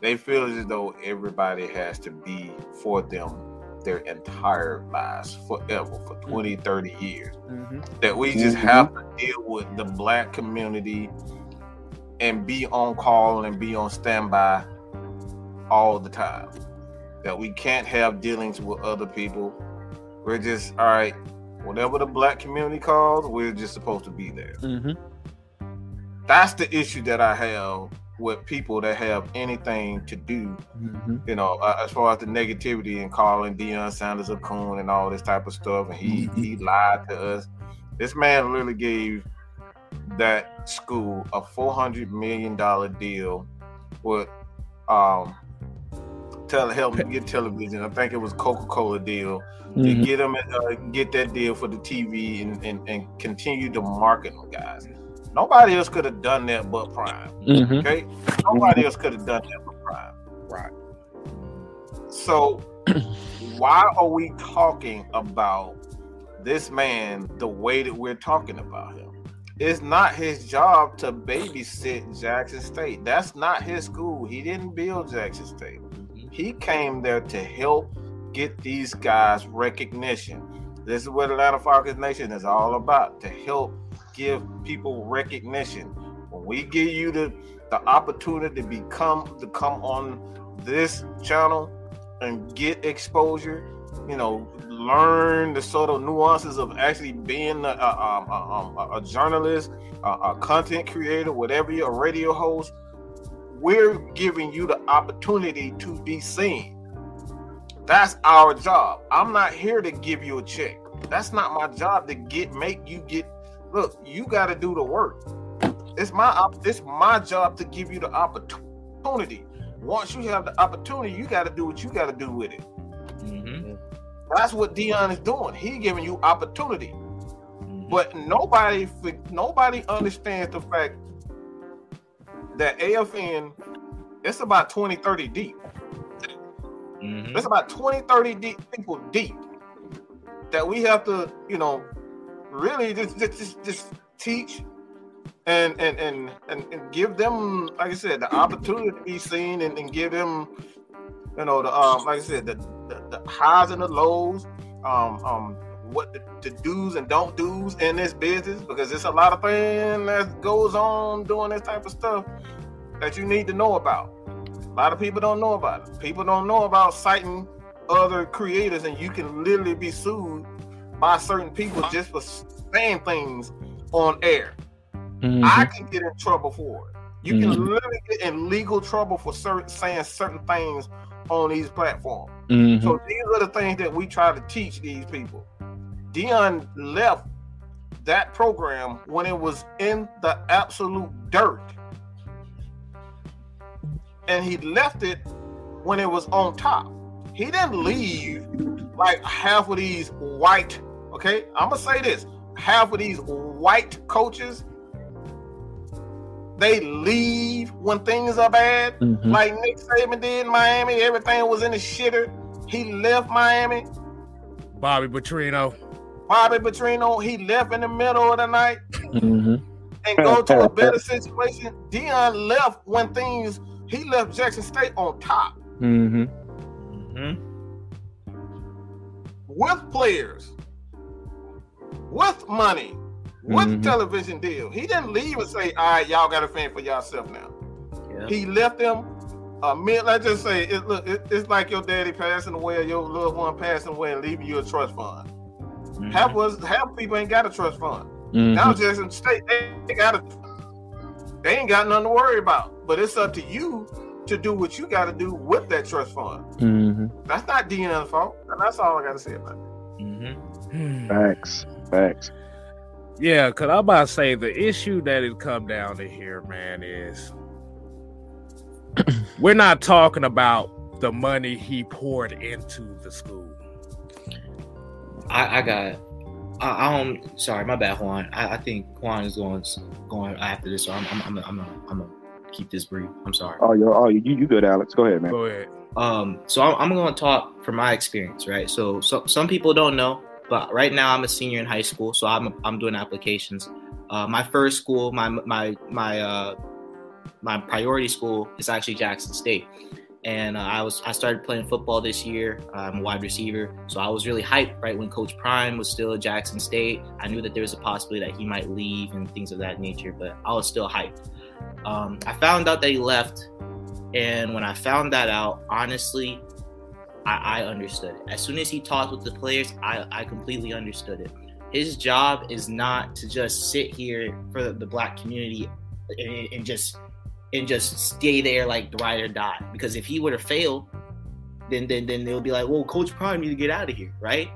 they feel as though everybody has to be for them their entire lives, forever, for twenty, thirty years. Mm-hmm. That we just mm-hmm. have to deal with the black community and be on call and be on standby all the time. That we can't have dealings with other people. We're just, all right, whatever the black community calls, we're just supposed to be there. Mm-hmm. That's the issue that I have with people that have anything to do, mm-hmm. you know, uh, as far as the negativity and calling Deion Sanders a coon and all this type of stuff. And he, mm-hmm. he lied to us. This man really gave that school a four hundred million dollars deal with um, tele- help get television. I think it was Coca-Cola deal. Mm-hmm. To get them uh, get that deal for the T V and, and, and continue to market them guys. Nobody else could have done that but Prime. Mm-hmm. Okay, nobody mm-hmm. else could have done that but Prime. restaurant. So why are we talking about this man the way that we're talking about him? It's not his job to babysit Jackson State. That's not his school. He didn't build Jackson State. He came there to help get these guys recognition. This is what Atlanta Falcons Nation is all about, to help give people recognition. When we give you the, the opportunity to become to come on this channel and get exposure, you know, learn the sort of nuances of actually being a, a, a, a, a journalist, a, a content creator, whatever you're, a radio host, we're giving you the opportunity to be seen. That's our job. I'm not here to give you a check. That's not my job to get make you get. Look, you got to do the work. It's my it's my job to give you the opportunity. Once you have the opportunity, you got to do what you got to do with it. Mm-hmm. That's what Deion is doing. He's giving you opportunity, mm-hmm. but nobody nobody understands the fact that A F N, it's about twenty, thirty deep. Mm-hmm. There's about twenty, thirty deep people deep that we have to, you know, really just just, just teach and and, and and and give them, like I said, the opportunity to be seen and, and give them, you know, the um, like I said, the, the, the highs and the lows, um, um, what the, the do's and don't do's in this business, because there's a lot of things that goes on doing this type of stuff that you need to know about. A lot of people don't know about it. People don't know about citing other creators, and you can literally be sued by certain people just for saying things on air. Mm-hmm. I can get in trouble for it. You mm-hmm. can literally get in legal trouble for certain, saying certain things on these platforms. Mm-hmm. So these are the things that we try to teach these people. Deion left that program when it was in the absolute dirt. And he left it when it was on top. He didn't leave like half of these white, okay? I'm gonna say this, half of these white coaches, they leave when things are bad. Mm-hmm. Like Nick Saban did in Miami, everything was in the shitter. He left Miami. Bobby Petrino. Bobby Petrino, he left in the middle of the night mm-hmm. and go to a better situation. Deion left when things He left Jackson State on top. Mm-hmm. Mm-hmm. With players. With money. With mm-hmm. television deal. He didn't leave and say, all right, y'all got to fend for yourself now. Yeah. He left them. Uh, mid, let's just say, it, look, it, it's like your daddy passing away or your loved one passing away and leaving you a trust fund. Mm-hmm. Half, was, half people ain't got a trust fund. Mm-hmm. Now Jackson State, they, they got a They ain't got nothing to worry about, but it's up to you to do what you got to do with that trust fund. Mm-hmm. That's not Deion's fault, and that's all I got to say about it. Mm-hmm. Facts, facts. Yeah, because I'm about to say the issue that it come down to here, man, is we're not talking about the money he poured into the school. I, I got it. I, I'm sorry, my bad, Juan. I, I think Juan is going going after this, so I'm I'm I'm I'm, I'm, I'm gonna keep this brief. I'm sorry. Oh, you're, oh, you you good, Alex? Go ahead, man. Go ahead. Um, so I'm, I'm going to talk from my experience, right? So, so some people don't know, but right now I'm a senior in high school, so I'm I'm doing applications. Uh, my first school, my my my uh, my priority school is actually Jackson State, and uh, I was I started playing football this year. I'm a wide receiver, so I was really hyped right when Coach Prime was still at Jackson State. I knew that there was a possibility that he might leave and things of that nature, but I was still hyped. Um, I found out that he left, and when I found that out, honestly, I, I understood it. As soon as he talked with the players, I, I completely understood it. His job is not to just sit here for the, the black community and, and just... and just stay there like ride or die, because if he would have failed, then then then they'll be like, well, Coach Prime need to get out of here, right?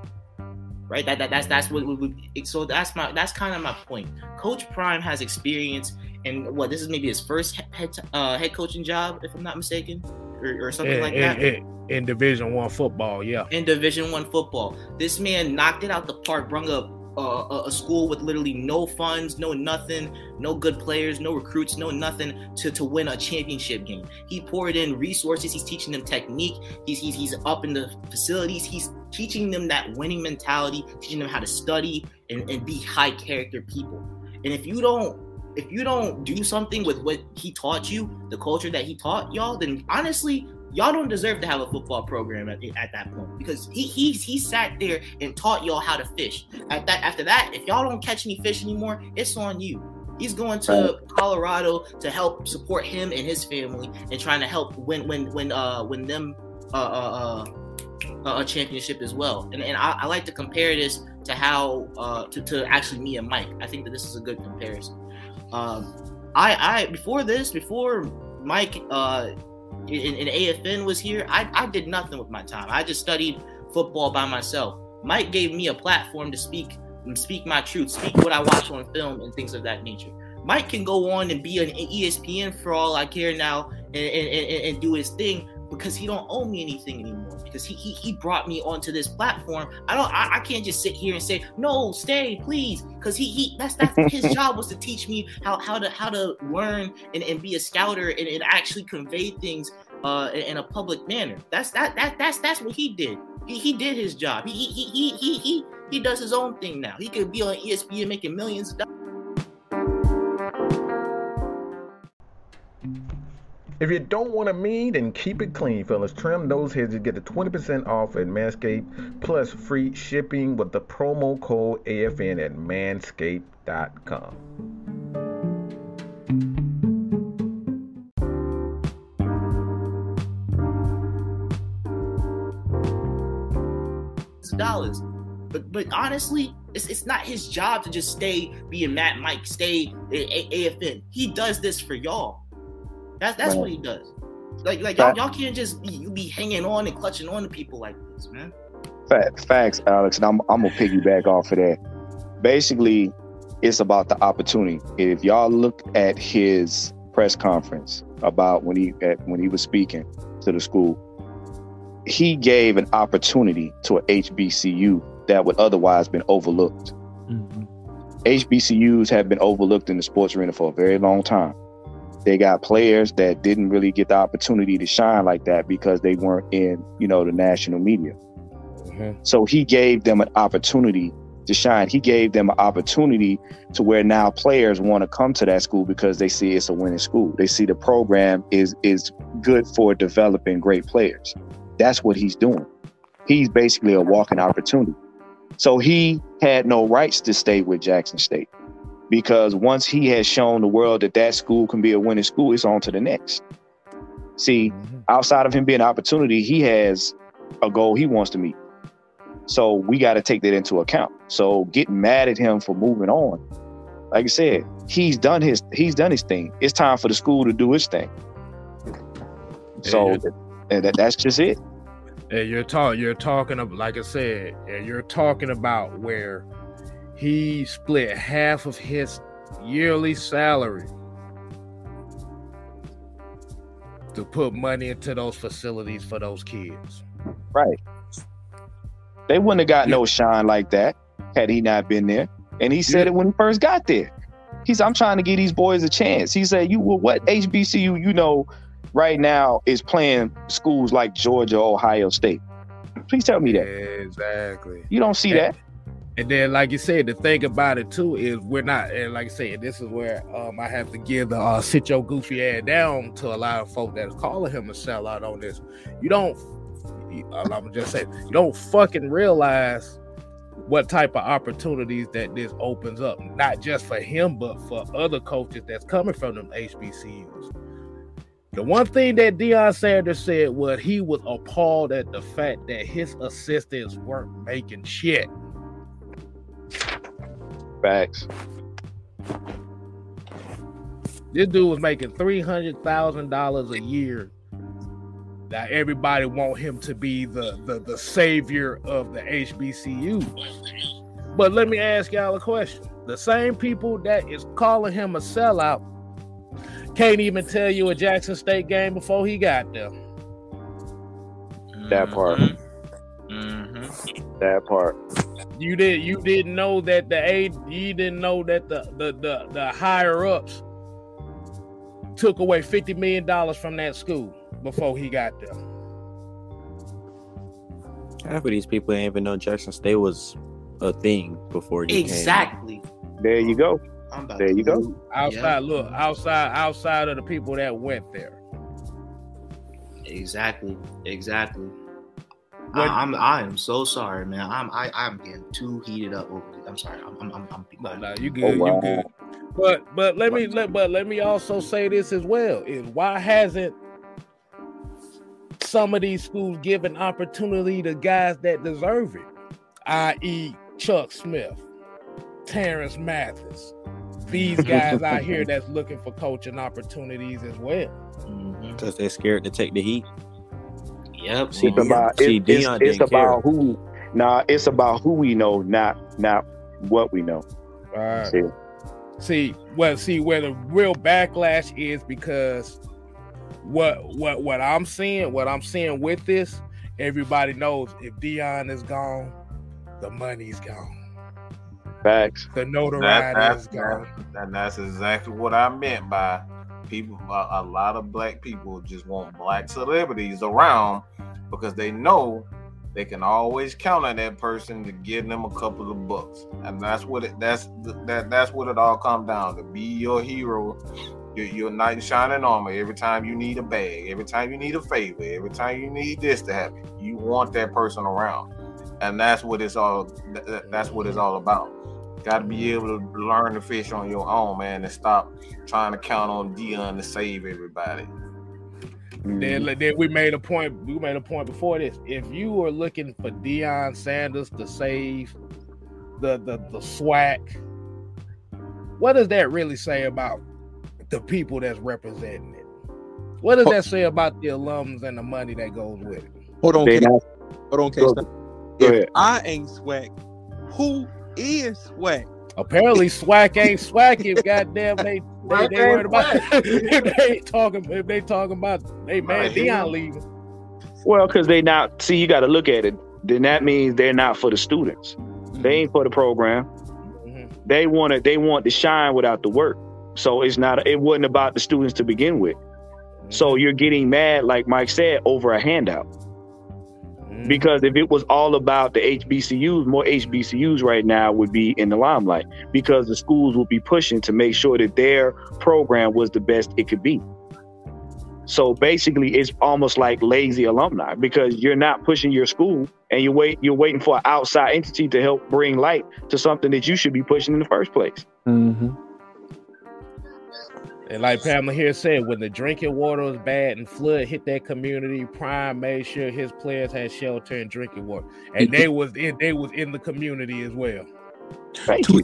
Right? That, that that's that's what we would. So that's my that's kind of my point. Coach Prime has experience, and what this is maybe his first head uh, head coaching job, if I'm not mistaken, or, or something in, like in, that. In, in Division One football, yeah. In Division One football, this man knocked it out the park, brung up uh, a school with literally no funds, no nothing, no good players, no recruits, no nothing to, to win a championship game. He poured in resources. He's teaching them technique. He's, he's, he's up in the facilities. He's teaching them that winning mentality, teaching them how to study and, and be high character people. And if you don't, if you don't do something with what he taught you, the culture that he taught y'all, then honestly, y'all don't deserve to have a football program at, at that point, because he, he he sat there and taught y'all how to fish. At that, after that, if y'all don't catch any fish anymore, it's on you. He's going to Colorado to help support him and his family and trying to help win when when uh win them uh, uh, uh, a championship as well. And and I, I like to compare this to how uh to, to actually me and Mike. I think that this is a good comparison. Um, I I before this before Mike uh. In, in A F N was here, I, I did nothing with my time. I just studied football by myself. Mike gave me a platform to speak speak my truth, speak what I watch on film and things of that nature. Mike can go on and be an E S P N for all I care now and, and, and, and do his thing, because he don't owe me anything anymore, because he he, he brought me onto this platform. I don't I, I can't just sit here and say, no, stay, please, because he he that's that's his job was to teach me how how to how to learn and, and be a scouter and, and actually convey things uh in, in a public manner. That's that that that's that's what he did. He he did his job. He he he he he he does his own thing now. He could be on E S P N making millions of dollars. If you don't want to mean, then keep it clean, fellas. Trim those heads. You get the twenty percent off at Manscaped, plus free shipping with the promo code A F N at manscaped dot com. Dollars. But but honestly, it's it's not his job to just stay being Matt Mike, stay A F N. He does this for y'all. That's that's what he does. Like like y'all, y'all can't just be, you be hanging on and clutching on to people like this, man. Facts, facts, Alex, and I'm I'm gonna piggyback off of that. Basically, it's about the opportunity. If y'all look at his press conference about when he at, when he was speaking to the school, he gave an opportunity to an H B C U that would otherwise been overlooked. Mm-hmm. H B C Us have been overlooked in the sports arena for a very long time. They got players that didn't really get the opportunity to shine like that because they weren't in, you know, the national media. Mm-hmm. So he gave them an opportunity to shine. He gave them an opportunity to where now players want to come to that school because they see it's a winning school. They see the program is is good for developing great players. That's what he's doing. He's basically a walking opportunity. So he had no rights to stay with Jackson State, because once he has shown the world that that school can be a winning school, it's on to the next. See, outside of him being an opportunity, he has a goal he wants to meet. So we got to take that into account. So getting mad at him for moving on, like I said, he's done his he's done his thing. It's time for the school to do its thing. So and that, that's just it. And you're talking, you're talking of, like I said, and you're talking about where he split half of his yearly salary to put money into those facilities for those kids. Right. They wouldn't have got no shine like that had he not been there. And he said yeah. it when he first got there. He said, I'm trying to give these boys a chance. He said, you well, what H B C U you know right now is playing schools like Georgia, Ohio State? Please tell me that. Exactly. You don't see that. And then, like you said, the thing about it too is we're not, and like I said, this is where um, I have to give the uh, sit your goofy ass down to a lot of folk that's calling him a sellout on this. You don't, I'm just saying, you don't fucking realize what type of opportunities that this opens up, not just for him, but for other coaches that's coming from them H B C Us. The one thing that Deion Sanders said was he was appalled at the fact that his assistants weren't making shit. Facts. This dude was making three hundred thousand dollars a year. Now everybody want him to be the, the, the savior of the H B C U. But let me ask y'all a question. The same people that is calling him a sellout can't even tell you a Jackson State game before he got there. That part. Mm-hmm. That part. you did you didn't know that the aid you didn't know that the the the, the higher ups took away fifty million dollars from that school before he got there. Half of these people didn't even know Jackson State was a thing before he exactly. came. Exactly. There you go. I'm about there to you go. go. Outside, yeah. look, outside, outside of the people that went there. Exactly. Exactly. What? I, I'm. I am so sorry, man. I'm. I. I'm getting too heated up. Over I'm sorry. I'm. I'm. I'm. I'm no, no, you good. Oh, wow. You good. But. But let me. Let. But let me also say this as well. Is why hasn't some of these schools given opportunity to guys that deserve it? that is. Chuck Smith, Terrence Mathis, these guys out here that's looking for coaching opportunities as well. Because they're scared to take the heat. Yep. See, it's about, it, See, it's, it's about who. Nah, it's about who we know, not not what we know. Right. See. see, well, see where the real backlash is, because what what what I'm seeing, what I'm seeing with this, everybody knows if Deion is gone, the money's gone. Facts. The notoriety that, is gone. That, and that's exactly what I meant by. People, a, a lot of black people just want black celebrities around because they know they can always count on that person to give them a couple of bucks, and that's what it. That's that. That's what it all comes down to. Be your hero, your, your knight in shining armor. Every time you need a bag, every time you need a favor, every time you need this to happen, you want that person around, and that's what it's all. That's what it's all about. Got to be able to learn to fish on your own, man, and stop trying to count on Deion to save everybody. Then, then we made a point. We made a point before this. If you were looking for Deion Sanders to save the the, the S W A C, what does that really say about the people that's representing it? What does that say about the alums and the money that goes with it? Hold on, K- hold on, K- Go If ahead. I ain't S W A C, who? Is swag. Apparently, swag ain't swag. If goddamn they they, they worried about if they talking if they talking about they man Deion leaving. Well, because they not see. You got to look at it. Then that means they're not for the students. Mm-hmm. They ain't for the program. Mm-hmm. They want it. They want to shine without the work. So it's not. It wasn't about the students to begin with. Mm-hmm. So you're getting mad, like Mike said, over a handout. Because if it was all about the H B C Us, more H B C Us right now would be in the limelight because the schools will be pushing to make sure that their program was the best it could be. So basically, it's almost like lazy alumni because you're not pushing your school and you wait, you're waiting for an outside entity to help bring light to something that you should be pushing in the first place. Mm-hmm. And like Pamela here said, when the drinking water was bad and flood hit that community, Prime made sure his players had shelter and drinking water, and they was in, they was in the community as well. Two,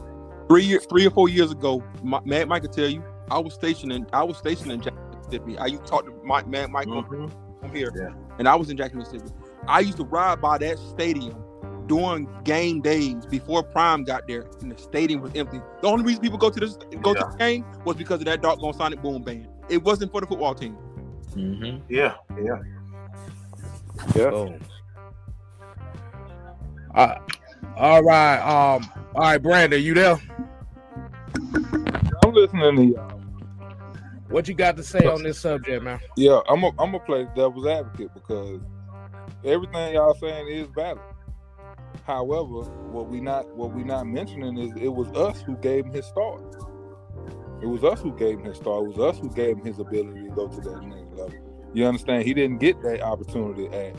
three, three or four years ago, my, Mad Mike could tell you I was stationed in I was stationed in Jackson, Mississippi. I used to talk to my, Mad Mike mm-hmm. I'm here, yeah. and I was in Jackson, Mississippi. I used to ride by that stadium during game days before Prime got there, and the stadium was empty. The only reason people go to this go yeah. to the game was because of that doggone Sonic Boom band. It wasn't for the football team. Mm-hmm. Yeah, yeah, yeah. So, uh, all right, um, all right, Brandon, you there? I'm listening to y'all. What you got to say on this subject, man? Yeah, I'm a, I'm a play devil's advocate because everything y'all saying is valid. However, what we not what we not mentioning is it was us who gave him his start. It was us who gave him his start. It was us who gave him his ability to go to that next level. You understand? He didn't get that opportunity at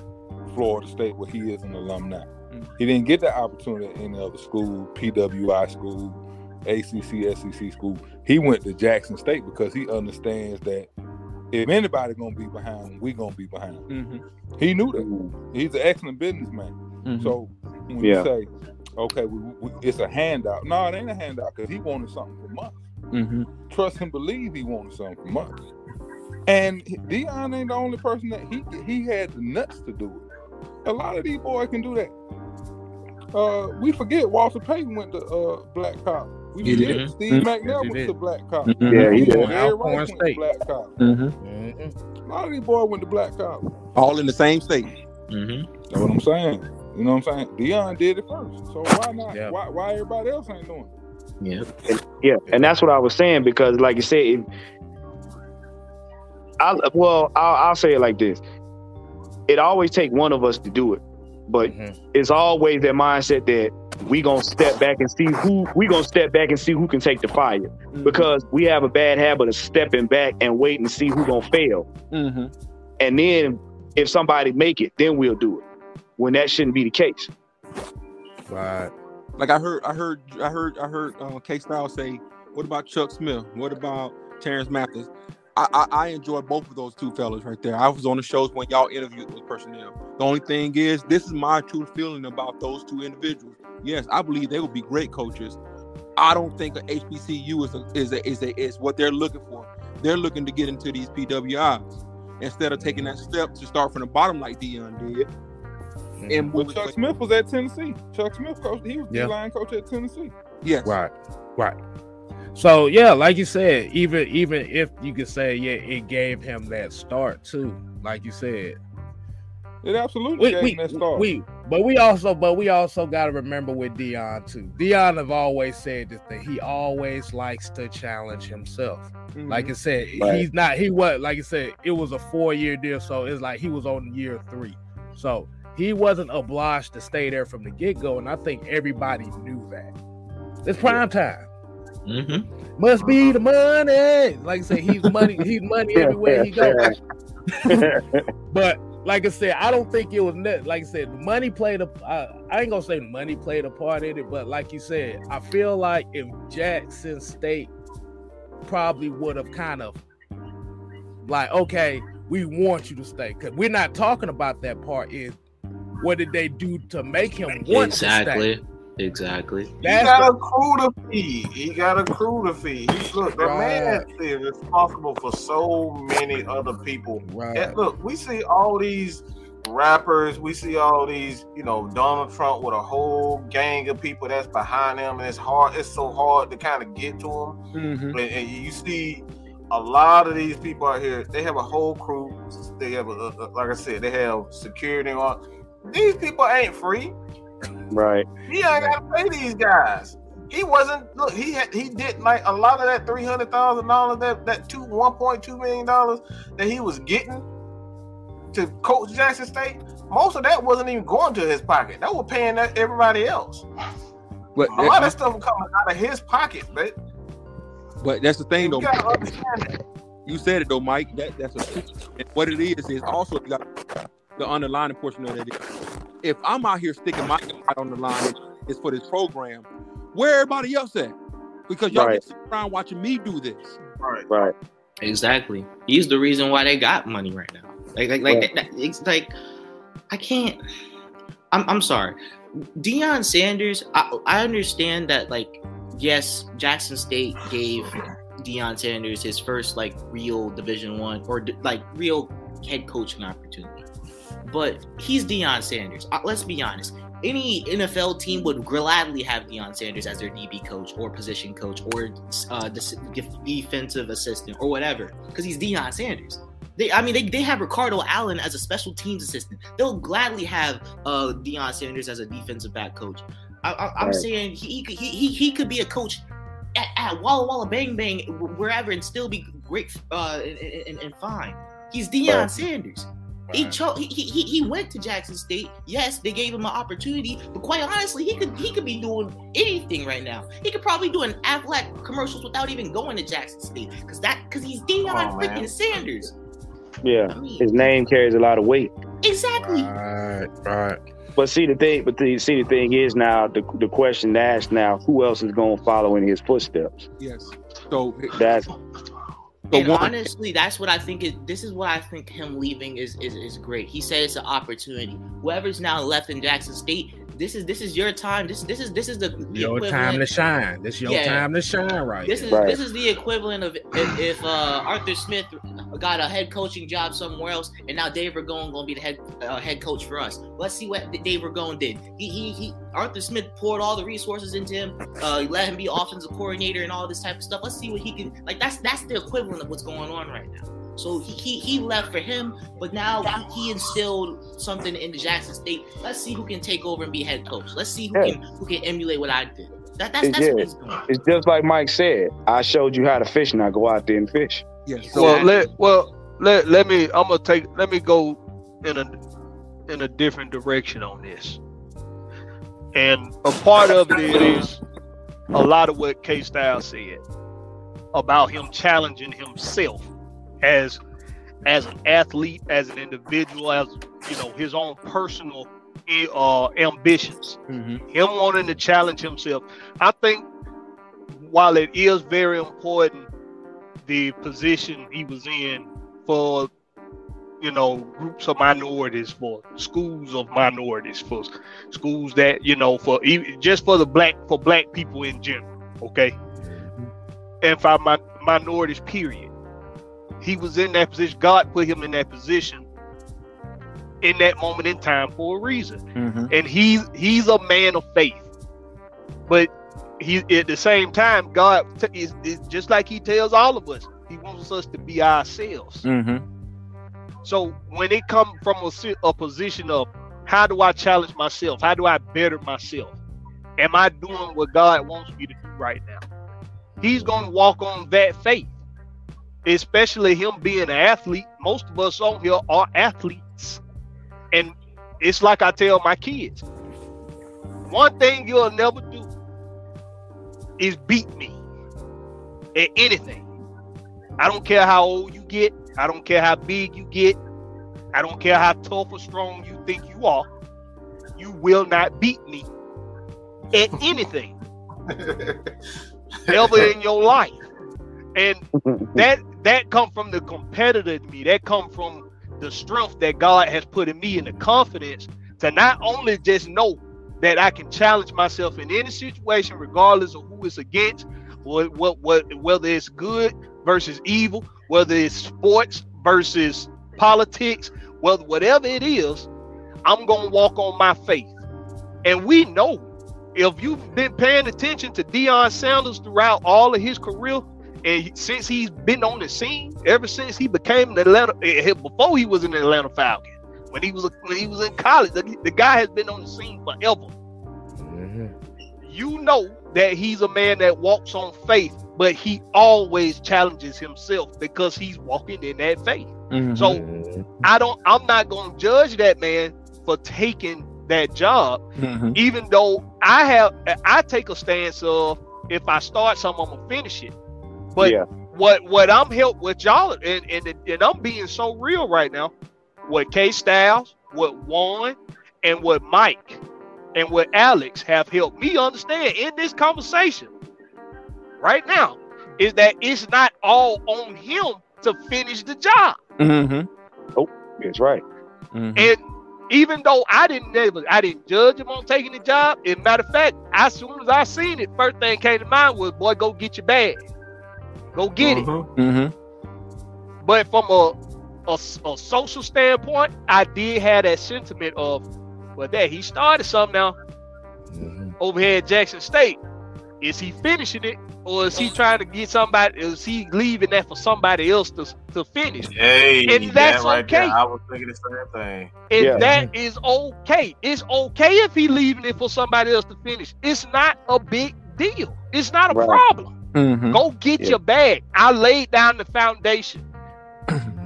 Florida State, where he is an alumni. Mm-hmm. He didn't get that opportunity at any other school, P W I school, A C C, S E C school. He went to Jackson State because he understands that if anybody gonna be behind him, we gonna be behind him. Mm-hmm. He knew that. He's an excellent businessman. Mm-hmm. So. When yeah. you say, okay, we, we, it's a handout. No, it ain't a handout because he wanted something from us. Mm-hmm. Trust and believe he wanted something from us. And Deion ain't the only person that he he had the nuts to do it. A lot of these boys can do that. Uh, we forget Walter Payton went to uh, Black College. We he forget did. Steve mm-hmm. McNair went did. to Black College. Mm-hmm. Yeah, he, he did. Everybody went state. to Black College. Mm-hmm. Mm-hmm. A lot of these boys went to Black College. All in the same state. Mm-hmm. That's what I'm saying. You know what I'm saying? Deion did it first, so why not? Yeah. Why why everybody else ain't doing it? Yeah, and, yeah, and that's what I was saying, because, like you said, it, I well, I'll, I'll say it like this: it always takes one of us to do it, but mm-hmm. it's always that mindset that we gonna step back and see who we gonna step back and see who can take the fire, mm-hmm. because we have a bad habit of stepping back and waiting to see who gonna fail, mm-hmm. and then if somebody make it, then we'll do it. When that shouldn't be the case. Right. Like I heard, I heard, I heard, I heard uh, K-Styles say, "What about Chuck Smith? What about Terrence Mathis?" I, I, I enjoy both of those two fellas right there. I was on the shows when y'all interviewed those personnel. The only thing is, this is my true feeling about those two individuals. Yes, I believe they will be great coaches. I don't think a H B C U is a, is a, is a, is what they're looking for. They're looking to get into these P W Is instead of taking that step to start from the bottom like Deion did. Mm-hmm. And well, Chuck Smith was at Tennessee. Chuck Smith coached. He was yeah. the line coach at Tennessee. Yes. Right. Right. So yeah, like you said, even even if you could say, yeah, it gave him that start too. Like you said, it absolutely we, gave we, him that start. We, but we also, but we also got to remember with Deion too. Deion have always said this thing. He always likes to challenge himself. Mm-hmm. Like I said, right. he's not. He was like I said. It was a four year deal, so it's like he was on year three. So. He wasn't obliged to stay there from the get-go, and I think everybody knew that. It's prime time. Mm-hmm. Must be the money. Like I said, he's money. He's money everywhere he goes. But like I said, I don't think it was nothing. Like I said, money played a. Uh, I ain't gonna say money played a part in it, but like you said, I feel like if Jackson State probably would have kind of like, okay, we want you to stay, because we're not talking about that part is. What did they do to make him want exactly. to stay? Exactly. Exactly. He got a crew to feed. He got a crew to feed. He, look, the right. man is responsible for so many other people. Right. And look, we see all these rappers. We see all these, you know, Donald Trump with a whole gang of people that's behind him, and it's hard. It's so hard to kind of get to him. Mm-hmm. And, and you see a lot of these people out here. They have a whole crew. They have, a, a, like I said, they have security on. These people ain't free, right? He ain't got to pay these guys. He wasn't. Look, he had, he did like a lot of that three hundred thousand dollars, that that two one point two million dollars that he was getting to coach Jackson State. Most of that wasn't even going to his pocket. They were paying that everybody else. But a lot of stuff was coming out of his pocket, but but that's the thing, though. You gotta understand that. You said it though, Mike. That that's a, and what it is is also you got. The underlying portion of that is, if I'm out here sticking my out on the line, it's for this program. Where everybody else at? Because y'all all right. get sitting around watching me do this. Right, right. Exactly. He's the reason why they got money right now. Like, like, like, right. that, that, it's like, I can't. I'm, I'm sorry, Deion Sanders. I, I understand that. Like, yes, Jackson State gave Deion Sanders his first like real Division One or like real head coaching opportunity. But he's Deion Sanders. Uh, let's be honest. Any N F L team would gladly have Deion Sanders as their D B coach or position coach or uh, defensive assistant or whatever, because he's Deion Sanders. They, I mean, they, they have Ricardo Allen as a special teams assistant. They'll gladly have uh, Deion Sanders as a defensive back coach. I, I, I'm right. saying he, he he he could be a coach at, at Walla Walla Bang Bang wherever and still be great uh, and, and, and fine. He's Deion right. Sanders. He, cho- he he he went to Jackson State. Yes, they gave him an opportunity, but quite honestly, he could he could be doing anything right now. He could probably do an Aflac commercials without even going to Jackson State, because that because he's Deion oh, freaking Sanders. Yeah, I mean, his name carries a lot of weight. Exactly. Right, right. But see the thing, but the, see the thing is now the the question to ask now: who else is going to follow in his footsteps? Yes. So that's. And honestly, that's what I think is, this is what I think him leaving is, is is great. He said it's an opportunity. Whoever's now left in Jackson State, this is this is your time. This this is this is the, the your equivalent. time to shine. This is your yeah. time to shine, right? This is right. this is the equivalent of if, if uh, Arthur Smith got a head coaching job somewhere else, and now Dave Ragone gonna be the head uh, head coach for us. Let's see what Dave Ragone did. He, he he Arthur Smith poured all the resources into him. Uh, let him be offensive coordinator and all this type of stuff. Let's see what he can. Like that's that's the equivalent of what's going on right now. So he he, he left for him, but now he, he instilled something into Jackson State. Let's see who can take over and be head coach. Let's see who yeah. can who can emulate what I did. That, that's, that's what he's doing. It's just like Mike said. I showed you how to fish, now go out there and fish. Yes. Well, exactly. let well let let me. I'm gonna take. Let me go in a in a different direction on this. And a part of it is a lot of what K-Styles said about him challenging himself as as an athlete, as an individual, as you know, his own personal uh, ambitions. Mm-hmm. Him wanting to challenge himself. I think while it is very important, the position he was in for, you know, groups of minorities, for schools of minorities, for schools that, you know, for even just for the black, for black people in general, okay? And for my, minorities, period. He was in that position. God put him in that position in that moment in time for a reason. Mm-hmm. And he's, he's a man of faith. But he, at the same time, God t- is, is just like he tells all of us, he wants us to be ourselves. Mm-hmm. So when it comes from a, a position of how do I challenge myself? How do I better myself? Am I doing what God wants me to do right now? He's going to walk on that faith, especially him being an athlete. Most of us on here are athletes. And it's like I tell my kids, one thing you'll never do is beat me at anything. I don't care how old you get. I don't care how big you get. I don't care how tough or strong you think you are. You will not beat me at anything ever in your life. And that that comes from the competitor in me. That comes from the strength that God has put in me and the confidence to not only just know that I can challenge myself in any situation, regardless of who it's against, or what, what, whether it's good versus evil, whether it's sports versus politics, whether whatever it is, I'm going to walk on my faith. And we know, if you've been paying attention to Deion Sanders throughout all of his career, and since he's been on the scene, ever since he became the Atlanta, before he was an Atlanta Falcon, when he was when he was in college, the, the guy has been on the scene forever. Mm-hmm. You know that he's a man that walks on faith, but he always challenges himself because he's walking in that faith. Mm-hmm. So I don't, I'm not going to judge that man for taking that job, mm-hmm. even though I have, I take a stance of if I start something, I'm gonna finish it. But yeah. what what I'm helped with y'all, and, and and I'm being so real right now, what K-Styles, what Juan, and what Mike, and what Alex have helped me understand in this conversation right now is that it's not all on him to finish the job. Mm-hmm. Oh, that's right. Mm-hmm. And even though I didn't ever, I didn't judge him on taking the job. As a matter of fact, as soon as I seen it, first thing came to mind was, boy, go get your bag. Go get mm-hmm. it. Mm-hmm. But from a, a, a social standpoint, I did have that sentiment of, well, that he started something now mm-hmm. over here at Jackson State. Is he finishing it, or is he trying to get somebody? Is he leaving that for somebody else to, to finish? Hey, and that's right okay. There. I was thinking the same thing. And yeah. that is okay. It's okay if he leaving it for somebody else to finish. It's not a big deal. It's not a right. problem. Mm-hmm. Go get yeah. your bag. I laid down the foundation.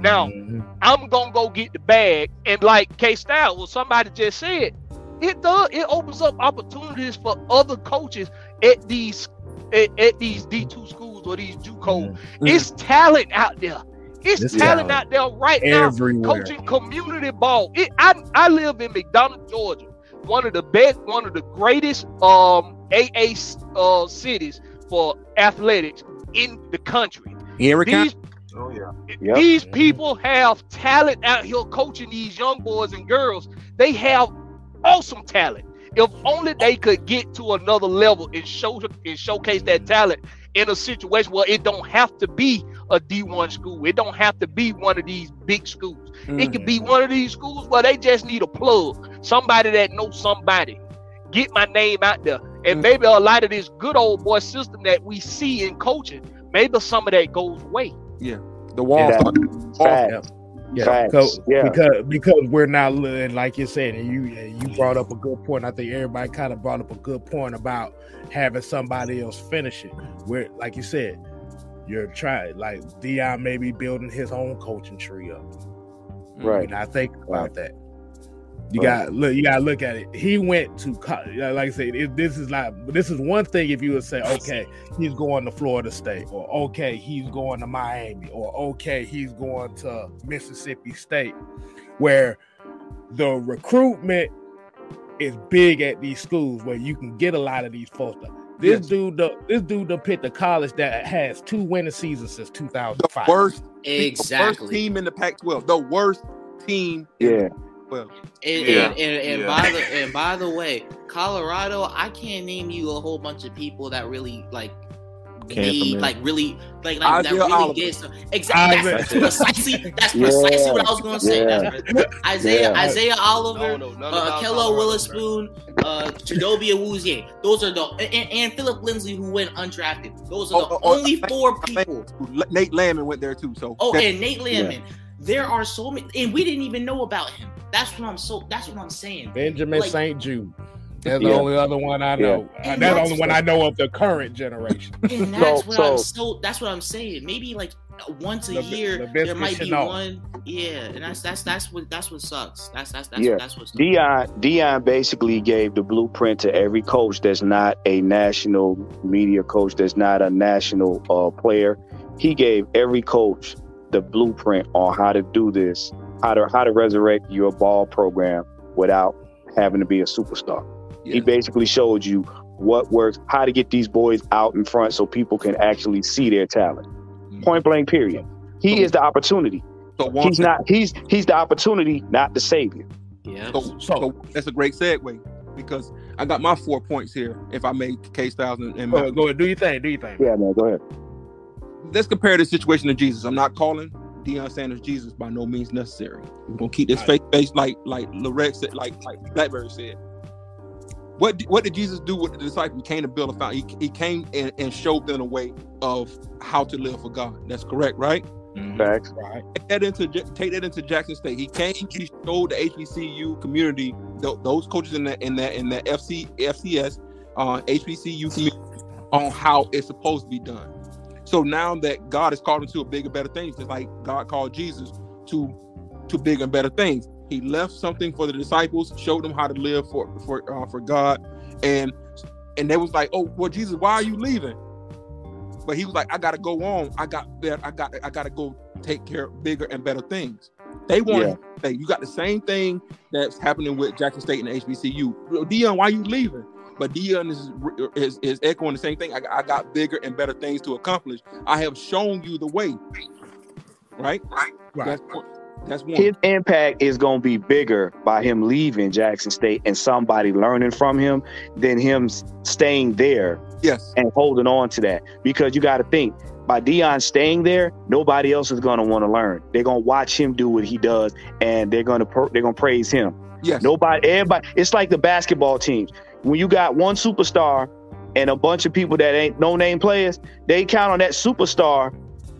Now mm-hmm. I'm gonna go get the bag. And like K-Styles, well, somebody just said, it does. It opens up opportunities for other coaches at these at, at these D two schools or these JUCO. Mm-hmm. It's talent out there. It's, it's talent out there right everywhere. Now. Coaching community ball. It, I I live in McDonough, Georgia, one of the best, one of the greatest um A A uh, cities for athletics in the country. Here we these, oh, yeah. yep. these people have talent out here coaching these young boys and girls. They have awesome talent. If only they could get to another level and show and showcase that talent in a situation where it don't have to be a D one school. It don't have to be one of these big schools. Mm-hmm. It could be one of these schools where they just need a plug. Somebody that knows somebody. Get my name out there. And maybe a lot of this good old boy system that we see in coaching, maybe some of that goes away. Yeah. The wall started off. Yeah, Facts. Because, yeah. because because we're not living, like you said, and you and you brought up a good point. I think everybody kind of brought up a good point about having somebody else finish it. Where, like you said, you're trying, like Deion may be building his own coaching tree up. Right. You're not thinking about that. You right. got look. You got to look at it. He went to college. Like I said, it, this is like this is one thing. If you would say, okay, he's going to Florida State, or okay, he's going to Miami, or okay, he's going to Mississippi State, where the recruitment is big at these schools, where you can get a lot of these folks. This yes. dude, the, this dude, the picked a college that has two winning seasons since two thousand five. The worst, exactly. The worst team in the Pac twelve. The worst team. Yeah. Well, and, yeah, and, and, and yeah. by the and by the way, Colorado, I can't name you a whole bunch of people that really like need, like really like, like that really get some. Exactly, that's precisely that's yeah. precisely what I was going to say. Yeah. That's Isaiah yeah. Isaiah Oliver, no, no, uh, Kello Witherspoon, uh, Chidobe Awuzie. Those are the and, and Phillip Lindsay, who went undrafted. Those are oh, the oh, only oh, four I people. Nate Landman went there too. So oh, and Nate Landman. Yeah. There are so many, and we didn't even know about him. That's what I'm so. That's what I'm saying. Benjamin like, Saint Jude. That's yeah. the only other one I know. Yeah. Uh, that's the only one I know of the current generation. And that's so, what so, I'm so. That's what I'm saying. Maybe like once a the, year the there might be know. one. Yeah, and that's that's that's what that's what sucks. That's that's that's yeah. what, that's what sucks. Deion Deion basically gave the blueprint to every coach that's not a national media coach, that's not a national uh, player. He gave every coach the blueprint on how to do this, how to how to resurrect your ball program without having to be a superstar. Yeah. He basically showed you what works, how to get these boys out in front so people can actually see their talent. Mm-hmm. Point blank, period. He is the opportunity. So he's not he's he's the opportunity, not the savior. Yeah. So, so that's a great segue, because I got my four points here. If I make K-Styles and, and my, go ahead, do your thing, do your thing. Yeah, man, go ahead. Let's compare this situation to Jesus. I'm not calling Deion Sanders Jesus, by no means necessary. We're gonna keep this faith based, like like Lorette said, like like Blackberry said. What what did Jesus do with the disciples? He came to build a fountain. He, he came and, and showed them a way of how to live for God. That's correct, right? Facts. Right. Take that into take that into Jackson State. He came. He showed the H B C U community, th- those coaches in that in that in that F C F C S uh, H B C U community on how it's supposed to be done. So now that God has called him to a bigger, better things, just like God called Jesus to to bigger and better things. He left something for the disciples, showed them how to live for for uh, for God, and and they was like, "Oh, well, Jesus, why are you leaving?" But he was like, "I gotta go on. I got better. I got I gotta go take care of bigger and better things." They want yeah. you got the same thing that's happening with Jackson State and H B C U. Deion, why are you leaving? But Deion is, is is echoing the same thing. I, I got bigger and better things to accomplish. I have shown you the way. Right? Right. That's, that's one. His impact is going to be bigger by him leaving Jackson State and somebody learning from him than him staying there yes. and holding on to that. Because you got to think, by Deion staying there, nobody else is going to want to learn. They're going to watch him do what he does, and they're going to per- they're going to praise him. Yes. Nobody, everybody. It's like the basketball teams. When you got one superstar and a bunch of people that ain't no-name players, they count on that superstar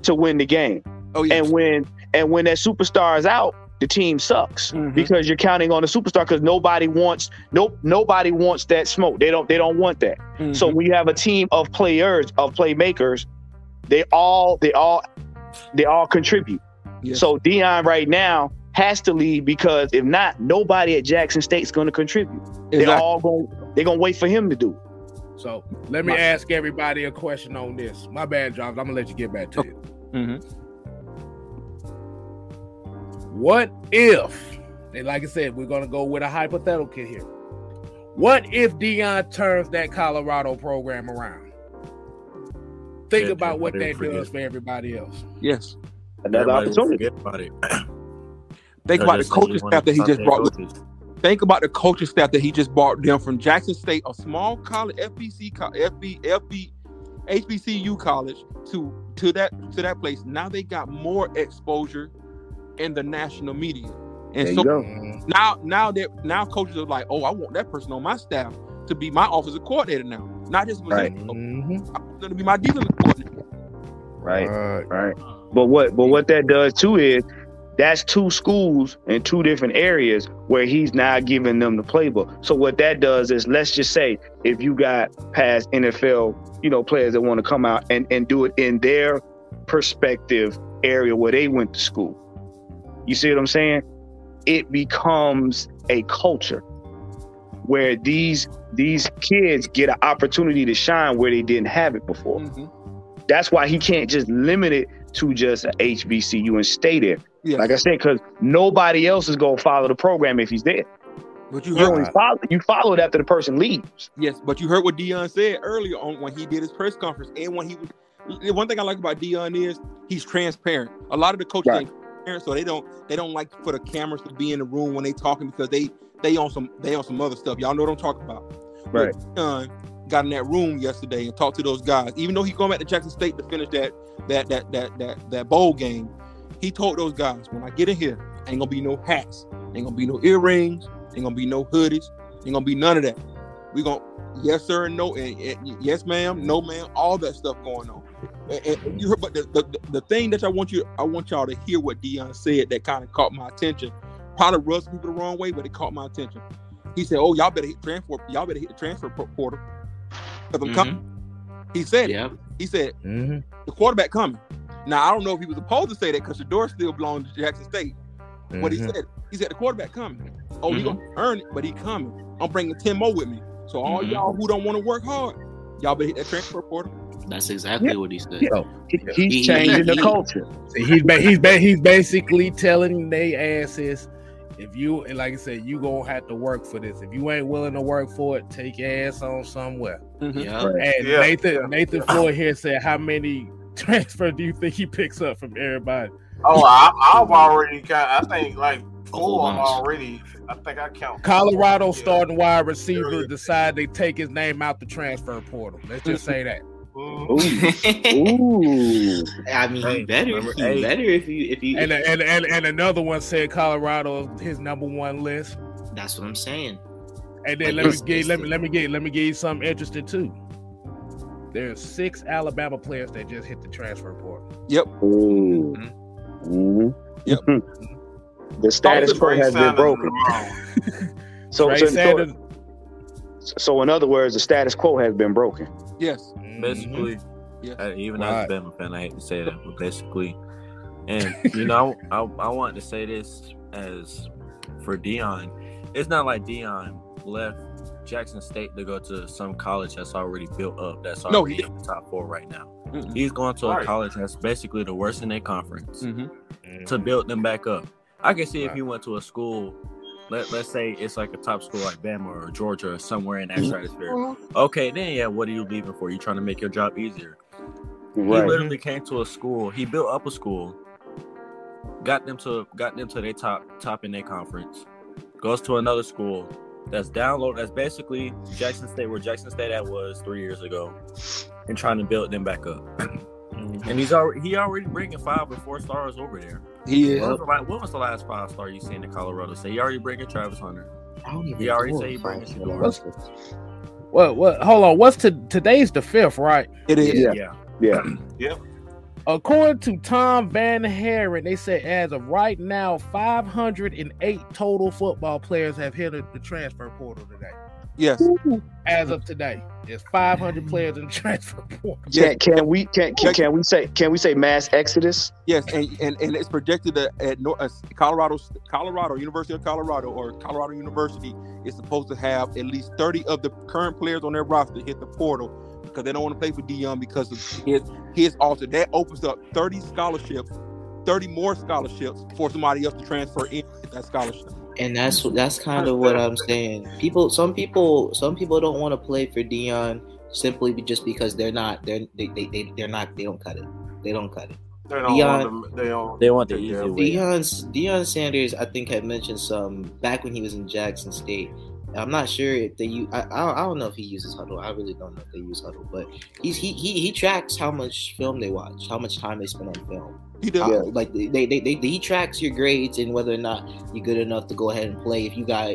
to win the game. Oh, yes. And when and when that superstar is out, the team sucks mm-hmm. because you're counting on the superstar, because nobody wants nope nobody wants that smoke. They don't they don't want that. Mm-hmm. So when you have a team of players, of playmakers, they all they all they all contribute. Yes. So Deion right now has to leave, because if not, nobody at Jackson State's going to contribute. Exactly. They're all going. They're going to wait for him to do it. So let me My, ask everybody a question on this. My bad, John. I'm going to let you get back to okay. it. Mm-hmm. What if, and like I said, we're going to go with a hypothetical here. What if Deion turns that Colorado program around? Think yeah, about what that forget. does for everybody else. Yes. Another opportunity. About it. Think no, about the coaching staff that he just brought coaches. with him. Think about the coaching staff that he just brought them from Jackson State, a small college, F B C, F B, F B, H B C U college, to to that to that place. Now they got more exposure in the national media, and there so you go. now now that now coaches are like, oh, I want that person on my staff to be my offensive coordinator now, not just right. I want them to be my defensive coordinator. Right, right. right. But what but what that does too is that's two schools in two different areas where he's not giving them the playbook. So what that does is, let's just say if you got past N F L, you know, players that want to come out and, and do it in their perspective area where they went to school. You see what I'm saying? It becomes a culture where these these kids get an opportunity to shine where they didn't have it before. Mm-hmm. That's why he can't just limit it to just a H B C U and stay there. Yeah. Like I said, because nobody else is going to follow the program if he's there. But you, heard, you only follow you follow it after the person leaves. Yes, but you heard what Deion said earlier on when he did his press conference. And when he was, one thing I like about Deion is he's transparent. A lot of the coaches right. ain't transparent, so they don't they don't like for the cameras to be in the room when they talking, because they they on some they on some other stuff. Y'all know what I'm talking about. Right. But Deion got in that room yesterday and talked to those guys. Even though he's going back to Jackson State to finish that that that that that that bowl game. He told those guys, when I get in here, ain't gonna be no hats, ain't gonna be no earrings, ain't gonna be no hoodies, ain't gonna be none of that. We gonna yes sir and no, and, and yes ma'am, no ma'am, all that stuff going on. And, and you heard, but the, the the thing that I want you, I want y'all to hear what Deion said that kind of caught my attention. Probably rubbed people the wrong way, but it caught my attention. He said, "Oh, y'all better hit transfer, y'all better hit the transfer portal, 'cause I'm mm-hmm. coming." He said, yeah. "He said mm-hmm. the quarterback coming." Now, I don't know if he was supposed to say that because the door still belongs to Jackson State. Mm-hmm. But he said, he said the quarterback coming. Oh, mm-hmm. he gonna earn it, but he coming. I'm bringing ten more with me. So all mm-hmm. y'all who don't want to work hard, y'all better hit that transfer portal. That's exactly yeah. what he said. Yeah. He, he's he, changing he, the culture. He, he's ba- he's ba- he's basically telling they asses, if you, and like I said, you gonna have to work for this. If you ain't willing to work for it, take your ass on somewhere. Mm-hmm. Yeah. And yeah. Nathan yeah. Nathan Floyd here said, how many transfer do you think he picks up from everybody? Oh, I, I've already got, I think, like four already. I think I count. Colorado starting wide receiver decide they take his name out the transfer portal. Let's just say that. Ooh. Ooh. I mean, he better. He better if you if you. And, and and and another one said Colorado his number one list. That's what I'm saying. And then let me get let me let me get let me give you something interesting too. There's six Alabama players that just hit the transfer portal. Yep. Mm-hmm. Mm-hmm. Yep. Mm-hmm. The status quo has been broken. so, so, so, so, in other words, the status quo has been broken. Yes. Mm-hmm. Basically, yes. I, even right. as a Bama fan, I hate to say that, but basically, and you know, I, I want to say this as for Deion, it's not like Deion left Jackson State to go to some college that's already built up, that's already no, in the top four right now. Mm-hmm. He's going to a right. college that's basically the worst in their conference mm-hmm. to build them back up. I can see right. if he went to a school, let, let's say it's like a top school like Bama or Georgia or somewhere in that stratosphere. Okay, then yeah, what are you leaving for? You trying to make your job easier. Right. He literally came to a school, he built up a school, got them to got them to their top top in their conference, goes to another school that's download. That's basically Jackson State, where Jackson State at was three years ago, and trying to build them back up. And he's already he already bringing five or four stars over there. He is. What was the, what was the last five star you seen in Colorado? So he already bringing Travis Hunter. He already said he bringing Shador. Well, well, hold on. What's to, today's the fifth, right? It is. Yeah. Yeah. Yeah. Yep. According to Tom Van Heren, they said as of right now, five hundred eight total football players have hit the transfer portal today. Yes. As of today, there's five hundred players in the transfer portal. Yes. Can, can we can, can can we say can we say mass exodus? Yes, and and, and it's projected that at Colorado Colorado University of Colorado or Colorado University is supposed to have at least thirty of the current players on their roster hit the portal, because they don't want to play for Deion because of his his alter. That opens up thirty scholarships, thirty more scholarships for somebody else to transfer in that scholarship. And that's that's kind of what I'm saying. People, some people, some people don't want to play for Deion simply just because they're not they're they they, they they're not they don't cut it. They don't cut it. They don't Deion, want them, they don't. They want the easy way. Deion Deion Sanders, I think, had mentioned some back when he was in Jackson State. I'm not sure if they use. I, I don't know if he uses Huddle. I really don't know if they use Huddle, but he's he he he tracks how much film they watch, how much time they spend on film. He does. Uh, like they they, they they he tracks your grades and whether or not you're good enough to go ahead and play. If you got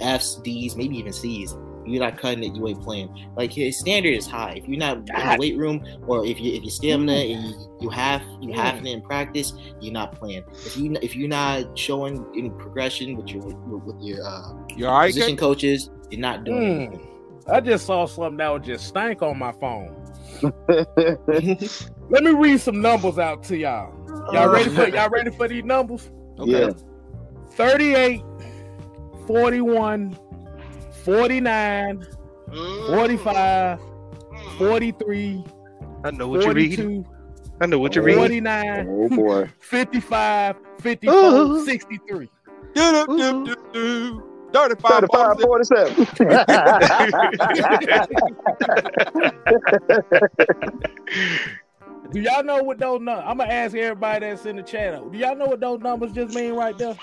F's, D's, maybe even C's, you're not cutting it, you ain't playing. Like, his standard is high. If you're not God. in the weight room, or if you if your stamina and you, you have you yeah. have it in practice, you're not playing. If you if you're not showing any progression with your with your uh, your right, position good? coaches, you're not doing mm. anything. I just saw something that was just stank on my phone. Let me read some numbers out to y'all. Y'all ready for y'all ready for these numbers? Okay. Yeah. thirty-eight, forty-one, forty-nine, forty-five, forty-three, I know what forty-two, you read. I know what you read. forty-nine, oh boy. fifty-five, fifty-four, uh-huh. sixty-three. Uh-huh. thirty-five, thirty-five forty-seven. Do y'all know what those numbers? I'm gonna ask everybody that's in the channel. Do y'all know what those numbers just mean right there?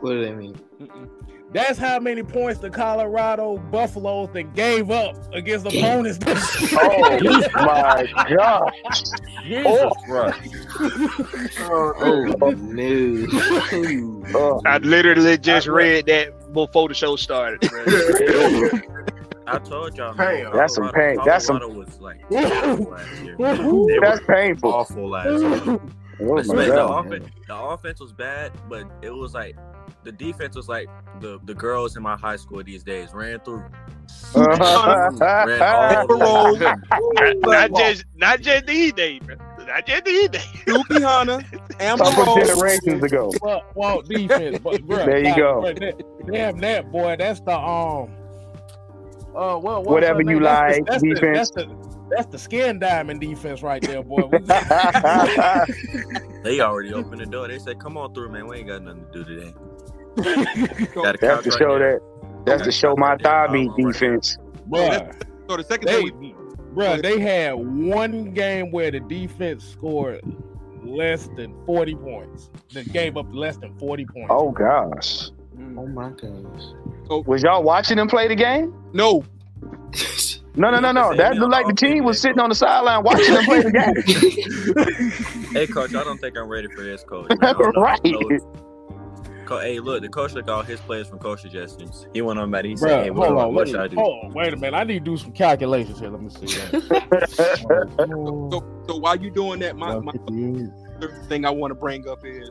What do they mean? Mm-mm. That's how many points the Colorado Buffaloes that gave up against the opponents. Oh my God! Jesus. Oh, oh, oh, oh no! Oh. I literally just I read, read that before the show started. I told y'all, man, that's some pain. Colorado that's some. Was like awful last year. That's painful. Awful last year. Oh my God, the, offense, the offense was bad, but it was like. The defense was like the, the girls in my high school these days ran through. Uh-huh. Ran all the not, not just not just these days, not just these days. Lukihana, Amber generations ago. Walk, walk defense, but bro, there you God, go. Bro, that, damn that boy, that's the um. Uh, what, what whatever you like, that's the, that's defense. The, that's the, That's the skin diamond defense right there, boy. They already opened the door. They said, "Come on through, man. We ain't got nothing to do today." That's to show that. That's to show my thigh beat defense. Bro, so the second day we beat. Bro, they had one game where the defense scored less than forty points. They gave up less than forty points. Oh gosh. Oh my gosh. So, was y'all watching them play the game? No. No, no, no, no. That looked like the team was sitting on the sideline watching them play the game. Hey, coach, I don't think I'm ready for this, coach. Right. Co- hey, look, the coach took all his players from coach suggestions. He went on that. He Bruh, said, hey, what, on, what should I do? Hold on, wait a minute. I need to do some calculations here. Let me see that. so, so, so while you doing that, my, my thing I want to bring up is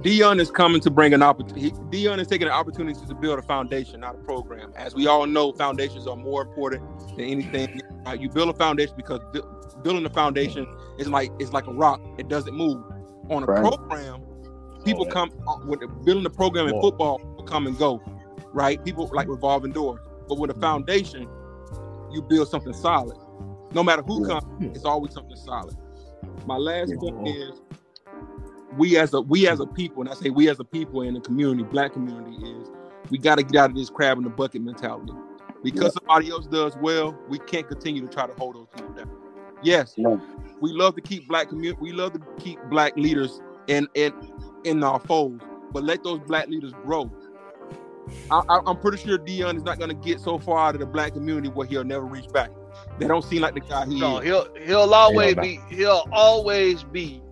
Deion is coming to bring an opportunity. Deion is taking an opportunity to build a foundation, not a program. As we all know, foundations are more important than anything. Uh, you build a foundation because bu- building a foundation is like it's like a rock. It doesn't move. On a right. program, people oh, come with building a program in football, people come and go, right? People like revolving doors. But with a foundation, you build something solid. No matter who yeah. comes, it's always something solid. My last yeah. point is. We as a we as a people, and I say we as a people in the community, black community, is we got to get out of this crab in the bucket mentality. Because yeah. somebody else does well, we can't continue to try to hold those people down. Yes, yeah. we love to keep black community. We love to keep black leaders in in in our fold, but let those black leaders grow. I, I, I'm pretty sure Deion is not going to get so far out of the black community where he'll never reach back. They don't seem like the guy he no, is. He'll he'll always be he'll always be.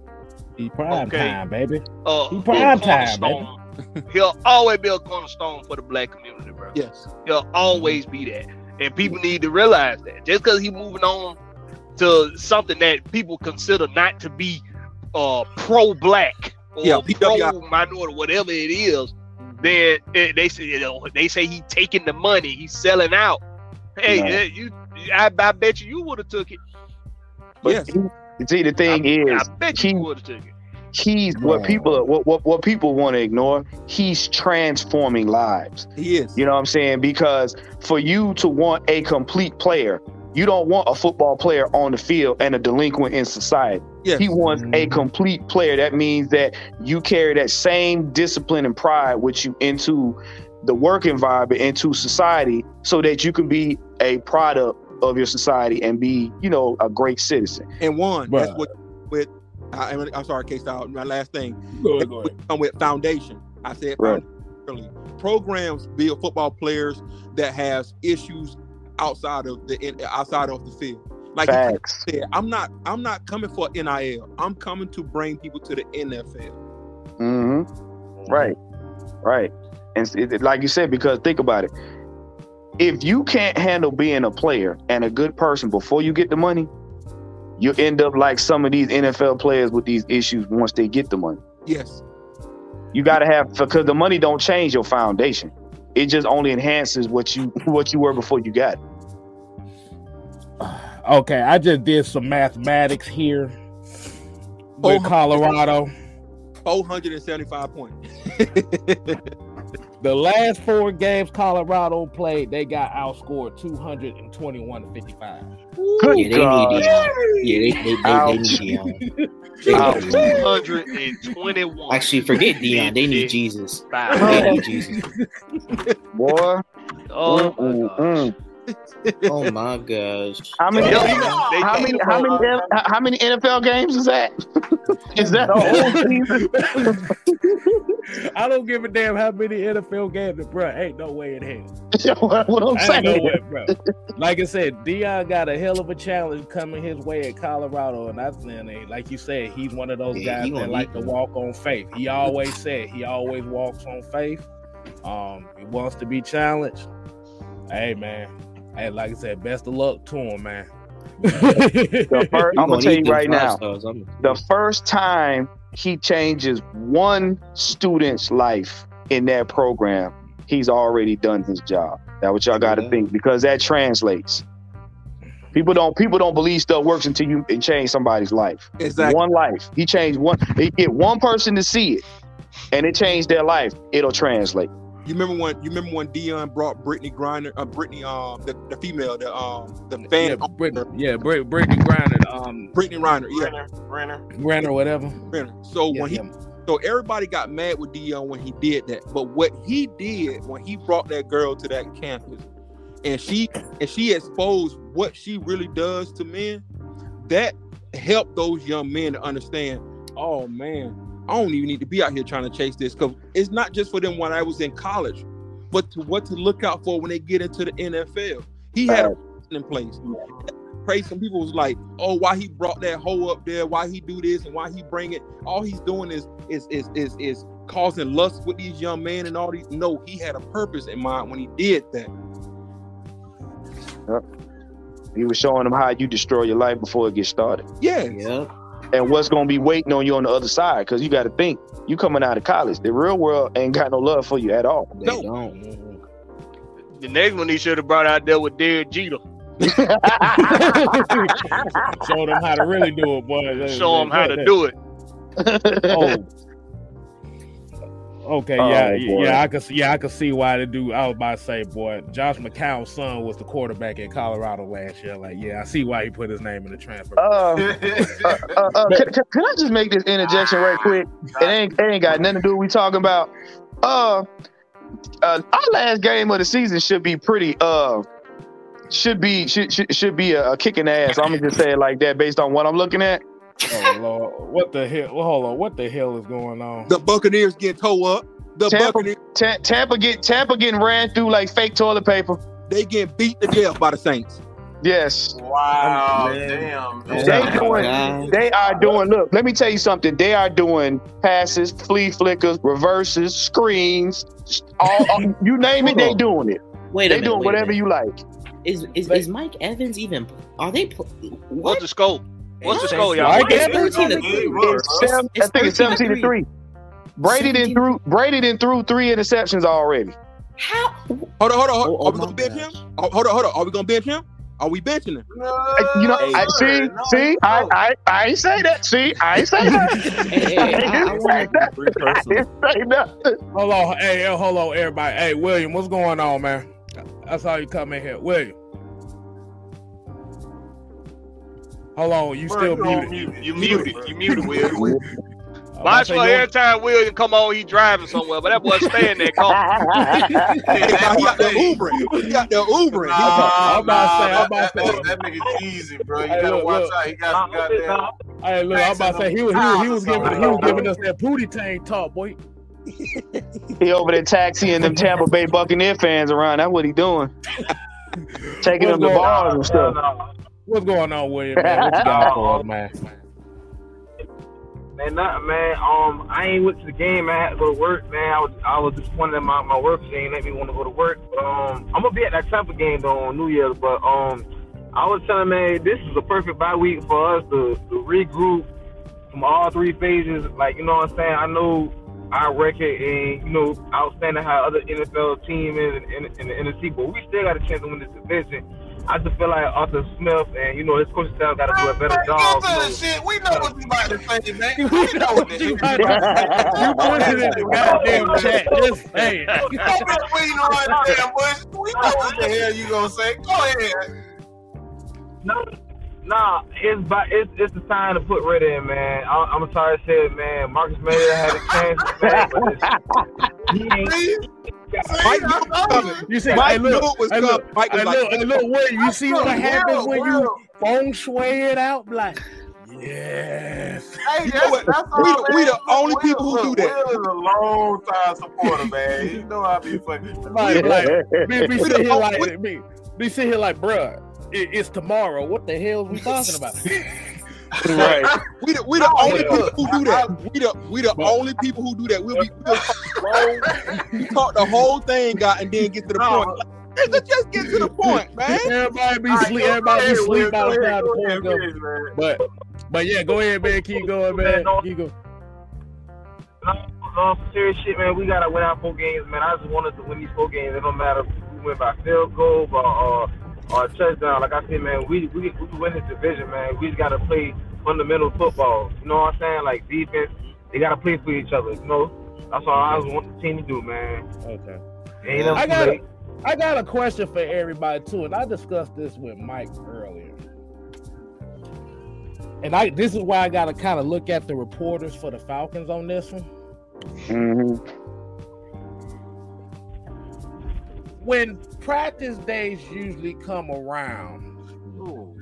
He prime okay. time, baby. Uh, he prime time, baby. He'll always be a cornerstone for the black community, bro. Yes. He'll always be that. And people need to realize that. Just because he's moving on to something that people consider not to be uh, pro-black or yeah, pro-minority, whatever it is, then it, they say you know, they say he's taking the money. He's selling out. Hey, no. you, I, I bet you you would have took it. But yes. He, See, the thing I, is, I bet he, he's yeah. what people what what, what people want to ignore. He's transforming lives. He is. You know what I'm saying? Because for you to want a complete player, you don't want a football player on the field and a delinquent in society. Yes. He wants mm-hmm. a complete player. That means that you carry that same discipline and pride with you into the work environment, into society, so that you can be a product of your society and be, you know, a great citizen. And one, Bruh. that's what with I, I'm sorry, K-Style. My last thing, go ahead, go ahead. With, with foundation. I said right. earlier, programs build football players that has issues outside of the outside of the field. Like you said, I'm not, I'm not coming for N I L. I'm coming to bring people to the N F L. Mm-hmm. Right, right. And it, like you said, because think about it. If you can't handle being a player and a good person before you get the money, you end up like some of these N F L players with these issues once they get the money. Yes. You got to have, because the money don't change your foundation. It just only enhances what you what you were before you got it. Okay, I just did some mathematics here with Colorado. four hundred seventy-five points. The last four games Colorado played, they got outscored two hundred twenty-one to fifty-five. Good yeah, God. They need yeah, they, they, they, they need Deion. two hundred twenty-one. Actually, forget Deion. They need Jesus. They need Jesus. Boy. Oh, mm-mm. my gosh. Oh, my gosh. How many, oh, they, how, they, many, how, many, how many N F L games is that? Is that a whole season? I don't give a damn how many N F L games, bro. Ain't no way in hell. What, what I'm saying. Ain't no way, bro. Like I said, Deion got a hell of a challenge coming his way at Colorado, and I think, like you said, he's one of those yeah, guys that like to walk on faith. He always said he always walks on faith. Um, he wants to be challenged. Hey, man. Hey, like I said, best of luck to him, man. The first, I'm gonna tell you right now, the first time he changes one student's life in that program, he's already done his job. That's what y'all got to yeah. think, because that translates. People don't people don't believe stuff works until you change somebody's life. Exactly. One life, he changed one. He get one person to see it, and it changed their life. It'll translate. You remember when you remember when Deion brought Brittany Griner, uh, Brittany, um, the, the female, the um, the fan, yeah, Brittany, yeah, Br- Brittany Griner, um, Brittany Griner, yeah, Griner, Griner, whatever. Griner. So yeah, when he, yeah. so everybody got mad with Deion when he did that, but what he did when he brought that girl to that campus, and she and she exposed what she really does to men, that helped those young men to understand. Oh man. I don't even need to be out here trying to chase this, because it's not just for them when I was in college, but to, what to look out for when they get into the N F L. He had a person in place. Praise some people was like, oh, why he brought that hoe up there? Why he do this and why he bring it? All he's doing is is is is is causing lust with these young men and all these. No, he had a purpose in mind when he did that. Yep. He was showing them how you destroy your life before it gets started. Yeah. Yeah. And what's going to be waiting on you on the other side? Because you got to think, you coming out of college, the real world ain't got no love for you at all. They no. don't. The next one he should have brought out there with Derek Jeter. Show them how to really do it, boy. Show them how to do it. Oh. Okay, oh, yeah, boy. yeah, I could see, yeah, I could see why they do. I was about to say, boy, Josh McCown's son was the quarterback at Colorado last year. Like, yeah, I see why he put his name in the transfer. Uh, uh, uh, uh, can, can I just make this interjection right quick? It ain't, it ain't got nothing to do with what we talking about. Uh, uh, our last game of the season should be pretty. Uh, should be should should, should be a, a kicking ass. I'm gonna just say it like that, based on what I'm looking at. Oh Lord! What the hell? Well, hold on! What the hell is going on? The Buccaneers get towed up. The Tampa, Buccaneers. T- Tampa get Tampa getting ran through like fake toilet paper. They get beat to death by the Saints. Yes. Wow! Man. Damn. Man. They doing. Man. They are doing. Look, let me tell you something. They are doing passes, flea flickers, reverses, screens. All, all you name it, they doing it. Wait a they minute, doing wait whatever you like. Is is, is Mike Evans even? Are they? What's the scope? What's the score, y'all? It's I think it's seventeen to three. Brady didn't threw Brady didn't threw three interceptions already. How? Hold on, hold on. Hold on. Oh, are we gonna bench him? Oh, hold on, hold on. Are we gonna bench him? Are we benching him? No, you know, hey, I see, no, see, no. I, I, I ain't say that. See, I ain't say that. hey, hey, I, I, I, I, say that. I didn't say nothing. Hold on, hey, hold on, everybody. Hey, William, what's going on, man? I saw you come in here, William. Hold on, you Bro, still you muted. You muted. You muted, Will. Watch for every time William come on, he driving somewhere, but that boy staying there calling. He got the Uber. He got the Uber. I'm about to say, I'm that nigga easy, bro. You hey, gotta look, watch look. out. He got some goddamn. Hey, look, I'm about to say he was he was, he was giving he was giving us that booty tang talk, boy. He over there taxiing them Tampa Bay Buccaneer fans around. That's what he doing. Taking them to bars and stuff. What's going on, William? Man? What you got for us, man? Man, nothing, man. Um, I ain't went to the game. I had to go to work, man. I was, I was disappointed in my, my work. They ain't let me want to go to work. But, um, I'm gonna be at that type of game though on New Year's. But um, I was telling man, this is a perfect bye week for us to, to regroup from all three phases. Like, you know what I'm saying? I know our record and you know outstanding how other N F L team is in, in, in the N F C, but we still got a chance to win this division. I just feel like Arthur Smith and, you know, his coaching staff got to do a better job. Shit. We know what you about to say, man. We know what you about to say. You put it in the goddamn chat. Just say it. Don't be waiting on our damn bush. We know what the hell you going to say. Go ahead. No, nah, it's, by, it's, it's the time to put Ridder in, man. I, I'm sorry to say it, man. Marcus Mariota had a chance, man, but he ain't. Mike, you see, Mike, hey, look, was hey, look, Mike was hey, like, hey, look, Will, you see what happens when you feng shui it out, like, yes. Hey, you know what? That's we, all, we the only Will, people who look, do that. Will is a long time supporter, man. You know I be funny. Like, like, be, be sitting here like, be, be sitting here like, bruh, it, it's tomorrow. What the hell are we talking about? Right. We the we the oh, only yeah. people who do that. We the we the only people who do that. We'll be we'll we talk the whole thing out and then get to the no. point. Like, let's just get to the point, man. Everybody be sleep. Right, everybody be sleep by the time the point goes. But but yeah, go ahead, man. Keep going, man. Keep going. Um, serious shit, man. We gotta win our four games, man. I just want us to win these four games. It don't matter if we win by field goal, but uh. or a touchdown. Like I said, man, we we we win this division, man. We just gotta play fundamental football. You know what I'm saying? Like defense, they gotta play for each other. You know, that's all I want the team to do, man. Okay. Ain't I got a, I got a question for everybody too, and I discussed this with Mike earlier. And I this is why I gotta kind of look at the reporters for the Falcons on this one. Mm-hmm. When practice days usually come around, ooh,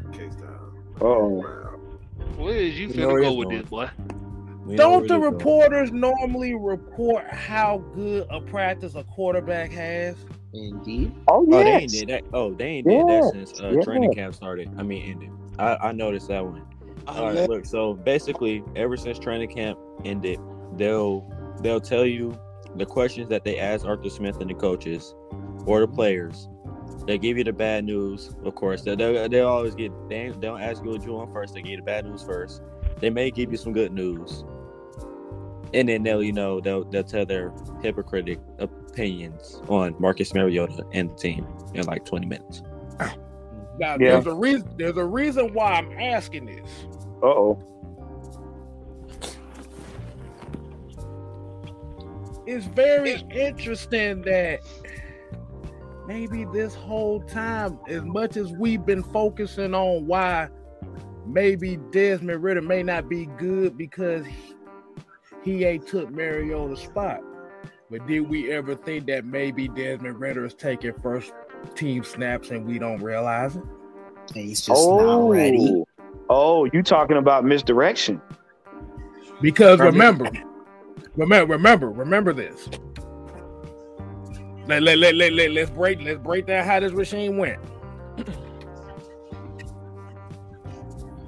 oh, please, you finna go with this, boy. Don't the reporters normally report how good a practice a quarterback has? Indeed. Oh, yes. Oh, they ain't did that. Oh, they ain't did yeah. that since uh, yeah. training camp started. I mean, ended. I, I noticed that one. Oh, All right, yeah. look. So basically, ever since training camp ended, they'll they'll tell you the questions that they asked Arthur Smith and the coaches. Or the players, they give you the bad news. Of course, they they, they always get they, they don't ask you what you want first. They give you the bad news first. They may give you some good news, and then they'll you know they'll they'll tell their hypocritic opinions on Marcus Mariota and the team in like twenty minutes. Now, yeah. there's a reason. There's a reason why I'm asking this. Uh oh. It's very interesting that. Maybe this whole time, as much as we've been focusing on why maybe Desmond Ridder may not be good because he, he ain't took Mariota's spot, but did we ever think that maybe Desmond Ridder is taking first team snaps and we don't realize it? He's just oh. not ready. Oh, you talking about misdirection? Because remember, remember, remember, remember this. Let, let, let, let, let, let's break let's break down how this regime went.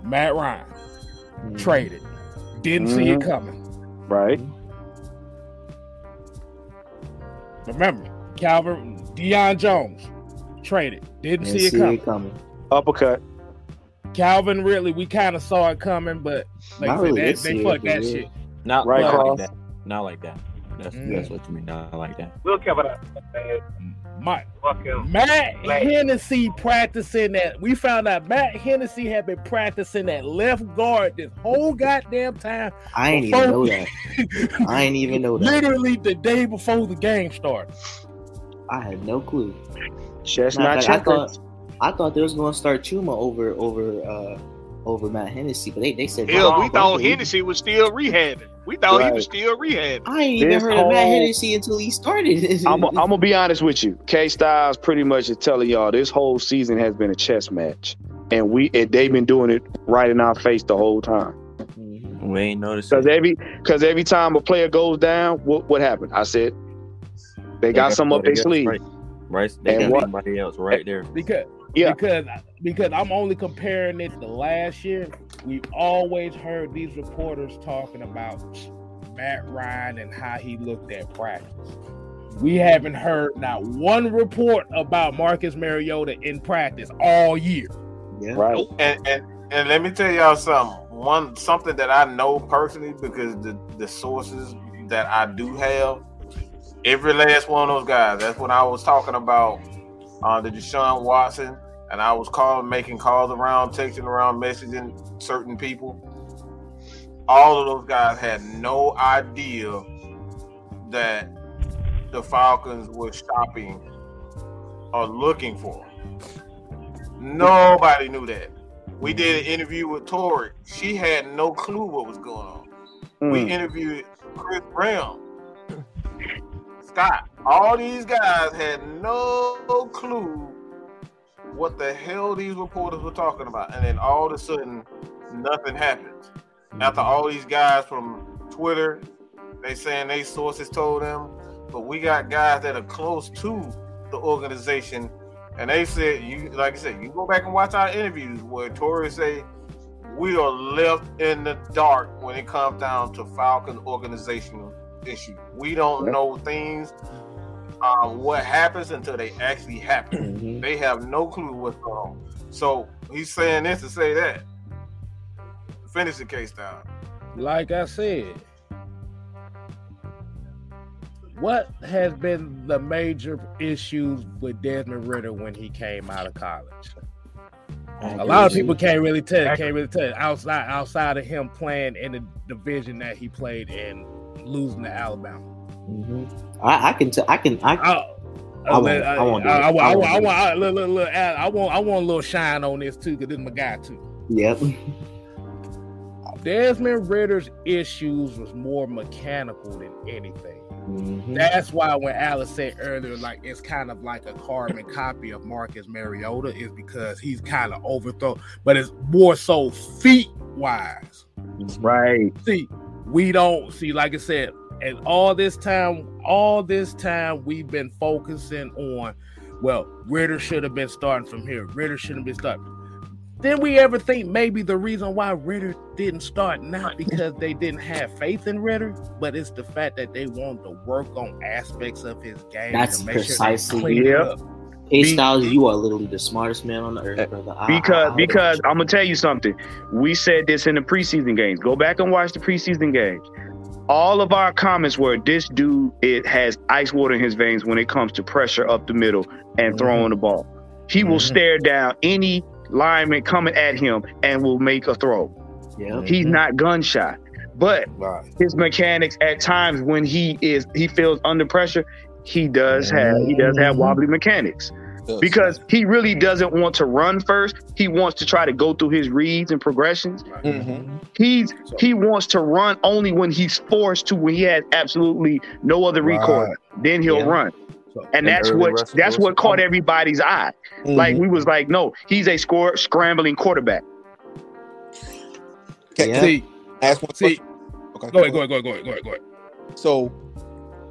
Matt Ryan mm-hmm. traded. Didn't mm-hmm. see it coming. Right. Remember, Calvin Deion Jones traded. Didn't, Didn't see, it, see coming. it coming. Uppercut. Calvin Ridley, we kind of saw it coming, but like I said, really that, they fucked that is. shit. Not, right, not like that. Not like that. That's, mm. that's what you mean. No, I like that. We'll cover that. Mike. Matt Black. Hennessy practicing that. We found out Matt Hennessy had been practicing that left guard this whole goddamn time. I ain't even know that. I ain't even know that. Literally the day before the game started. I had no clue. Chestnut Checkers. I thought, I thought they was going to start Chuma over over uh, over Matt Hennessy, but they, they said hell, oh, we thought Hennessy was still rehabbing. We thought right. he was still rehabbing. I ain't even this heard whole, of Matt Hennessy until he started. I'm going to be honest with you. K-Styles pretty much is telling y'all this whole season has been a chess match. And we and they've been doing it right in our face the whole time. We ain't noticed. Because every, every time a player goes down, what, what happened? I said, they, they got, got some up their sleeve. Right. Bryce, they and got what? somebody else right there. Because Yeah. Because because I'm only comparing it to last year. We've always heard these reporters talking about Matt Ryan and how he looked at practice. We haven't heard not one report about Marcus Mariota in practice all year. Yeah. Right. And, and and let me tell y'all something. One something that I know personally, because the, the sources that I do have, every last one of those guys. That's when I was talking about uh, the Deshaun Watson, and I was calling, making calls around, texting around, messaging certain people. All of those guys had no idea that the Falcons were shopping or looking for him. Nobody knew that. We did an interview with Tori. She had no clue what was going on. Mm. We interviewed Chris Brown, Scott. All these guys had no clue what the hell these reporters were talking about. And then all of a sudden, nothing happens. After all these guys from Twitter, they saying they sources told them, but we got guys that are close to the organization, and they said, you like I said, you go back and watch our interviews where Torres say we are left in the dark when it comes down to Falcons organizational issue. We don't know things, uh, what happens until they actually happen. Mm-hmm. They have no clue what's going on. So he's saying this to say that. Finish the case down. Like I said, what has been the major issues with Desmond Ridder when he came out of college? I a lot of people can't really tell. Can't really tell outside outside of him playing in the division that he played in, losing to Alabama. Mm-hmm. I, I can tell. I can. I. I I want. I want. I want. I want. Look. Look. Look. I want. I want a little shine on this too, because this is my guy too. Yep. Desmond Ridder's issues was more mechanical than anything. Mm-hmm. That's why when Alice said earlier, like, it's kind of like a carbon copy of Marcus Mariota, is because he's kind of overthrown, but it's more so feet-wise. Right. See, we don't, see, like I said, and all this time, all this time we've been focusing on, well, Ridder should have been starting from here. Ridder shouldn't have been starting. Didn't we ever think maybe the reason why Ridder didn't start, not because they didn't have faith in Ridder, but it's the fact that they wanted to work on aspects of his game. That's to make precisely sure they it. K-Styles, you are literally the smartest man on the earth, brother. Because, I, I, because I'm going to tell you something. We said this in the preseason games. Go back and watch the preseason games. All of our comments were, this dude it has ice water in his veins when it comes to pressure up the middle and mm-hmm. throwing the ball. He mm-hmm. will stare down any lineman coming at him and will make a throw. Yeah. He's not gun shy, but right. his mechanics at times when he is he feels under pressure, he does have he does have wobbly mechanics because he really doesn't want to run first. He wants to try to go through his reads and progressions. Mm-hmm. He's he wants to run only when he's forced to, when he has absolutely no other recourse. Right. Then he'll yeah. run. And, and that's what that's what caught everybody's eye. Mm-hmm. Like, we was like, no, he's a score scrambling quarterback. Okay, yeah. See, ask one. See, okay, go ahead, go ahead, go ahead, go ahead, go ahead, go ahead. So,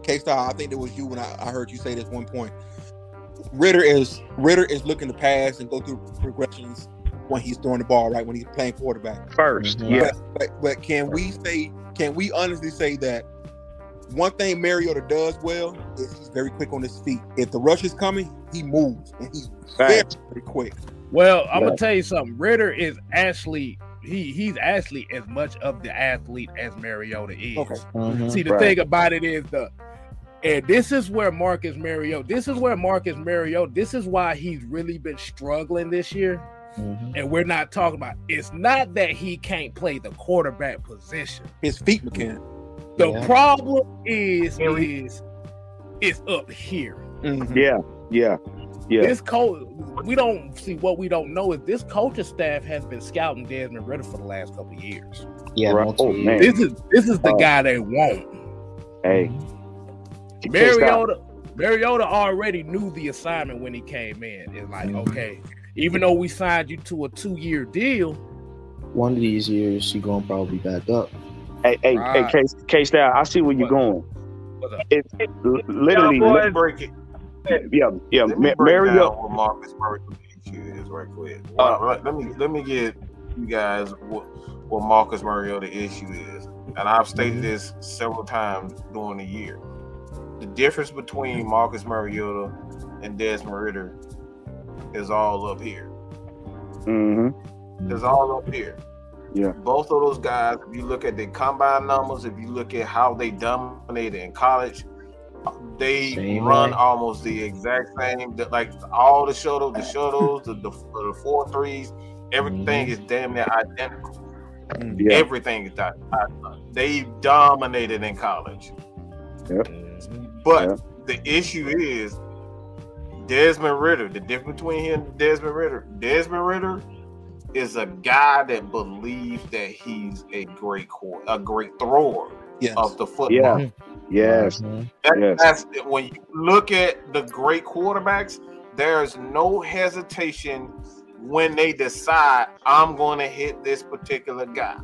K-Style, I think it was you when I, I heard you say this one point. Ridder is Ridder is looking to pass and go through progressions when he's throwing the ball, right? When he's playing quarterback first. Mm-hmm. Yeah, but, but, but can we say? Can we honestly say that? One thing Mariota does well is he's very quick on his feet. If the rush is coming, he moves, and he's very, very quick. Well, I'm yeah. gonna tell you something. Ridder is actually he he's actually as much of the athlete as Mariota is. Okay. Mm-hmm. See, the right. thing about it is the and this is where Marcus Mariota. This is where Marcus Mariota. This is why he's really been struggling this year. Mm-hmm. And we're not talking about. It's not that he can't play the quarterback position. His feet mechanic. The yeah. problem is, is is up here. Mm-hmm. Yeah, yeah, yeah. This coach, we don't see what we don't know is this coaching staff has been scouting Desmond Ridder for the last couple of years. Yeah, right. oh, man. this is this is the oh. guy they want. Hey, Mariota, Mariota already knew the assignment when he came in. It's like, mm-hmm. okay, even though we signed you to a two-year deal, one of these years you're gonna probably back up. Hey, hey, right. hey, K-Style, I see where you're going. It, it, literally, yeah, let's break it. Yeah, yeah. Mar- Mario, Marcus, Mario, you is right quick. Uh, let, let me let me get you guys what, what Marcus Mariota issue is, and I've stated this several times during the year. The difference between Marcus Mariota and Desmond Ridder is all up here. Mm-hmm. It's all up here. Yeah. Both of those guys, if you look at their combine numbers, if you look at how they dominated in college, they same run way. Almost the exact same. Like all the shuttles, the shuttles, the, the, the four threes, everything mm-hmm. is damn near identical. Yeah. Everything is identical. They dominated in college. Yep. But yep. the issue is Desmond Ridder, the difference between him and Desmond Ridder, Desmond Ridder is a guy that believes that he's a great core, a great thrower yes. of the football. Yeah. Yes. Mm-hmm. That, yes. That's when you look at the great quarterbacks, there's no hesitation when they decide I'm going to hit this particular guy.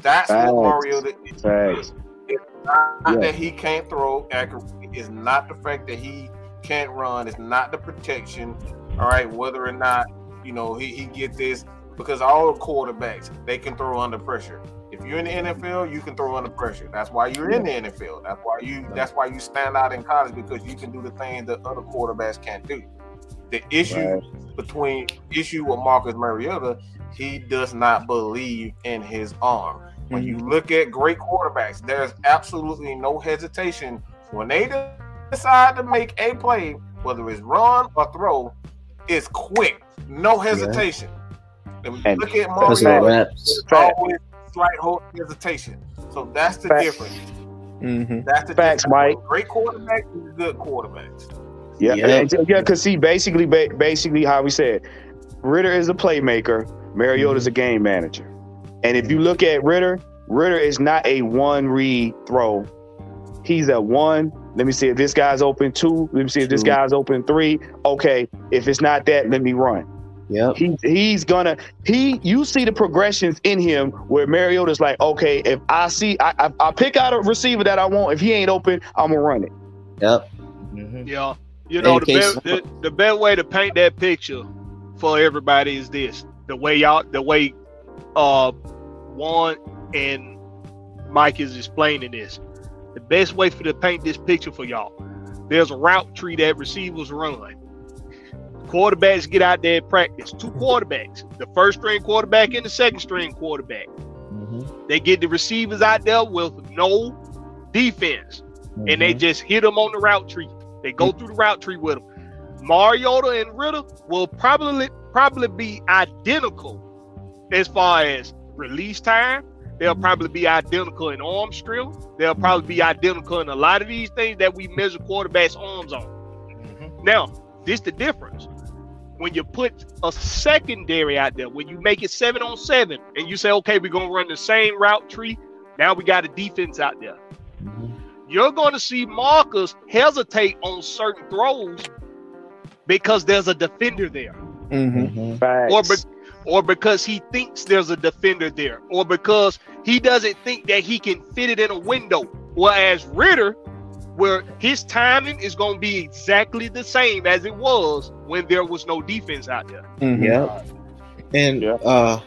That's Thanks. what Mariota is. Thanks. It's not yeah. that he can't throw accurately. It's not the fact that he can't run. It's not the protection. All right, whether or not you know he, he get this, because all the quarterbacks, they can throw under pressure. If you're in the N F L, you can throw under pressure. That's why you're in the N F L. That's why you that's why you stand out in college, because you can do the things that other quarterbacks can't do. The issue right. between issue with Marcus Mariota, he does not believe in his arm. When you look at great quarterbacks, there's absolutely no hesitation when they decide to make a play, whether it's run or throw, it's quick, no hesitation. Yeah. And, and look at Mariota, it's always slight hold hesitation. So that's the Facts. difference. Mm-hmm. That's the Facts, difference. Mike. Great quarterbacks and good quarterbacks. Yeah, yeah, because yeah, see, basically, basically, how we said, Ridder is a playmaker, Mariota is mm-hmm. a game manager. And if you look at Ridder, Ridder is not a one-read throw. He's a one. Let me see if this guy's open two. Let me see if this guy's open three. Okay, if it's not that, let me run. Yeah, he he's gonna he. You see the progressions in him where Mariota's like, okay, if I see, I I, I pick out a receiver that I want. If he ain't open, I'm gonna run it. Yep. Mm-hmm. Yeah. You know, the, best, the the best way to paint that picture for everybody is this: the way y'all, the way. Uh, Juan and Mike is explaining this. The best way for to paint this picture for y'all, there's a route tree that receivers run. Quarterbacks get out there and practice. Two quarterbacks, the first string quarterback and the second string quarterback. Mm-hmm. They get the receivers out there with no defense, mm-hmm. and they just hit them on the route tree. They go through the route tree with them. Mariota and Ridder will probably probably be identical as far as release time. They'll probably be identical in arm strength. They'll probably be identical in a lot of these things that we measure quarterbacks' arms on. Mm-hmm. Now, this the difference. When you put a secondary out there, when you make it seven on seven, and you say, okay, we're going to run the same route tree, now we got a defense out there. Mm-hmm. You're going to see Marcus hesitate on certain throws because there's a defender there. Mm-hmm. Facts. Or because Or because he thinks there's a defender there, or because he doesn't think that he can fit it in a window. Whereas Ridder, where his timing is going to be exactly the same as it was when there was no defense out there. Mm-hmm. Yeah. And yeah. uh,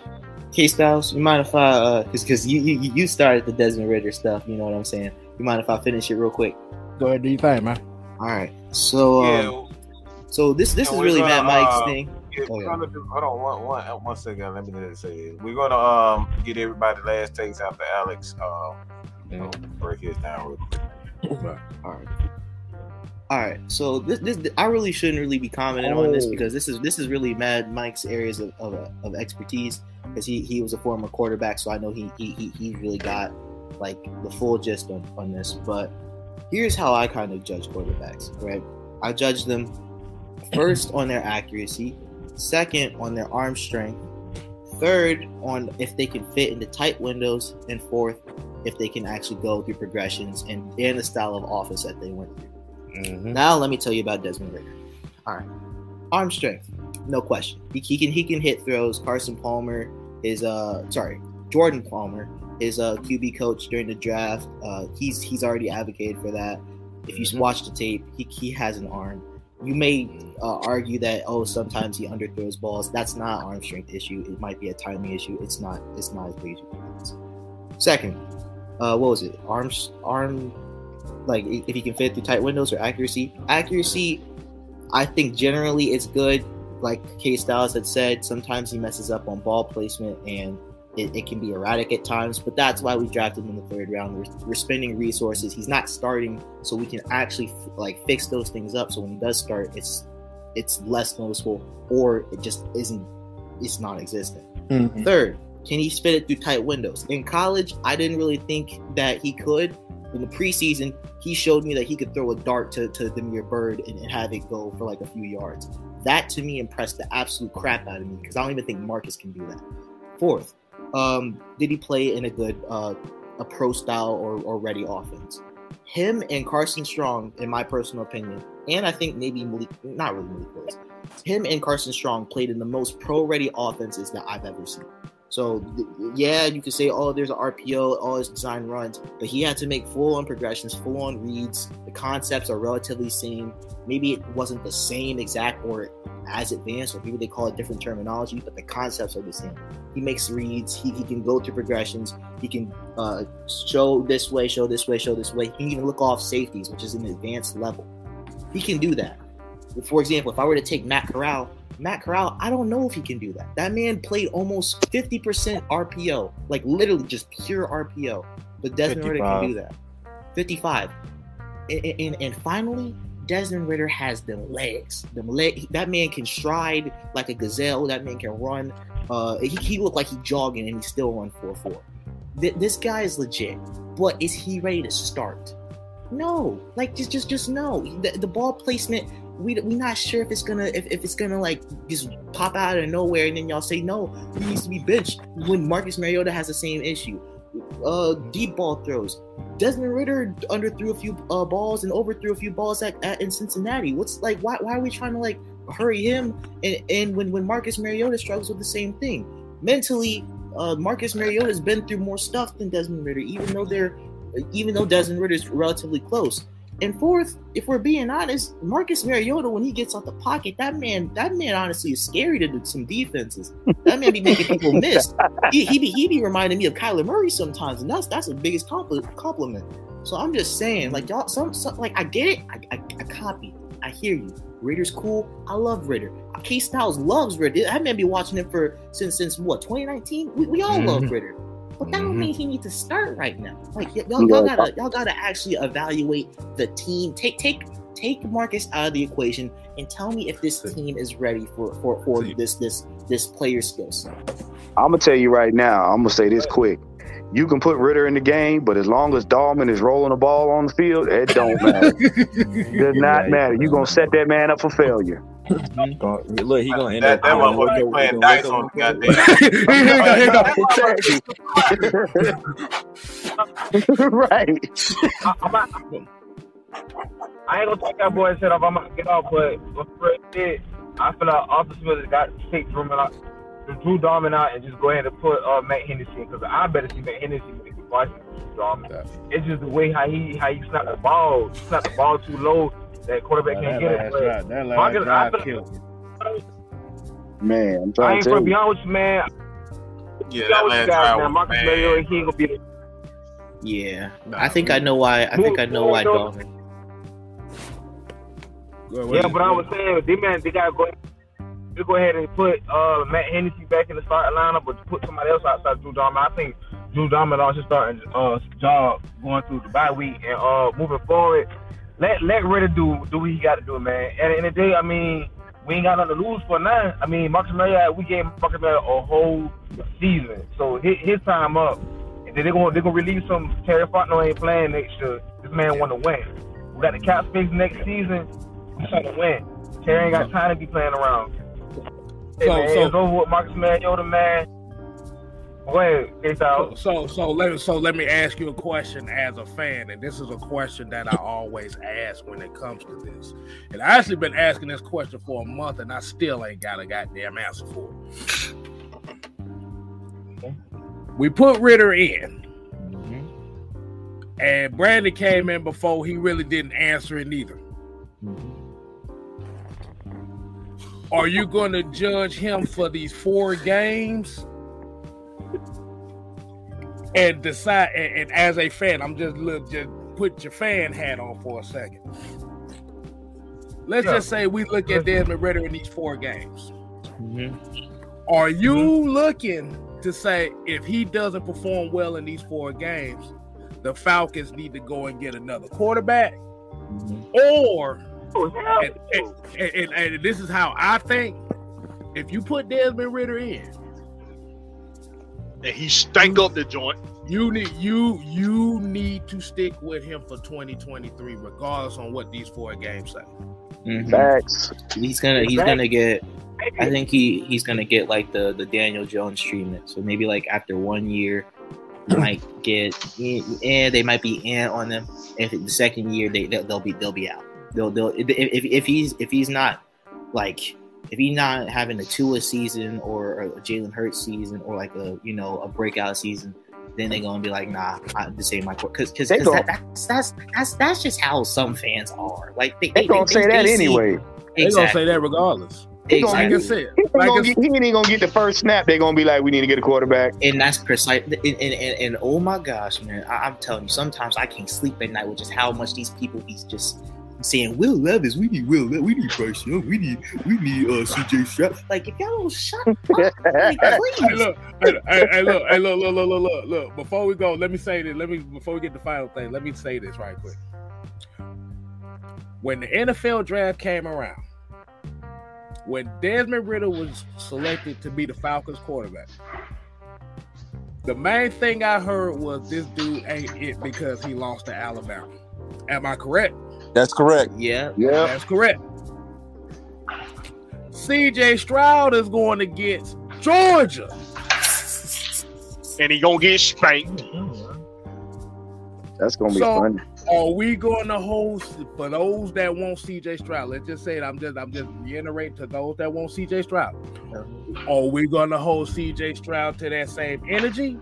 K-Styles, you mind if I, because uh, you, you you started the Desmond Ridder stuff, you know what I'm saying? You mind if I finish it real quick? Go ahead, do your thing, man. All right. So, um, yeah. so this this yeah, is really Matt Mike's uh, thing. Yeah, we're gonna do, hold on one, one, one second. Let me just say this. We're gonna um get everybody last takes after Alex. Um, you know, break his down real quick. All right, all right. So this, this, I really shouldn't really be commenting oh. on this, because this is this is really Mad Mike's areas of of, of expertise, because he, he was a former quarterback, so I know he he he, he really got like the full gist on, on this. But here's how I kind of judge quarterbacks, right? I judge them first on their accuracy. Second, on their arm strength. Third, on if they can fit into tight windows. And fourth, if they can actually go through progressions and, and the style of offense that they went through. Mm-hmm. Now, let me tell you about Desmond Ridder. All right. Arm strength, no question. He, he can he can hit throws. Carson Palmer is, uh, sorry, Jordan Palmer is a Q B coach during the draft. Uh, he's he's already advocated for that. If you watch the tape, he, he has an arm. you may uh, argue that, oh, sometimes he underthrows balls. That's not an arm strength issue. It might be a timing issue. It's not. It's not as big as you think. Second, uh, what was it? Arms, arm, like if he can fit through tight windows, or accuracy. Accuracy, I think generally it's good. Like K-Styles had said, sometimes he messes up on ball placement and it, it can be erratic at times, but that's why we drafted him in the third round. We're, we're spending resources. He's not starting, so we can actually f- like fix those things up. So when he does start, it's it's less noticeable, or it just isn't. It's non-existent. Mm-hmm. Third, can he spit it through tight windows? In college, I didn't really think that he could. In the preseason, he showed me that he could throw a dart to, to Demir Bird and, and have it go for like a few yards. That, to me, impressed the absolute crap out of me, because I don't even think Marcus can do that. Fourth, um, did he play in a good uh, a pro-style or, or ready offense? Him and Carson Strong, in my personal opinion, and I think maybe Malik, not really Malik Willis, him and Carson Strong played in the most pro-ready offenses that I've ever seen. So, yeah, you could say, oh, there's an R P O, all his design runs, but he had to make full-on progressions, full-on reads. The concepts are relatively same. Maybe it wasn't the same exact or as advanced, or maybe they call it different terminology, but the concepts are the same. He makes reads. He, he can go through progressions. He can uh, show this way, show this way, show this way. He can even look off safeties, which is an advanced level. He can do that. For example, if I were to take Matt Corral, Matt Corral, I don't know if he can do that. That man played almost fifty percent R P O, like literally just pure R P O. But Desmond Ridder can do that. fifty-five. And, and, and finally, Desmond Ridder has them legs. Them leg. That man can stride like a gazelle. That man can run. Uh, he, he looked like he jogging and he still run four four. Th- this guy is legit. But is he ready to start? No. Like just, just, just no. The, the ball placement. We we not sure if it's gonna if, if it's gonna like just pop out of nowhere and then y'all say no, he needs to be benched when Marcus Mariota has the same issue. Uh, deep ball throws. Desmond Ridder underthrew a few uh, balls and overthrew a few balls at, at in Cincinnati. What's like why why are we trying to like hurry him and and when, when Marcus Mariota struggles with the same thing mentally? Uh, Marcus Mariota has been through more stuff than Desmond Ridder, even though they're even though Desmond Ridder is relatively close. And fourth, if we're being honest, Marcus Mariota, when he gets out the pocket, that man, that man honestly is scary to do some defenses. That man be making people miss. He, he be he be reminding me of Kyler Murray sometimes, and that's that's the biggest compliment. So I'm just saying, like y'all, some, some like I get it, I, I, I copy, I hear you. Ridder's cool. I love Ridder. K-Styles loves Ridder. That man be watching him for since since what twenty nineteen. We, we all mm-hmm. love Ridder. But that don't mean he needs to start right now. Like y- y'all, y'all gotta, y'all gotta actually evaluate the team. Take, take, take Marcus out of the equation and tell me if this team is ready for for, for this this this player skill set. I'm gonna tell you right now. I'm gonna say this quick. You can put Ridder in the game, but as long as Dahlman is rolling the ball on the field, it don't matter. It does not matter. You are gonna set that man up for failure. Mm-hmm. Look, he gonna end that, up. That one was playing dice on the goddamn. Here you go, here you go. Right. I, I'm not, I ain't gonna take that boy shit off. I'm gonna get off, but before it did, I feel like Arthur Smith has got to take Drew out, Drew Dahlman out, and just go ahead and put uh, Matt Hennessy in, because I better see Matt Hennessy make the ball. It's just the way how he how he snapped the ball, he snapped the ball too low. That quarterback oh, can't that get it. Right. That Marcus, I feel like, man, I'm trying I ain't to gonna be honest, man. Yeah, that last drive was Marcus Mariota, he ain't gonna be there. Yeah, no, I think I know why. I think I know why. Dolphin. Yeah, but I was saying, they man, they gotta go. They go ahead and put uh, Matt Hennessy back in the starting lineup, but put somebody else outside Drew Dahlman. I think Drew Dahlman should start his uh, job going through the bye week and uh, moving forward. Let let Ridder do do what he got to do, man. At the end of the day, I mean, we ain't got nothing to lose for none. I mean, Marcus Mariota, we gave Marcus Mariota a whole season, so his, his time up. And then they're gonna they gonna release some. Terry Fontenot ain't playing next year. This man want to win. We got the cap space next season. We trying to win. Terry ain't got time to be playing around. Hey, so, man, so it's over with Marcus Mariota, man. Go ahead, it's out. So, so, so let so let me ask you a question as a fan, and this is a question that I always ask when it comes to this. And I actually been asking this question for a month, and I still ain't got a goddamn answer for it. Okay. We put Ridder in, mm-hmm. and Brandon came in before he really didn't answer it either. Mm-hmm. Are you going to judge him for these four games and decide? And, and as a fan, I'm just look, just put your fan hat on for a second. Let's yeah. just say we look at Desmond Ridder in these four games. Mm-hmm. Are you mm-hmm. looking to say if he doesn't perform well in these four games, the Falcons need to go and get another quarterback? Mm-hmm. Or And, and, and, and this is how I think. If you put Desmond Ridder in, and he stank up the joint, you need you you need to stick with him for twenty twenty-three, regardless on what these four games say. Mm-hmm. Facts. He's gonna he's Facts. gonna get. I think he, he's gonna get like the the Daniel Jones treatment. So maybe like after one year, you might get and they might be in on them. If the second year they they'll, they'll be they'll be out. They'll, they'll, if, if he's if he's not like if he's not having a Tua season or a Jalen Hurts season or like a you know a breakout season, then they're gonna be like, nah, I, this ain't my court. Because because that, that's, that's that's that's just how some fans are. Like they, they, they gonna they, say they, that they anyway. Exactly. They gonna say that regardless. Exactly. Like I said, he ain't like gonna, get, gonna get the first snap. They're gonna be like, we need to get a quarterback. And that's precise. And, and, and, and oh my gosh, man, I, I'm telling you, sometimes I can't sleep at night with just how much these people he's just. Saying Will Levis, we need Will, we need Bryce Young, we need we need uh, C J Stroud. Like if y'all don't shut up, like, please. Hey, look, hey, hey, look, hey, look, look, look, look, look, look. Before we go, let me say this. Let me before we get the final thing. Let me say this right quick. When the N F L draft came around, when Desmond Ridder was selected to be the Falcons' quarterback, the main thing I heard was this dude ain't it because he lost to Alabama. Am I correct? That's correct. Yeah. Yeah. That's correct. C J Stroud is going against Georgia. And he going to get spanked. That's going to be so funny. Are we going to host for those that want C J Stroud? Let's just say it. I'm just I'm just reiterating to those that want C J Stroud. Are we going to hold C J Stroud to that same energy?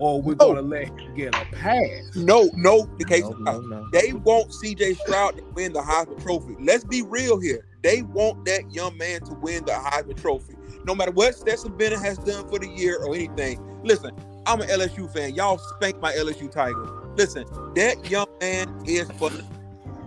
Or we're no. gonna let him get a pass. No, no, the case no, no, no. They want C J Stroud to win the Heisman Trophy. Let's be real here. They want that young man to win the Heisman Trophy. No matter what Stetson Bennett has done for the year or anything. Listen, I'm an L S U fan. Y'all spank my L S U Tigers. Listen, that young man is for.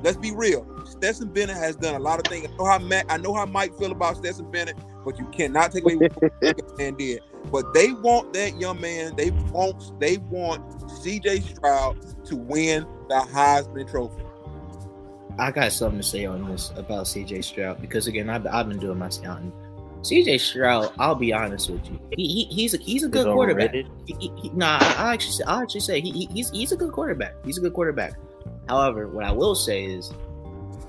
Let's be real. Stetson Bennett has done a lot of things. I know how Matt, I know how Mike feel about Stetson Bennett, but you cannot take away what that man did. But they want that young man. They want they want C J Stroud to win the Heisman Trophy. I got something to say on this about C J Stroud because again, I've, I've been doing my scouting. C J Stroud, I'll be honest with you, he, he he's a he's a good he's quarterback. He, he, nah, I actually I actually say he, he he's he's a good quarterback. He's a good quarterback. However, what I will say is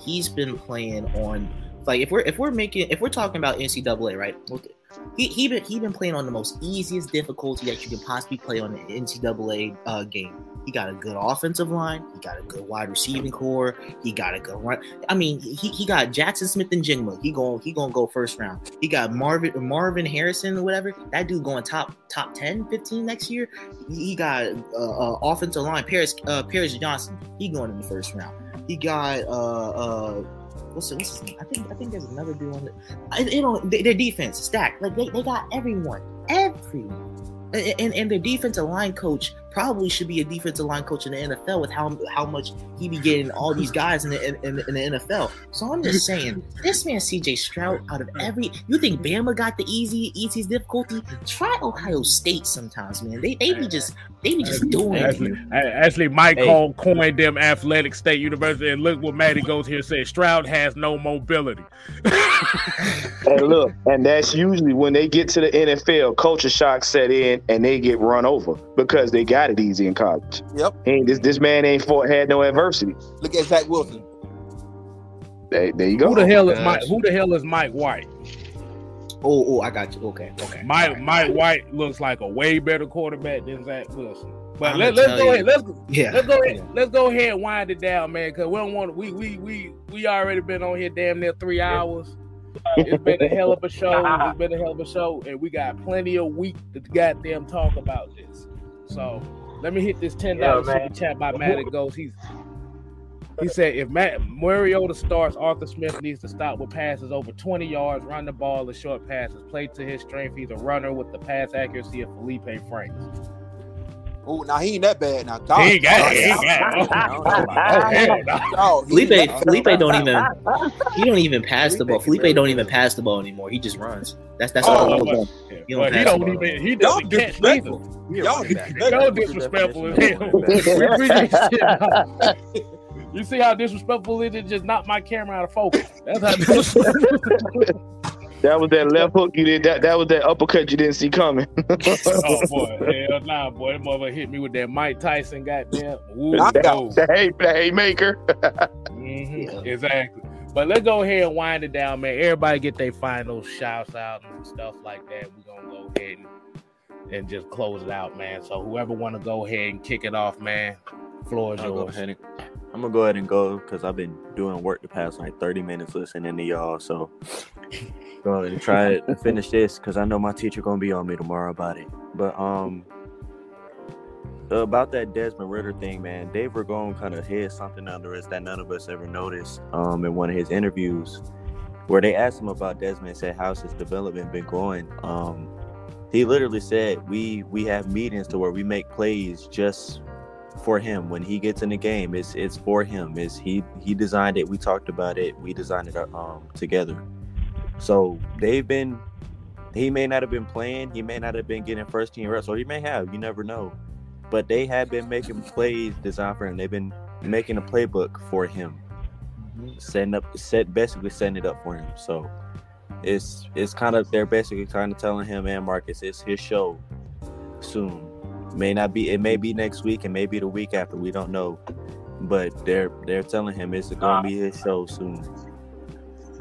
he's been playing on like if we're if we're making if we're talking about N C double A, right? Okay. He he been, he been playing on the most easiest difficulty that you can possibly play on an N C double A uh, game. He got a good offensive line. He got a good wide receiving core. He got a good run. I mean, he, he got Jackson Smith and Jigma. He going he gonna go first round. He got Marvin Marvin Harrison or whatever. That dude going top top ten, fifteen next year. He got uh, uh, offensive line Paris uh, Paris Johnson. He going in the first round. He got uh uh. What's his name? I think I think there's another dude on it. You know, their defense stacked. Like they, they got everyone, everyone. And, and and their defensive line coach probably should be a defensive line coach in the N F L with how how much he be getting all these guys in the in, in the N F L. So I'm just saying, this man C J Stroud out of every. You think Bama got the easy easiest difficulty? Try Ohio State sometimes, man. They they be just they be just doing actually, it. Actually, Mike hey. Hall coined them Athletic State University, and look what Maddie goes here says. Stroud has no mobility. Hey, look, and that's usually when they get to the N F L, culture shock set in. And they get run over because they got it easy in college. Yep. And this this man ain't fought, had no adversity. Look at Zach Wilson. There, there you go. Who the hell is uh, Mike? Who the hell is Mike White? Oh, oh, I got you. Okay, okay. Mike right. Mike White looks like a way better quarterback than Zach Wilson. But I'm let, let's go you. ahead. Let's yeah. Let's go ahead. Yeah. Let's go ahead and wind it down, man. Because we don't want we we we we already been on here damn near three hours. Yeah. It's been a hell of a show. It's been a hell of a show, and we got plenty of week to goddamn talk about this. So let me hit this ten dollars super chat by Matt. It goes. He's He said, if Matt Mariota starts, Arthur Smith needs to stop with passes over twenty yards, run the ball, the short passes, play to his strength. He's a runner with the pass accuracy of Felipe Franks. Oh, now he ain't that bad. Now God, he ain't got it. Felipe, Felipe don't even he don't even pass Felipe the ball. Felipe don't even pass the ball anymore. He just runs. That's that's all. Oh, he don't, he don't even. He doesn't catch either. Y'all don't disrespectful. You see how disrespectful it is? Just knock my camera out of focus. That's how disrespectful. That was that left hook you did. That that was that uppercut you didn't see coming. Oh boy, hell nah, boy, that mother hit me with that Mike Tyson goddamn. Ooh, that, that hay, the haymaker. Mm-hmm. Yeah. Exactly. But let's go ahead and wind it down, man. Everybody get their final shouts out and stuff like that. We're gonna go ahead and, and just close it out, man. So whoever want to go ahead and kick it off, man, floor is I'll yours. Go ahead and, I'm gonna go ahead and go because I've been doing work the past like thirty minutes listening to y'all, so. Go ahead and try it. Finish this because I know my teacher gonna be on me tomorrow about it. But um, about that Desmond Ridder thing, man, Dave Ragone kind of hid something under us that none of us ever noticed. Um, in one of his interviews, where they asked him about Desmond and said, "How's his development been going?" Um, he literally said, "We we have meetings to where we make plays just for him. When he gets in the game, it's it's for him. It's he he designed it. We talked about it. We designed it um together." So they've been, he may not have been playing, he may not have been getting first team reps, or he may have, you never know. But they have been making plays designed for him. They've been making a playbook for him, setting up, set basically setting it up for him. So it's it's kind of, they're basically kind of telling him and Marcus, it's his show soon. May not be, it may be next week, it may be the week after, we don't know. But they're they're telling him it's gonna be his show soon.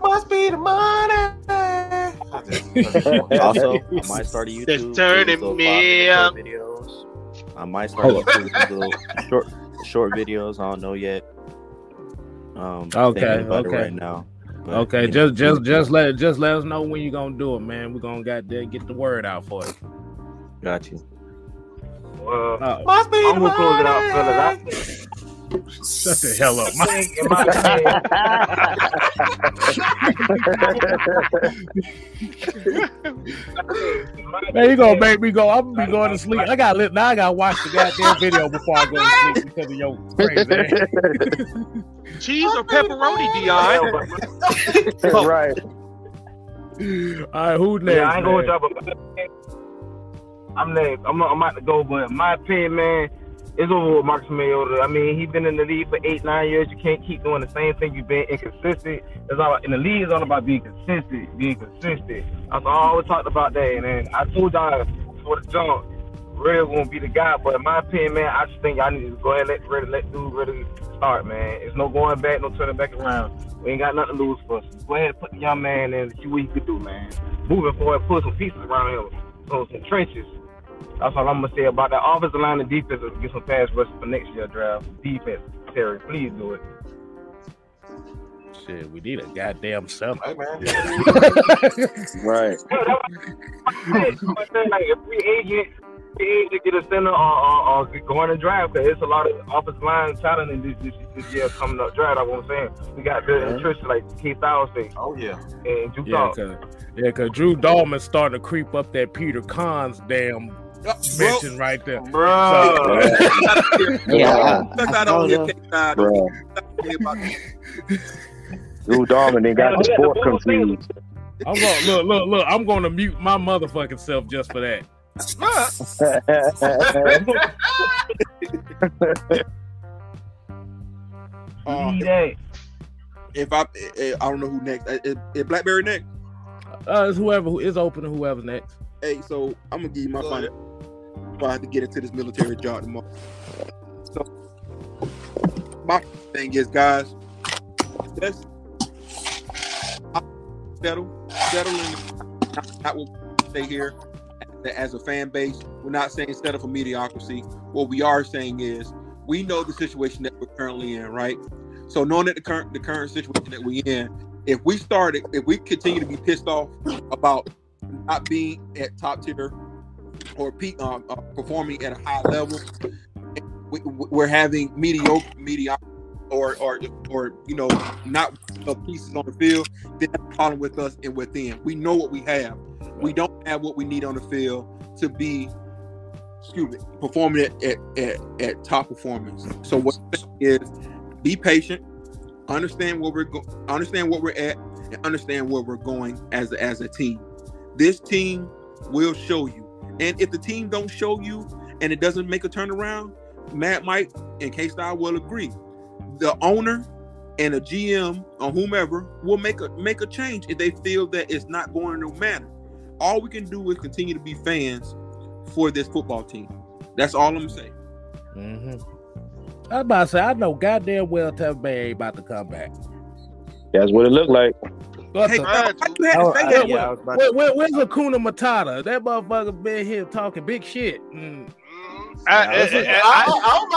Must be the money. Also, I might start a YouTube turning me up. Videos. I might start oh. YouTube short short videos. I don't know yet. Um, okay, about okay. It right now, but, okay, just know, just just let just let us know when you're gonna do it, man. We're gonna got there, get the word out for it. Got you. Well, uh, must be I'm the gonna close it out, fellas. Shut the hell up, Mike. Man, you gonna make me go. I'm gonna be going to sleep. I got lit now. I gotta watch the goddamn video before I go to sleep because of your crazy ass. Cheese or pepperoni, Deion? Oh. Right. All right, who next? Yeah, I ain't gonna drop a. I'm next. I'm, I'm about to go, but my opinion, man. It's over with Marcus Mariota. I mean, he's been in the league for eight, nine years. You can't keep doing the same thing. You've been inconsistent. It's all, and the league is all about being consistent, being consistent. I've always talked about that, and then I told y'all before the jump, Ridder won't be the guy. But in my opinion, man, I just think y'all need to go ahead and let Ridder, let dude Ridder start, man. There's no going back, no turning back around. We ain't got nothing to lose for us. Go ahead and put the young man in and see what he could do, man. Moving forward, put some pieces around him, so some trenches. That's all I'm going to say about that. Offensive line and defense will get some pass rushes for next year's draft. Defense, Terry, please do it. Shit, we need a goddamn summer. Right, man. Yeah. Right. Like, if free agent, free agent get a center or, or, or go in the draft, because it's a lot of offensive line talent in this, this, this year coming up draft. I what I'm saying. We got good attrition, like K-Styles say. Oh, yeah. And Drew yeah, Dahl. Yeah, because Drew Dahlman's starting to creep up that Peter Kahn's damn mention right there, bro. So, yeah, I don't hear Drew Dahlman. They got the sport confused. I'm gonna look, look, look. I'm gonna mute my motherfucking self just for that. um, if I, I don't know who next. Is, is Blackberry next? Uh, it's whoever who is open and whoever's next. Hey, so I'm gonna give you my final. I had to get into this military job tomorrow. So my thing is, guys, let's settle, settle in. I will stay here as a fan base. We're not saying settle for mediocrity. What we are saying is we know the situation that we're currently in, right? So knowing that the current the current situation that we're in, if we started, if we continue to be pissed off about not being at top tier or uh, uh, performing at a high level, we, we're having mediocre, mediocre or or or you know, not pieces on the field, then that's the problem with us and with them. We know what we have. We don't have what we need on the field to be, excuse me, performing at at, at, at top performance. So what is be patient, understand where we're go- understand what we're at, and understand where we're going as a, as a team. This team will show you. And if the team don't show you and it doesn't make a turnaround, Mad Mike and K-Style will agree. The owner and a G M or whomever will make a make a change if they feel that it's not going to matter. All we can do is continue to be fans for this football team. That's all I'm saying. Mm-hmm. I was about to say, I know goddamn well Tampa Bay ain't about to come back. That's what it looked like. Hey, God, you had to say that. Yeah, where, where, where's Hakuna Matata? That motherfucker been here talking big shit. Mm. I, I, I, I, I, I, I don't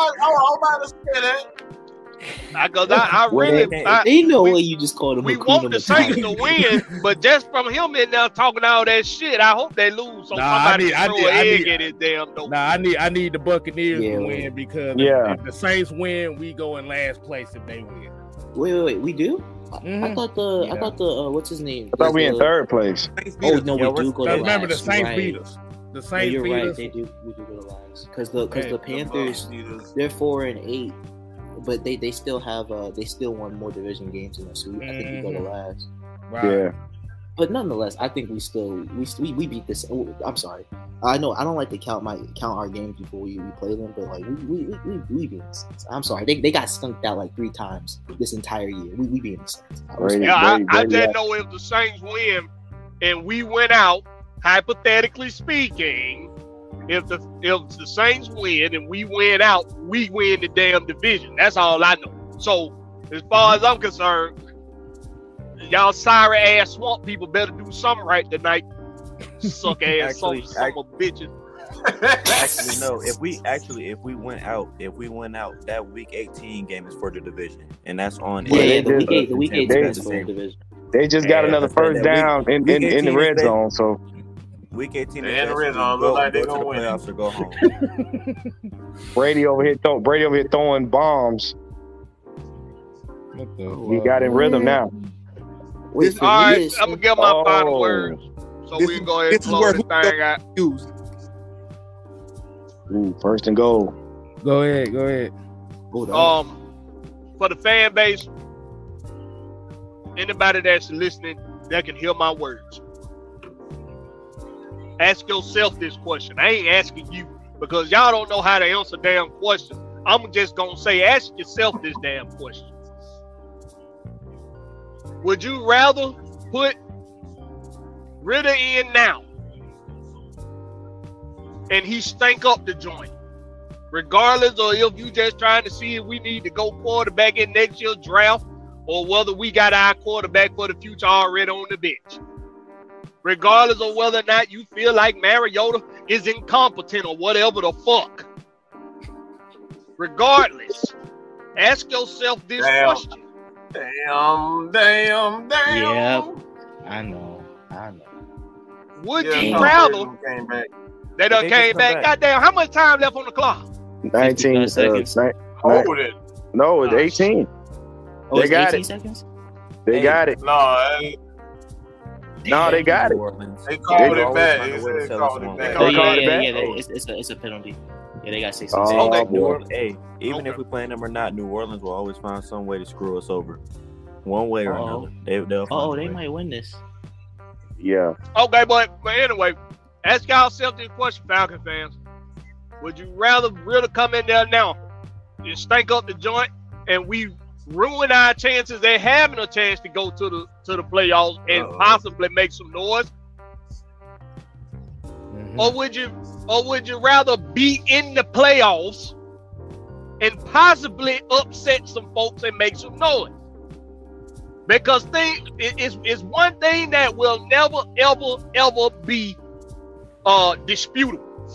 I go. I, I really. I, they know what you just called him. We want the Saints to win, but just from him in there talking all that shit, I hope they lose. So nah, somebody I need, throw I need, an egg I need, in his damn dope. Nah, I need. I need the Buccaneers yeah. to win because yeah. if the Saints win, we go in last place if they win. Wait, wait, wait. We do. Mm-hmm. I thought the. Yeah. I thought the. Uh, what's his name? I thought There's we the, in third place. Oh no, yeah, we do go. To remember last, the Saints right. beat us. The Saints. No, you're beat right. Us. They do. We do go to last because the because hey, the Panthers the they're four and eight. But they, they still have uh they still won more division games than us, so we, I think we go to last. Wow. Yeah. But nonetheless, I think we still we we, we beat this. Oh, I'm sorry. I know I don't like to count my count our games before we, we play them, but like we we we, we beat the Saints. I'm sorry, they they got skunked out like three times this entire year. We we beat the Saints. Yeah, I, I, I just know if the Saints win and we went out, hypothetically speaking, if the if the Saints win and we win out, we win the damn division. That's all I know. So as far as I'm concerned, y'all sorry ass swamp people better do something right tonight. Suck ass some bitches. Actually, no. If we actually, if we went out, if we went out, that week eighteen game is for the division, and that's on. Yeah, yeah, the week eight, the week eight is for the division. They just got another first down in in the red zone, so. Week eighteen, and the red zone look like they're gonna win. Or go home. Brady over here, th- Brady over here throwing bombs. What the he got in rhythm now. This, all right, this. I'm gonna give my oh. final words, so this, we can go ahead and close this thing out. Ooh, first and goal. Go ahead, go ahead. Ooh, um, for the fan base, anybody that's listening that can hear my words. Ask yourself this question. I ain't asking you because y'all don't know how to answer damn questions. I'm just going to say, ask yourself this damn question. Would you rather put Ridder in now and he stank up the joint? Regardless of if you just trying to see if we need to go quarterback in next year's draft or whether we got our quarterback for the future already on the bench. Regardless of whether or not you feel like Mariota is incompetent or whatever the fuck. Regardless, ask yourself this damn. question. Damn, damn, damn. Yep, I know, I know. Would yeah, you rather? They done came back. back. Goddamn, how much time left on the clock? nineteen seconds. Uh, Hold it. No, it's eighteen. Oh, they got eighteen it. Seconds? They hey. got it. No, it They no, they got it. They called it back. They called it back. It's a penalty. Yeah, they got six. Oh, hey, New Orleans, hey, even okay. if we play them or not, New Orleans will always find some way to screw us over. One way or Uh-oh. another. They, oh, they way. might win this. Yeah. Okay, but, but anyway, ask yourself this question, Falcon fans. Would you rather really come in there now and stink up the joint and we ruin our chances at having a chance to go to the to the playoffs and Uh-oh. possibly make some noise, mm-hmm. or would you or would you rather be in the playoffs and possibly upset some folks and make some noise? Because thing it, it's it's one thing that will never ever ever be uh, disputable.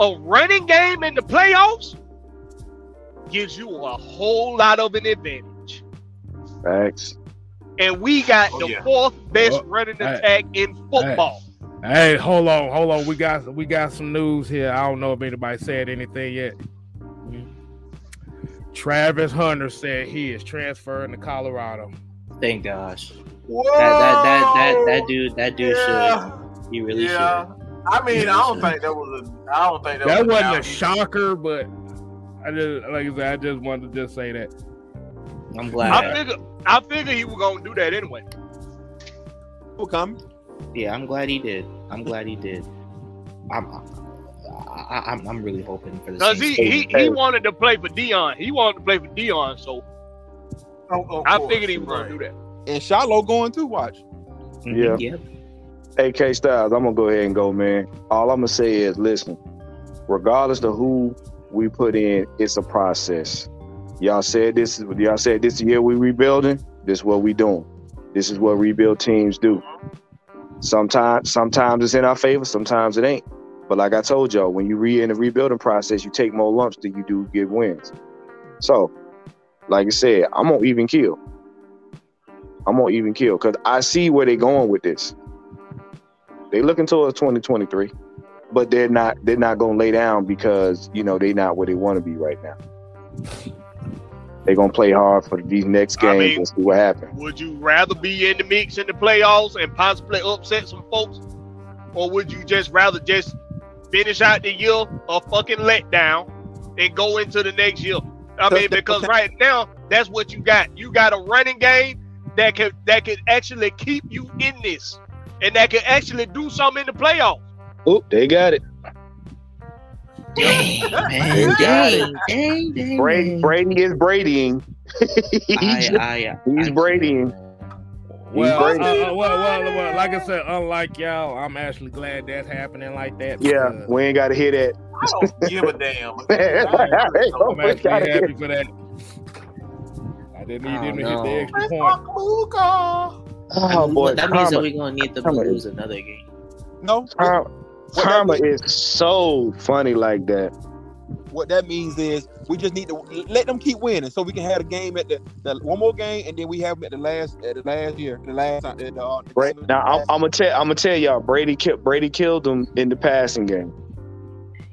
A running game in the playoffs gives you a whole lot of an advantage. Thanks. And we got oh, the yeah. fourth best oh, running hey, attack in football. Hey, hey, hold on, hold on. We got we got some news here. I don't know if anybody said anything yet. Travis Hunter said he is transferring to Colorado. Thank gosh. Whoa. That that that that that dude that dude yeah. should. He really yeah. should. I mean, I don't think that was a. I don't think that, that was wasn't a shocker, but I just like I said, I just wanted to just say that. I'm glad. I figured I figured he was gonna do that anyway. Will come. Yeah, I'm glad he did. I'm glad he did. I'm I, I'm I'm really hoping for this. Cause he, he he wanted to play for Deion. He wanted to play for Deion, so oh, oh, I course. figured he was right. gonna do that. And Shiloh going too. Watch. Yeah. yeah. Hey, K-Styles, I'm going to go ahead and go, man. All I'm going to say is, listen, regardless of who we put in, it's a process. Y'all said this Y'all said this year we rebuilding. This is what we doing. This is what rebuild teams do. Sometimes sometimes it's in our favor, sometimes it ain't. But like I told y'all, when you re in the rebuilding process, you take more lumps than you do get wins. So, like I said, I'm going to even kill. I'm going to even kill because I see where they're going with this. They looking towards twenty twenty-three, but they're not they're not gonna lay down because you know they're not where they want to be right now. They're gonna play hard for these next games I mean, and see what happens. Would you rather be in the mix in the playoffs and possibly upset some folks, or would you just rather just finish out the year a fucking letdown and go into the next year? I mean, because right now that's what you got. You got a running game that can that can actually keep you in this. And that can actually do something in the playoffs. Oop, they got it. Dang, they got dang, it. Dang, dang, Brady, Brady is Bradying. he's I, I, he's I, Bradying. Well, he's Brady. uh, well, well, well, like I said, unlike y'all, I'm actually glad that's happening like that. Yeah, we ain't got to hear that. I don't give a damn. I'm actually happy for that. I didn't need oh, him to no. hit the extra point. Oh, boy. That means that we're going to need to lose another game. No. Karma is so funny like that. What that means is we just need to let them keep winning so we can have a game at the, the one more game, and then we have them at the last at the last year, the last time. The, uh, the right. Now, I'm, I'm going to tell y'all, Brady, Brady killed them in the passing game.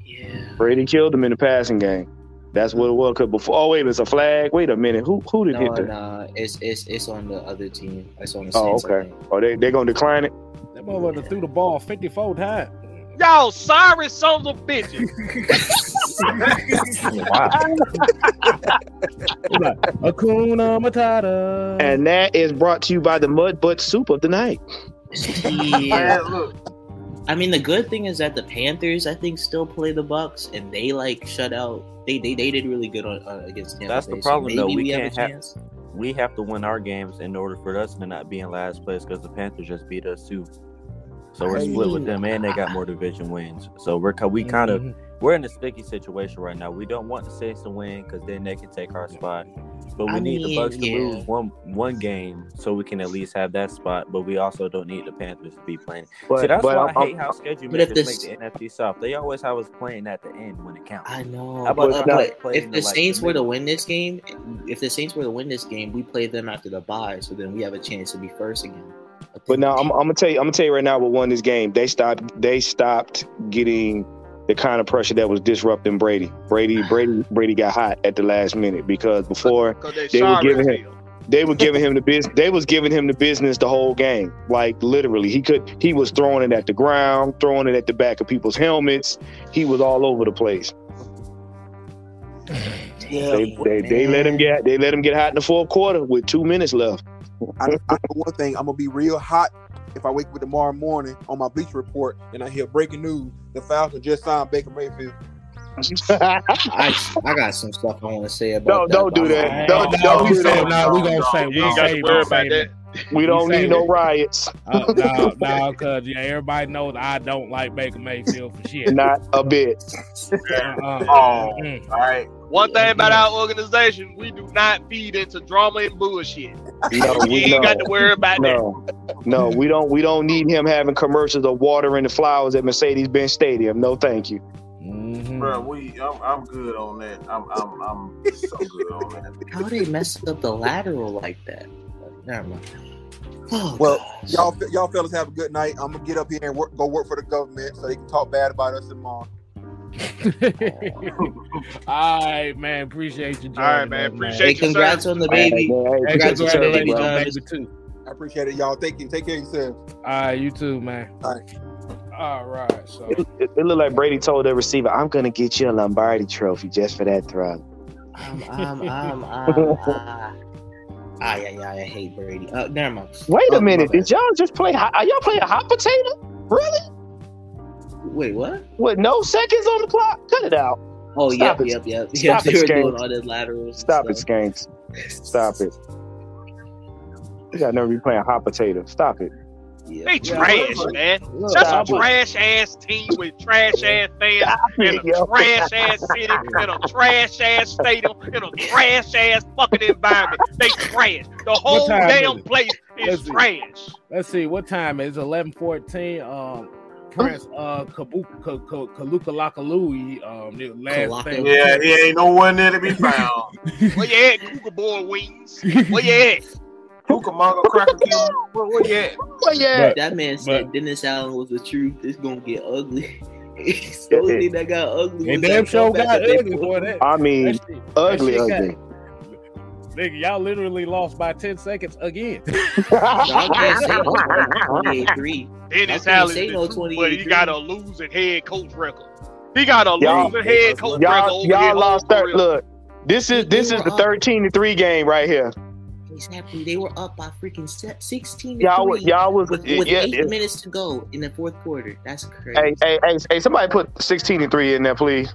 Yeah. Brady killed them in the passing game. That's what it was. Cause before, oh wait, it's a flag. Wait a minute, who who did no, hit that? Nah, it's it's it's on the other team. It's on the Saints. Oh okay. Oh, they they gonna decline it. That motherfucker yeah. threw the ball fifty-four times. Y'all sorry sons of bitches. Wow. Hakuna Matata. And that is brought to you by the Mud Butt Soup of the night. Yeah. Look. I mean, the good thing is that the Panthers, I think, still play the Bucks, and they like shut out. They they, they did really good on, uh, against Tampa. That's Bay, the problem, so though. We, we can't have, have we have to win our games in order for us to not be in last place because the Panthers just beat us too. So we're hey. split with them, and they got more division wins. So we're we kind of we're in a sticky situation right now. We don't want the Saints to win because then they can take our spot, but we I need mean, the Bucks yeah. to lose one one game so we can at least have that spot. But we also don't need the Panthers to be playing. But, See, that's but why I, I hate how schedule makers this, make the N F C South. They always have us playing at the end when it counts. I know. How about, but, uh, but if the like Saints the were to win this game, if the Saints were to win this game, we play them after the bye, so then we have a chance to be first again. But now I'm, I'm gonna tell you, I'm gonna tell you right now, what won this game? They stopped. They stopped getting the kind of pressure that was disrupting Brady. Brady, Brady, Brady got hot at the last minute because before they, they were giving him, they were giving him the business. They was giving him the business the whole game. Like literally, he could. He was throwing it at the ground, throwing it at the back of people's helmets. He was all over the place. Damn, they, they, they let him get. They let him get hot in the fourth quarter with two minutes left. I, I know one thing. I'm gonna be real hot if I wake up tomorrow morning on my Bleacher Report and I hear breaking news: the Falcons just signed Baker Mayfield. I, I got some stuff I want to say about. Don't that, don't do that. Right. Don't, don't, don't do that. Nah, we gonna say we ain't worry about that. We don't need no riots. Uh, no, no, cause yeah, everybody knows I don't like Baker Mayfield for shit. Not a bit. Yeah. Uh, oh, mm. All right. One thing about our organization, we do not feed into drama and bullshit. No, we ain't no, got to worry about no, that. No, we don't. We don't need him having commercials of watering the flowers at Mercedes-Benz Stadium. No, thank you. Mm-hmm. Bro, we, I'm, I'm good on that. I'm, I'm, I'm so good on that. How they messed up the lateral like that? Never mind. Oh, well, gosh. y'all, y'all fellas have a good night. I'm gonna get up here and work, go work for the government so they can talk bad about us tomorrow. All right, man. Appreciate you. All right, man. Appreciate hey, you. Congrats sir. on the baby. Right, hey, congrats on the baby, baby too. I appreciate it, y'all. Thank you. Take care of yourself. All right, you too, man. All right. All right. So it, it, it looked like Brady told the receiver, "I'm gonna get you a Lombardi Trophy just for that throw." I'm, I'm, I'm, I'm. I, I, I hate Brady. Uh, never mind. Wait a oh, minute. Did y'all just play? Are y'all playing hot potato? Really? Wait, what? With no seconds on the clock? Cut it out. Oh, Stop yep, it. yep, yep. Stop yeah, it, doing all the laterals. Stop it, Skanks. Stop it. You gotta never be playing hot potato. Stop it. Yep. They yeah, trash, look, man. Look, Such stop a trash-ass team with trash-ass fans in a trash-ass city, in a trash-ass stadium, in a trash-ass fucking environment. They trash. The whole damn place is Let's trash. See. Let's see. What time is it? eleven fourteen Um, Prince uh Kabuka Kalukalakalui um the last thing. Yeah, yeah, ain't no one there to be found. Where you at, Kuka Boy Wings? Where you at? Kuka Mongo Cracker King? Where you at? Where you at? That man said but, Dennis Allen was the truth. It's gonna get ugly. It's the only thing that got ugly. And damn show got ugly for that. I mean that shit, ugly that ugly. Got, nigga, y'all literally lost by ten seconds again. Y'all can't say no twenty-eight three Dennis Allen, say no twenty-eight three But he got a losing head coach record. He got a y'all, losing head coach y'all, record. Over y'all here lost third. Look, this is this is the thirteen to three game right here. Exactly. They were up by freaking sixteen to three Y'all, y'all was with, with yeah, eight it, minutes to go in the fourth quarter. That's crazy. Hey, hey, hey, hey! Somebody put sixteen to three in there, please.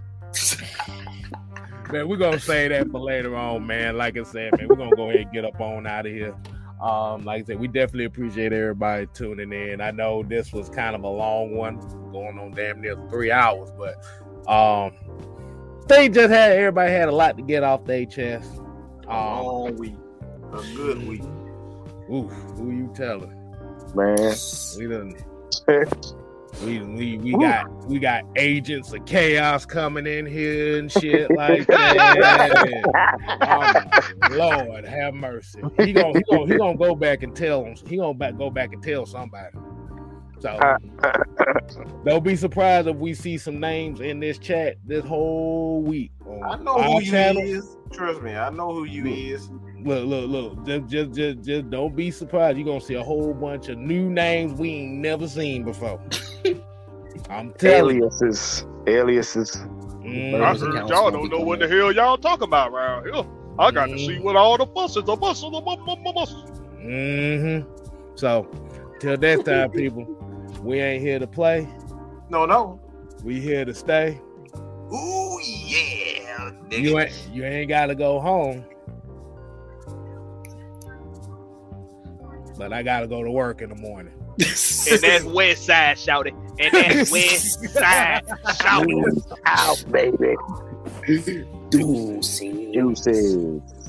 Man, we're gonna say that for later on, man. Like I said, man, we're gonna go ahead and get up on out of here. Um, like I said, we definitely appreciate everybody tuning in. I know this was kind of a long one, going on damn near three hours, but um, they just had everybody had a lot to get off their chest. Um, all week, a good week. Ooh, who you telling, man? We done. We we we Ooh. got we got agents of chaos coming in here and shit like that. Oh, Lord have mercy. He gonna he gonna, he gonna go back and tell him. He gonna back, go back and tell somebody. So don't be surprised if we see some names in this chat this whole week. I know who you channels. is. Trust me, I know who you look, is. Look, look, look. Just, just, just, just don't be surprised. You're gonna see a whole bunch of new names we ain't never seen before. I'm telling aliases, you. aliases. Mm. I heard y'all don't know what the hell y'all talking about around here. I got mm. to see what all the buses, the buses, the buses. Mm-hmm. So, till that time, people, we ain't here to play. No, no. We here to stay. Ooh yeah. Nigga. You ain't, you ain't gotta go home, but I gotta go to work in the morning. And that's West Side shouted. And that's West Side shouted. Out, baby. Deuces. Deuces.